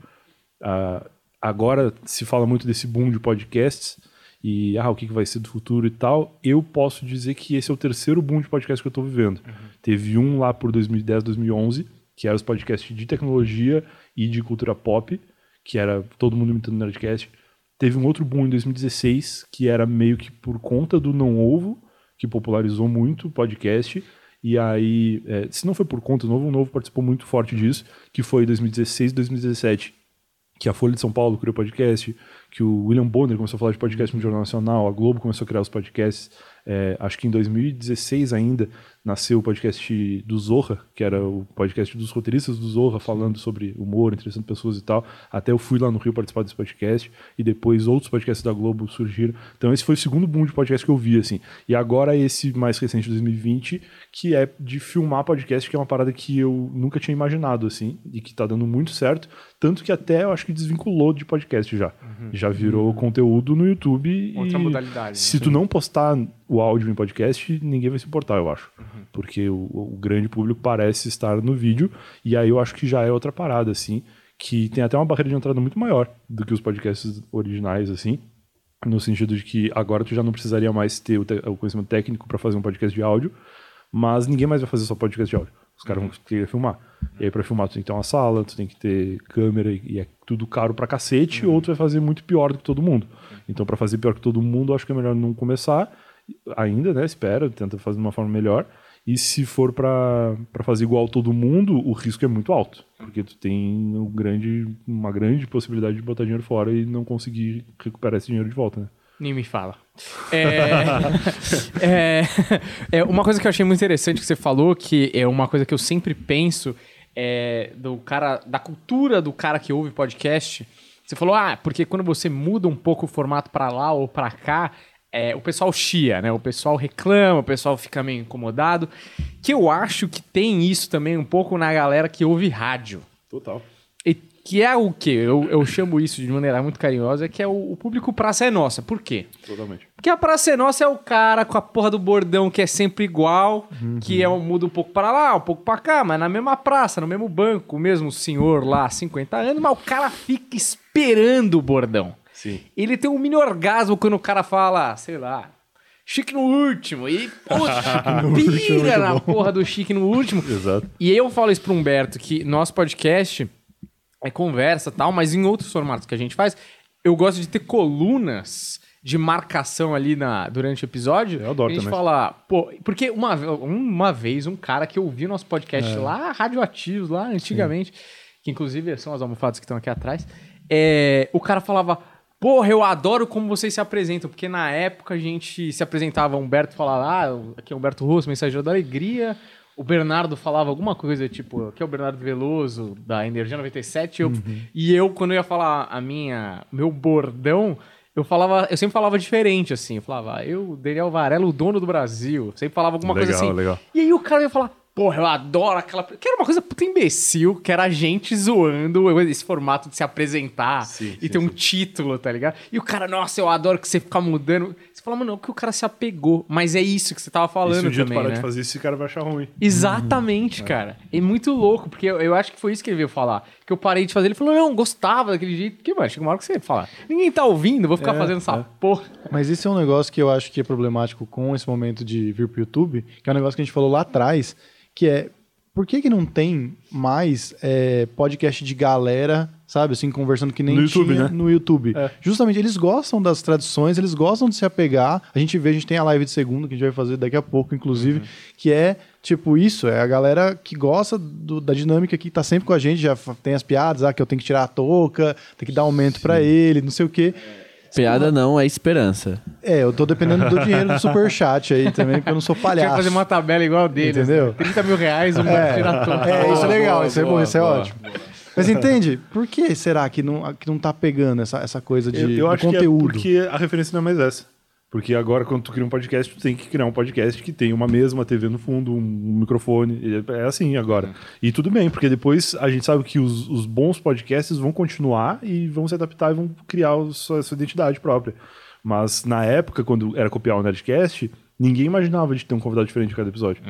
Agora se fala muito desse boom de podcasts, e o que vai ser do futuro e tal. Eu posso dizer que esse é o terceiro boom de podcast que eu tô vivendo. Teve um lá por 2010, 2011, que era os podcasts de tecnologia e de cultura pop, que era todo mundo imitando Nerdcast. Teve um outro boom em 2016, que era meio que por conta do Não Ouvo, que popularizou muito o podcast. E aí, se não foi por conta do Novo, o Novo participou muito forte disso, que foi 2016, 2017. Que a Folha de São Paulo criou podcast, que o William Bonner começou a falar de podcast no Jornal Nacional, a Globo começou a criar os podcasts, acho que em 2016 ainda nasceu o podcast do Zorra, que era o podcast dos roteiristas do Zorra, falando sobre humor, entrevistando pessoas e tal. Até eu fui lá no Rio participar desse podcast, e depois outros podcasts da Globo surgiram. Então esse foi o segundo boom de podcast que eu vi, assim. E agora esse mais recente, 2020, que é de filmar podcast, que é uma parada que eu nunca tinha imaginado, assim, e que tá dando muito certo, tanto que até eu acho que desvinculou de podcast já. Já virou conteúdo no YouTube. Outra modalidade. Se tu não postar o áudio em podcast, ninguém vai se importar, eu acho. Porque o grande público parece estar no vídeo, e aí eu acho que já é outra parada, assim, que tem até uma barreira de entrada muito maior do que os podcasts originais, assim, no sentido de que agora tu já não precisaria mais ter o conhecimento técnico para fazer um podcast de áudio, mas ninguém mais vai fazer só podcast de áudio. Os caras vão querer filmar. E aí pra filmar tu tem que ter uma sala, tu tem que ter câmera e é tudo caro pra cacete, ou tu vai fazer muito pior do que todo mundo. Então pra fazer pior que todo mundo, acho que é melhor não começar ainda, né? Espera, tenta fazer de uma forma melhor. E se for pra fazer igual todo mundo, o risco é muito alto. Porque tu tem uma grande possibilidade de botar dinheiro fora e não conseguir recuperar esse dinheiro de volta, né? Nem me fala. Uma coisa que eu achei muito interessante que você falou, que é uma coisa que eu sempre penso, do cara, da cultura do cara que ouve podcast. Você falou, porque quando você muda um pouco o formato pra lá ou pra cá, o pessoal chia, né? O pessoal reclama, o pessoal fica meio incomodado. Que eu acho que tem isso também um pouco na galera que ouve rádio. Total. Que é o quê? Eu chamo isso de maneira muito carinhosa, que é o público Praça é Nossa. Por quê? Totalmente. Porque a Praça é Nossa é o cara com a porra do bordão que é sempre igual, que muda um pouco pra lá, um pouco pra cá, mas na mesma praça, no mesmo banco, o mesmo senhor lá há 50 anos, mas o cara fica esperando o bordão. Sim. Ele tem um mini orgasmo quando o cara fala, sei lá, Chique no Último, e poxa, pira na porra do Chique no Último. Exato. E eu falo isso pro Humberto, que nosso podcast... é conversa e tal, mas em outros formatos que a gente faz, eu gosto de ter colunas de marcação ali durante o episódio. Eu adoro também. A gente fala, pô, porque uma vez um cara que ouviu nosso podcast lá, Radioativos, lá antigamente, sim, que inclusive são as almofadas que estão aqui atrás, o cara falava, porra, eu adoro como vocês se apresentam, porque na época a gente se apresentava, o Humberto falava, aqui é o Humberto Russo, Mensageiro da Alegria... O Bernardo falava alguma coisa, tipo, que é o Bernardo Veloso, da Energia 97, e eu, quando eu ia falar meu bordão, eu sempre falava diferente, assim, eu falava, Daniel Varela, o dono do Brasil, sempre falava alguma coisa assim. Legal. E aí o cara ia falar, porra, eu adoro aquela... Que era uma coisa puta imbecil, que era a gente zoando esse formato de se apresentar ter um título, tá ligado? E o cara, nossa, eu adoro que você fica mudando. Você fala, mano, que o cara se apegou. Mas é isso que você tava falando também, né? Se um dia tu parar de fazer isso, esse cara vai achar ruim. Exatamente, cara. É muito louco, porque eu acho que foi isso que ele veio falar. Que eu parei de fazer, ele falou, não, gostava daquele jeito. Que, mano, chega uma hora que você fala, ninguém tá ouvindo, vou ficar fazendo essa porra. Mas esse é um negócio que eu acho que é problemático com esse momento de vir pro YouTube, que é um negócio que a gente falou lá atrás, que é, por que não tem mais podcast de galera, sabe, assim, conversando que nem no tinha YouTube, né? No YouTube. Justamente, eles gostam das tradições, eles gostam de se apegar. A gente tem a live de segunda, que a gente vai fazer daqui a pouco, inclusive, que é, tipo, isso, é a galera que gosta da dinâmica, que tá sempre com a gente, já tem as piadas, que eu tenho que tirar a touca, tem que dar aumento pra ele, não sei o quê. Piada não, é esperança. Eu tô dependendo do dinheiro do superchat aí também, porque eu não sou palhaço. Tinha que fazer uma tabela igual a dele, entendeu? 30 mil reais, um tirar tudo. Isso é legal, isso é bom, isso é ótimo. Mas entende? Por que será que não tá pegando essa coisa de conteúdo? Eu acho que é porque a referência não é mais essa. Porque agora, quando tu cria um podcast, tu tem que criar um podcast que tem uma TV no fundo, um microfone. É assim agora. E tudo bem, porque depois a gente sabe que os bons podcasts vão continuar e vão se adaptar e vão criar a sua identidade própria. Mas na época, quando era copiar o Nerdcast, ninguém imaginava de ter um convidado diferente em cada episódio.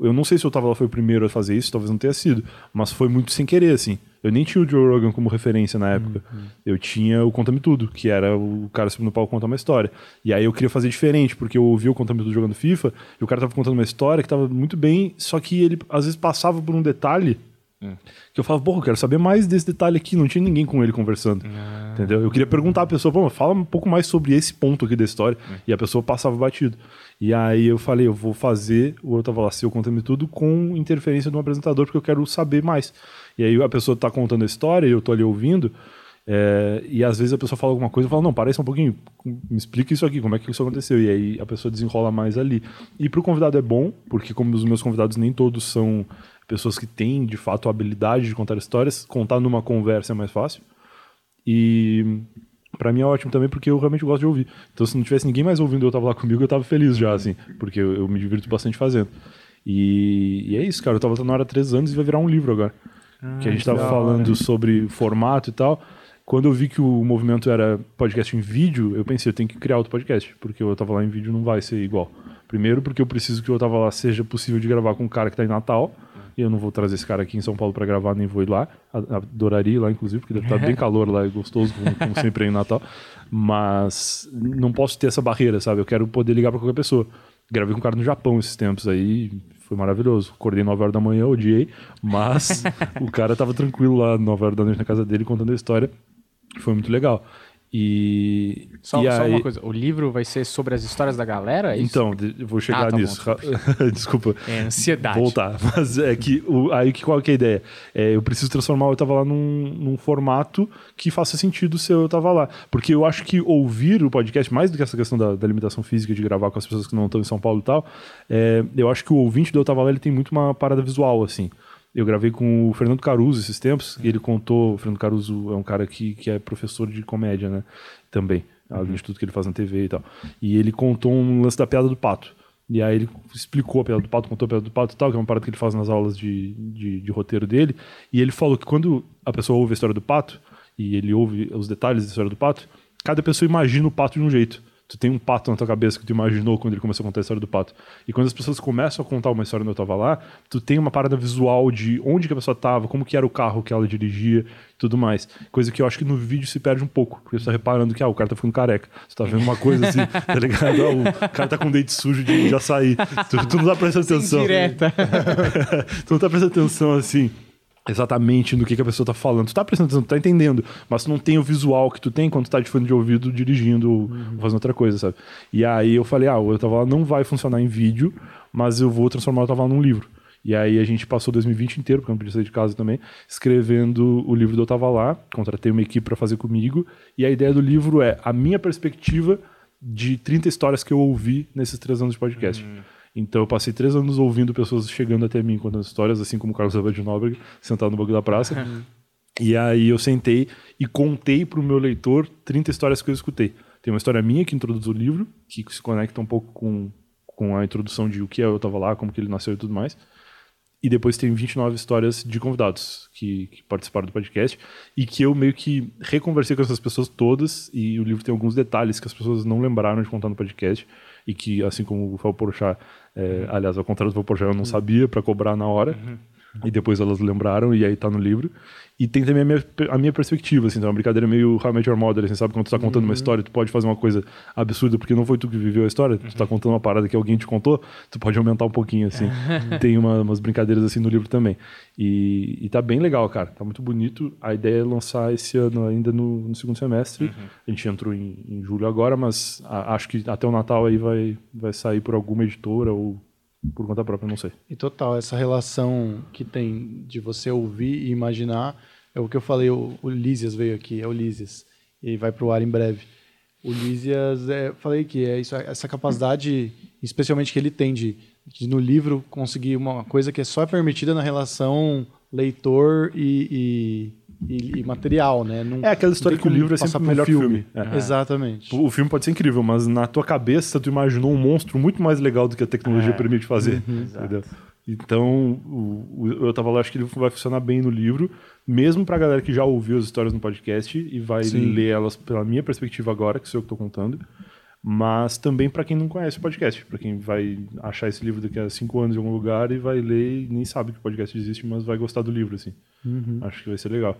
Eu não sei se eu tava lá, foi o primeiro a fazer isso, talvez não tenha sido, mas foi muito sem querer, assim. Eu nem tinha o Joe Rogan como referência na época. Eu tinha o Conta-me Tudo, que era o cara subindo no palco contar uma história. E aí eu queria fazer diferente, porque eu ouvia o Conta-me Tudo jogando FIFA, e o cara tava contando uma história que tava muito bem, só que ele às vezes passava por um detalhe que eu falava, porra, eu quero saber mais desse detalhe aqui. Não tinha ninguém com ele conversando, entendeu? Eu queria perguntar à pessoa, pô, fala um pouco mais sobre esse ponto aqui da história. E a pessoa passava batido. E aí eu falei, eu vou fazer o Eu Tava Lá, se eu Conta-me Tudo, com interferência de um apresentador, porque eu quero saber mais. E aí a pessoa tá contando a história e eu tô ali ouvindo, e às vezes a pessoa fala alguma coisa e fala, não, para isso um pouquinho, me explica isso aqui, como é que isso aconteceu? E aí a pessoa desenrola mais ali. E pro convidado é bom, porque como os meus convidados nem todos são pessoas que têm, de fato, a habilidade de contar histórias, contar numa conversa é mais fácil. E... pra mim é ótimo também, porque eu realmente gosto de ouvir. Então, se não tivesse ninguém mais ouvindo Eu Tava Lá comigo, eu tava feliz já, assim. Porque eu me divirto bastante fazendo. E é isso, cara. Eu tava na hora há 3 anos e vai virar um livro agora. Que a gente tava falando sobre formato e tal. Quando eu vi que o movimento era podcast em vídeo, eu pensei, eu tenho que criar outro podcast. Porque Eu Tava Lá em vídeo não vai ser igual. Primeiro, porque eu preciso que Eu Tava Lá seja possível de gravar com um cara que tá em Natal. e eu não vou trazer esse cara aqui em São Paulo pra gravar, nem vou ir lá. Adoraria ir lá, inclusive, porque deve estar bem calor lá, é gostoso, como sempre é em Natal. Mas não posso ter essa barreira, sabe? Eu quero poder ligar pra qualquer pessoa. Gravei com um cara no Japão esses tempos aí, foi maravilhoso. Acordei 9 horas da manhã, odiei, mas o cara tava tranquilo lá, 9 horas da noite na casa dele, contando a história. Foi muito legal. E só uma coisa, o livro vai ser sobre as histórias da galera? É isso? Então, eu vou chegar nisso. Bom, desculpa. É ansiedade. Voltar. Mas é que, qual que é a ideia? É, eu preciso transformar o Eu Tava Lá num formato que faça sentido se Eu Tava Lá. Porque eu acho que ouvir o podcast, mais do que essa questão da limitação física de gravar com as pessoas que não estão em São Paulo e tal, eu acho que o ouvinte do Eu Tava Lá, ele tem muito uma parada visual, assim. Eu gravei com o Fernando Caruso esses tempos, e ele contou... O Fernando Caruso é um cara que é professor de comédia, né? Também. Além de tudo que ele faz na TV e tal. E ele contou um lance da piada do pato. E aí ele explicou a piada do pato, contou a piada do pato e tal, que é uma parada que ele faz nas aulas de roteiro dele. E ele falou que quando a pessoa ouve a história do pato, e ele ouve os detalhes da história do pato, cada pessoa imagina o pato de um jeito. Tu tem um pato na tua cabeça que tu imaginou quando ele começou a contar a história do pato. E quando as pessoas começam a contar uma história no Eu Tava Lá, tu tem uma parada visual de onde que a pessoa tava, como que era o carro que ela dirigia e tudo mais. Coisa que eu acho que no vídeo se perde um pouco, porque tu tá reparando que o cara tá ficando careca. Tu tá vendo uma coisa assim, tá ligado? O cara tá com o dente sujo de açaí. Tu não tá prestando atenção. Direta. Tu não tá prestando atenção assim exatamente no que a pessoa tá falando. Tu tá prestando atenção, tu tá entendendo, mas tu não tem o visual que tu tem quando tu tá de fone de ouvido dirigindo ou fazendo outra coisa, sabe? E aí eu falei, o Eu Tava Lá não vai funcionar em vídeo, mas eu vou transformar o Eu Tava Lá num livro. E aí a gente passou 2020 inteiro, porque eu não podia sair de casa também, escrevendo o livro do Eu Tava Lá, contratei uma equipe pra fazer comigo, e a ideia do livro é a minha perspectiva de 30 histórias que eu ouvi nesses 3 anos de podcast. Então eu passei 3 anos ouvindo pessoas chegando até mim contando histórias, assim como o Carlos Alberto de Nóbrega, sentado no banco da praça. E aí eu sentei e contei pro meu leitor 30 histórias que eu escutei. Tem uma história minha que introduz o livro, que se conecta um pouco com a introdução de o que é Eu Tava Lá, como que ele nasceu e tudo mais. E depois tem 29 histórias de convidados que participaram do podcast e que eu meio que reconversei com essas pessoas todas, e o livro tem alguns detalhes que as pessoas não lembraram de contar no podcast e que, assim como o Porchat, aliás, ao contrário do Porchat, eu não sabia para cobrar na hora, e depois elas lembraram, e aí tá no livro. E tem também a minha perspectiva, assim, então é uma brincadeira meio How I Met Your Mother, assim, sabe? Quando tu tá contando uma história, tu pode fazer uma coisa absurda, porque não foi tu que viveu a história, tu tá contando uma parada que alguém te contou, tu pode aumentar um pouquinho, assim. Tem umas brincadeiras assim no livro também. E tá bem legal, cara, tá muito bonito. A ideia é lançar esse ano ainda no segundo semestre. A gente entrou em julho agora, mas acho que até o Natal aí vai sair por alguma editora ou por conta própria, não sei. E total, essa relação que tem de você ouvir e imaginar, é o que eu falei, o Lísias veio aqui, é o Lísias, e vai pro ar em breve. O Lísias, falei que é isso, essa capacidade, especialmente que ele tem de no livro, conseguir uma coisa que só é permitida na relação leitor e material, né? É aquela história que o livro é sempre melhor que o filme. Exatamente. O filme pode ser incrível, mas na tua cabeça tu imaginou um monstro muito mais legal do que a tecnologia permite fazer. Entendeu? Então, Eu Tava Lá, acho que ele vai funcionar bem no livro, mesmo pra galera que já ouviu as histórias no podcast e vai ler elas pela minha perspectiva agora, que sou eu que tô contando, mas também pra quem não conhece o podcast, pra quem vai achar esse livro daqui a 5 anos em algum lugar e vai ler e nem sabe que o podcast existe, mas vai gostar do livro, assim. Acho que vai ser legal.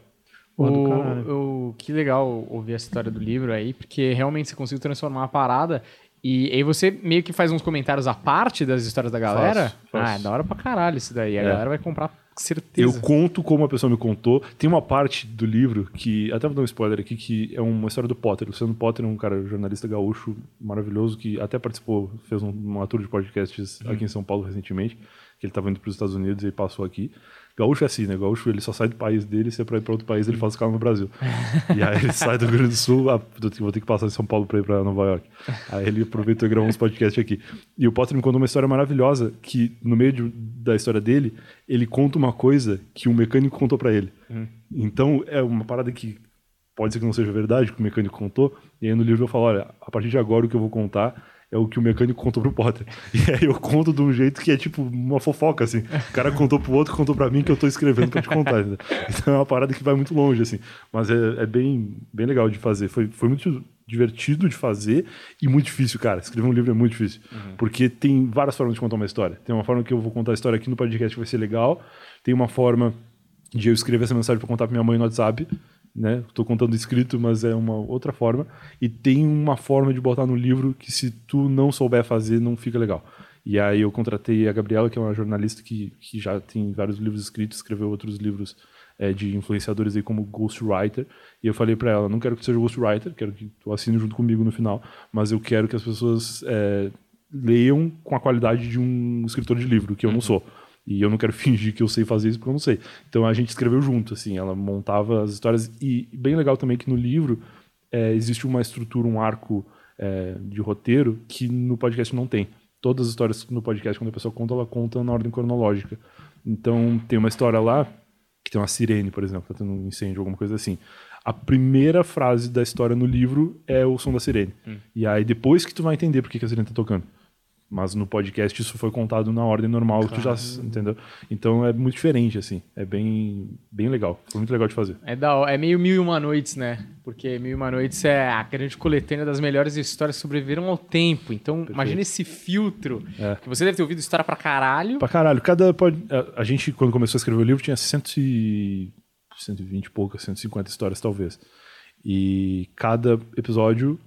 Que legal ouvir essa história do livro aí, porque realmente você conseguiu transformar a parada, e aí você meio que faz uns comentários à parte das histórias da galera. Faço. É da hora pra caralho isso daí, a galera vai comprar com certeza. Eu conto como a pessoa me contou. Tem uma parte do livro que, até vou dar um spoiler aqui, que é uma história do Potter. O Luciano Potter é um cara, jornalista gaúcho maravilhoso, que até participou, fez uma tour de podcasts aqui em São Paulo recentemente, que ele tava indo pros Estados Unidos e passou aqui. Gaúcho é assim, né? Gaúcho, ele só sai do país dele, se é pra ir pra outro país, ele faz o carro no Brasil. E aí ele sai do Rio Grande do Sul, vou ter que passar de São Paulo pra ir pra Nova York. Aí ele aproveitou e gravou uns podcasts aqui. E o Potter me contou uma história maravilhosa, que no meio da história dele, ele conta uma coisa que um mecânico contou pra ele. Então é uma parada que pode ser que não seja verdade, que o mecânico contou, e aí no livro eu falo, olha, a partir de agora o que eu vou contar é o que o mecânico contou pro Potter. E aí eu conto de um jeito que é tipo uma fofoca, assim. O cara contou pro outro, contou pra mim, que eu tô escrevendo pra te contar. Né? Então é uma parada que vai muito longe, assim. Mas é bem, bem legal de fazer. Foi muito divertido de fazer e muito difícil, cara. Escrever um livro é muito difícil. Uhum. Porque tem várias formas de contar uma história. Tem uma forma que eu vou contar a história aqui no podcast que vai ser legal. Tem uma forma de eu escrever essa mensagem pra contar pra minha mãe no WhatsApp. Né? Tô contando escrito, mas é uma outra forma. E tem uma forma de botar no livro que se tu não souber fazer, não fica legal. E aí eu contratei a Gabriela, que é uma jornalista que já tem vários livros escritos, escreveu outros livros de influenciadores aí como ghostwriter. E eu falei pra ela, não quero que tu seja ghostwriter, quero que tu assine junto comigo no final, mas eu quero que as pessoas leiam com a qualidade de um escritor de livro, que eu não sou. E eu não quero fingir que eu sei fazer isso porque eu não sei. Então a gente escreveu junto, assim, ela montava as histórias. E bem legal também que no livro existe uma estrutura, um arco de roteiro que no podcast não tem. Todas as histórias no podcast, quando a pessoa conta, ela conta na ordem cronológica. Então tem uma história lá que tem uma sirene, por exemplo, tá tendo um incêndio, alguma coisa assim. A primeira frase da história no livro é o som da sirene. E aí depois que tu vai entender por que a sirene tá tocando. Mas no podcast isso foi contado na ordem normal, claro. Que já, entendeu? Então é muito diferente, assim. É bem, bem legal. Foi muito legal de fazer. É meio Mil e Uma Noites, né? Porque Mil e Uma Noites é a grande coletânea das melhores histórias que sobreviveram ao tempo. Então, perfeito. Imagina esse filtro. Que você deve ter ouvido história pra caralho. Pra caralho. A gente, quando começou a escrever o livro, tinha 120 e poucas, 150 histórias, talvez. E cada episódio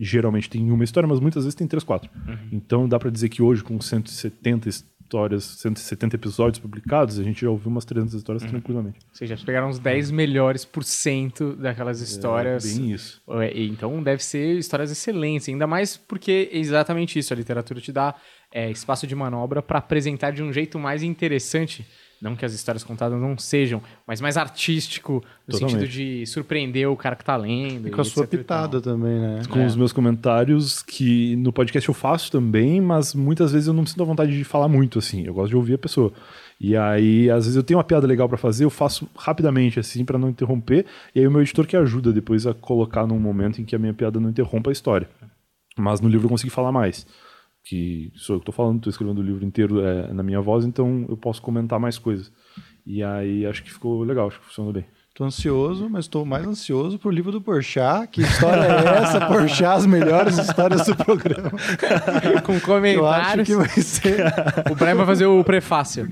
geralmente tem uma história, mas muitas vezes tem 3, 4. Então dá pra dizer que hoje, com 170 histórias, 170 episódios publicados, a gente já ouviu umas 300 histórias tranquilamente. Vocês já pegaram uns 10 melhores %, daquelas histórias. Bem isso. Então deve ser histórias excelentes, ainda mais porque é exatamente isso. A literatura te dá espaço de manobra pra apresentar de um jeito mais interessante. Não que as histórias contadas não sejam, mas mais artístico, no totalmente. Sentido de surpreender o cara que tá lendo. E com a sua pitada também, né? Com os meus comentários, que no podcast eu faço também, mas muitas vezes eu não me sinto à vontade de falar muito, assim. Eu gosto de ouvir a pessoa. E aí, às vezes eu tenho uma piada legal pra fazer, eu faço rapidamente, assim, pra não interromper. E aí o meu editor que ajuda depois a colocar num momento em que a minha piada não interrompa a história. Mas no livro eu consegui falar mais. Que sou eu que estou falando, estou escrevendo o livro inteiro na minha voz, então eu posso comentar mais coisas. E aí acho que ficou legal, acho que funcionou bem. Estou ansioso, mas estou mais ansioso pro livro do Porchat. Que história é essa, Porchat? As melhores histórias do programa. Com comentários. Eu acho que vai ser. O Brian vai fazer o prefácio.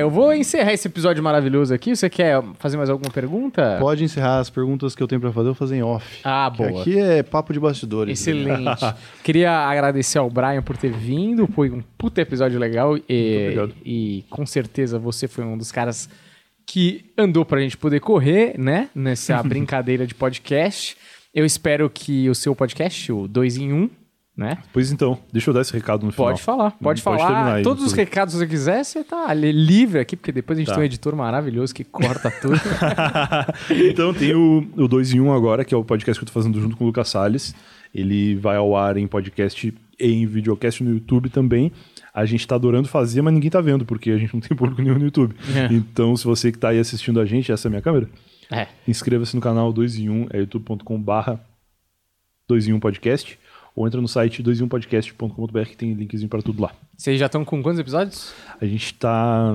Eu vou encerrar esse episódio maravilhoso aqui. Você quer fazer mais alguma pergunta? Pode encerrar. As perguntas que eu tenho para fazer, eu vou fazer em off. Ah, boa. Aqui é papo de bastidores. Excelente. Né? Queria agradecer ao Brian por ter vindo. Foi um puta episódio legal. Obrigado. E com certeza você foi um dos caras que andou pra gente poder correr, né? Nessa brincadeira de podcast. Eu espero que o seu podcast, o 2 em 1, né? Pois então, deixa eu dar esse recado no final. Pode falar. Todos os recados que você quiser, você tá livre aqui, porque depois a gente tem um editor maravilhoso que corta tudo. Então tem o 2 em 1 agora, que é o podcast que eu tô fazendo junto com o Lucas Salles. Ele vai ao ar em podcast e em videocast no YouTube também. A gente tá adorando fazer, mas ninguém tá vendo, porque a gente não tem público nenhum no YouTube. Então, se você que tá aí assistindo a gente, essa é a minha câmera, inscreva-se no canal 2 em 1, é youtube.com/2em1podcast, ou entra no site 2em1podcast.com.br, que tem linkzinho pra tudo lá. Vocês já estão com quantos episódios? A gente tá...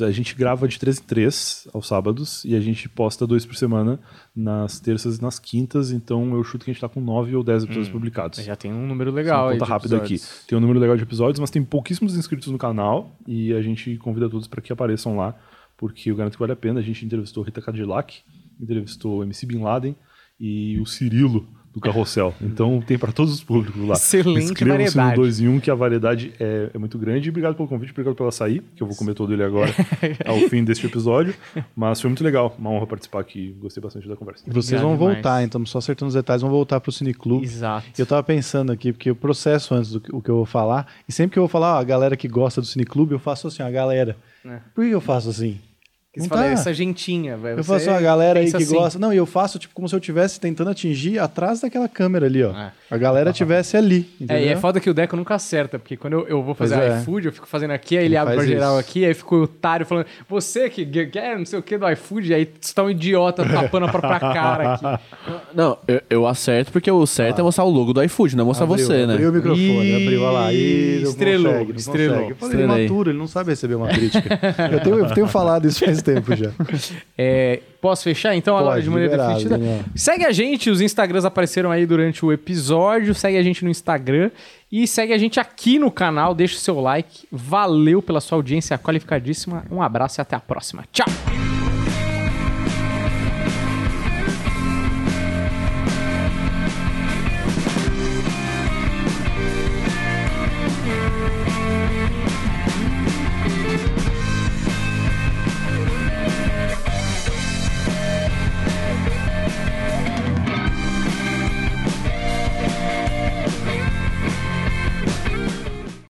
a gente grava de 3 em 3 aos sábados, e a gente posta 2 por semana nas terças e nas quintas, então eu chuto que a gente tá com 9 ou 10 episódios publicados. Já tem um número legal aí de rápido episódios. Aqui. Tem um número legal de episódios, mas tem pouquíssimos inscritos no canal, e a gente convida todos para que apareçam lá, porque eu garanto que vale a pena. A gente entrevistou Rita Cadillac, entrevistou MC Bin Laden e o Cirilo do Carrossel. Então tem para todos os públicos lá. Excelente. Inscrevam-se no 2 em 1, que a variedade é muito grande. E obrigado pelo convite, obrigado pelo açaí, que eu vou comer todo ele agora ao fim deste episódio. Mas foi muito legal, uma honra participar aqui. Gostei bastante da conversa. E vocês vão voltar, então, só acertando os detalhes, vão voltar pro Cineclube. Exato. Eu tava pensando aqui, porque eu processo antes do que eu vou falar. E sempre que eu vou falar, ó, a galera que gosta do Cineclube, eu faço assim, a galera. Por que eu faço assim? Que você fala, essa gentinha, velho. Eu faço uma galera aí que assim gosta. Não, e eu faço tipo como se eu estivesse tentando atingir atrás daquela câmera ali, ó. É. A galera estivesse ali, entendeu? É, e é foda que o Deco nunca acerta, porque quando eu vou fazer iFood, eu fico fazendo aqui, aí ele abre pra geral aqui, aí fica o otário falando, você que quer não sei o que do iFood, aí você tá um idiota tapando a própria cara aqui. Não, eu acerto porque o certo é mostrar o logo do iFood, não é mostrar você, né? Abriu o microfone, abriu, olha lá. Aí, estrelou. Ele matura, ele não sabe receber uma crítica. Eu tenho falado isso faz tempo já. É, posso fechar então? Pode, agora de maneira definitiva. Né? Segue a gente, os Instagrams apareceram aí durante o episódio, segue a gente no Instagram e segue a gente aqui no canal, deixa o seu like. Valeu pela sua audiência qualificadíssima, um abraço e até a próxima. Tchau!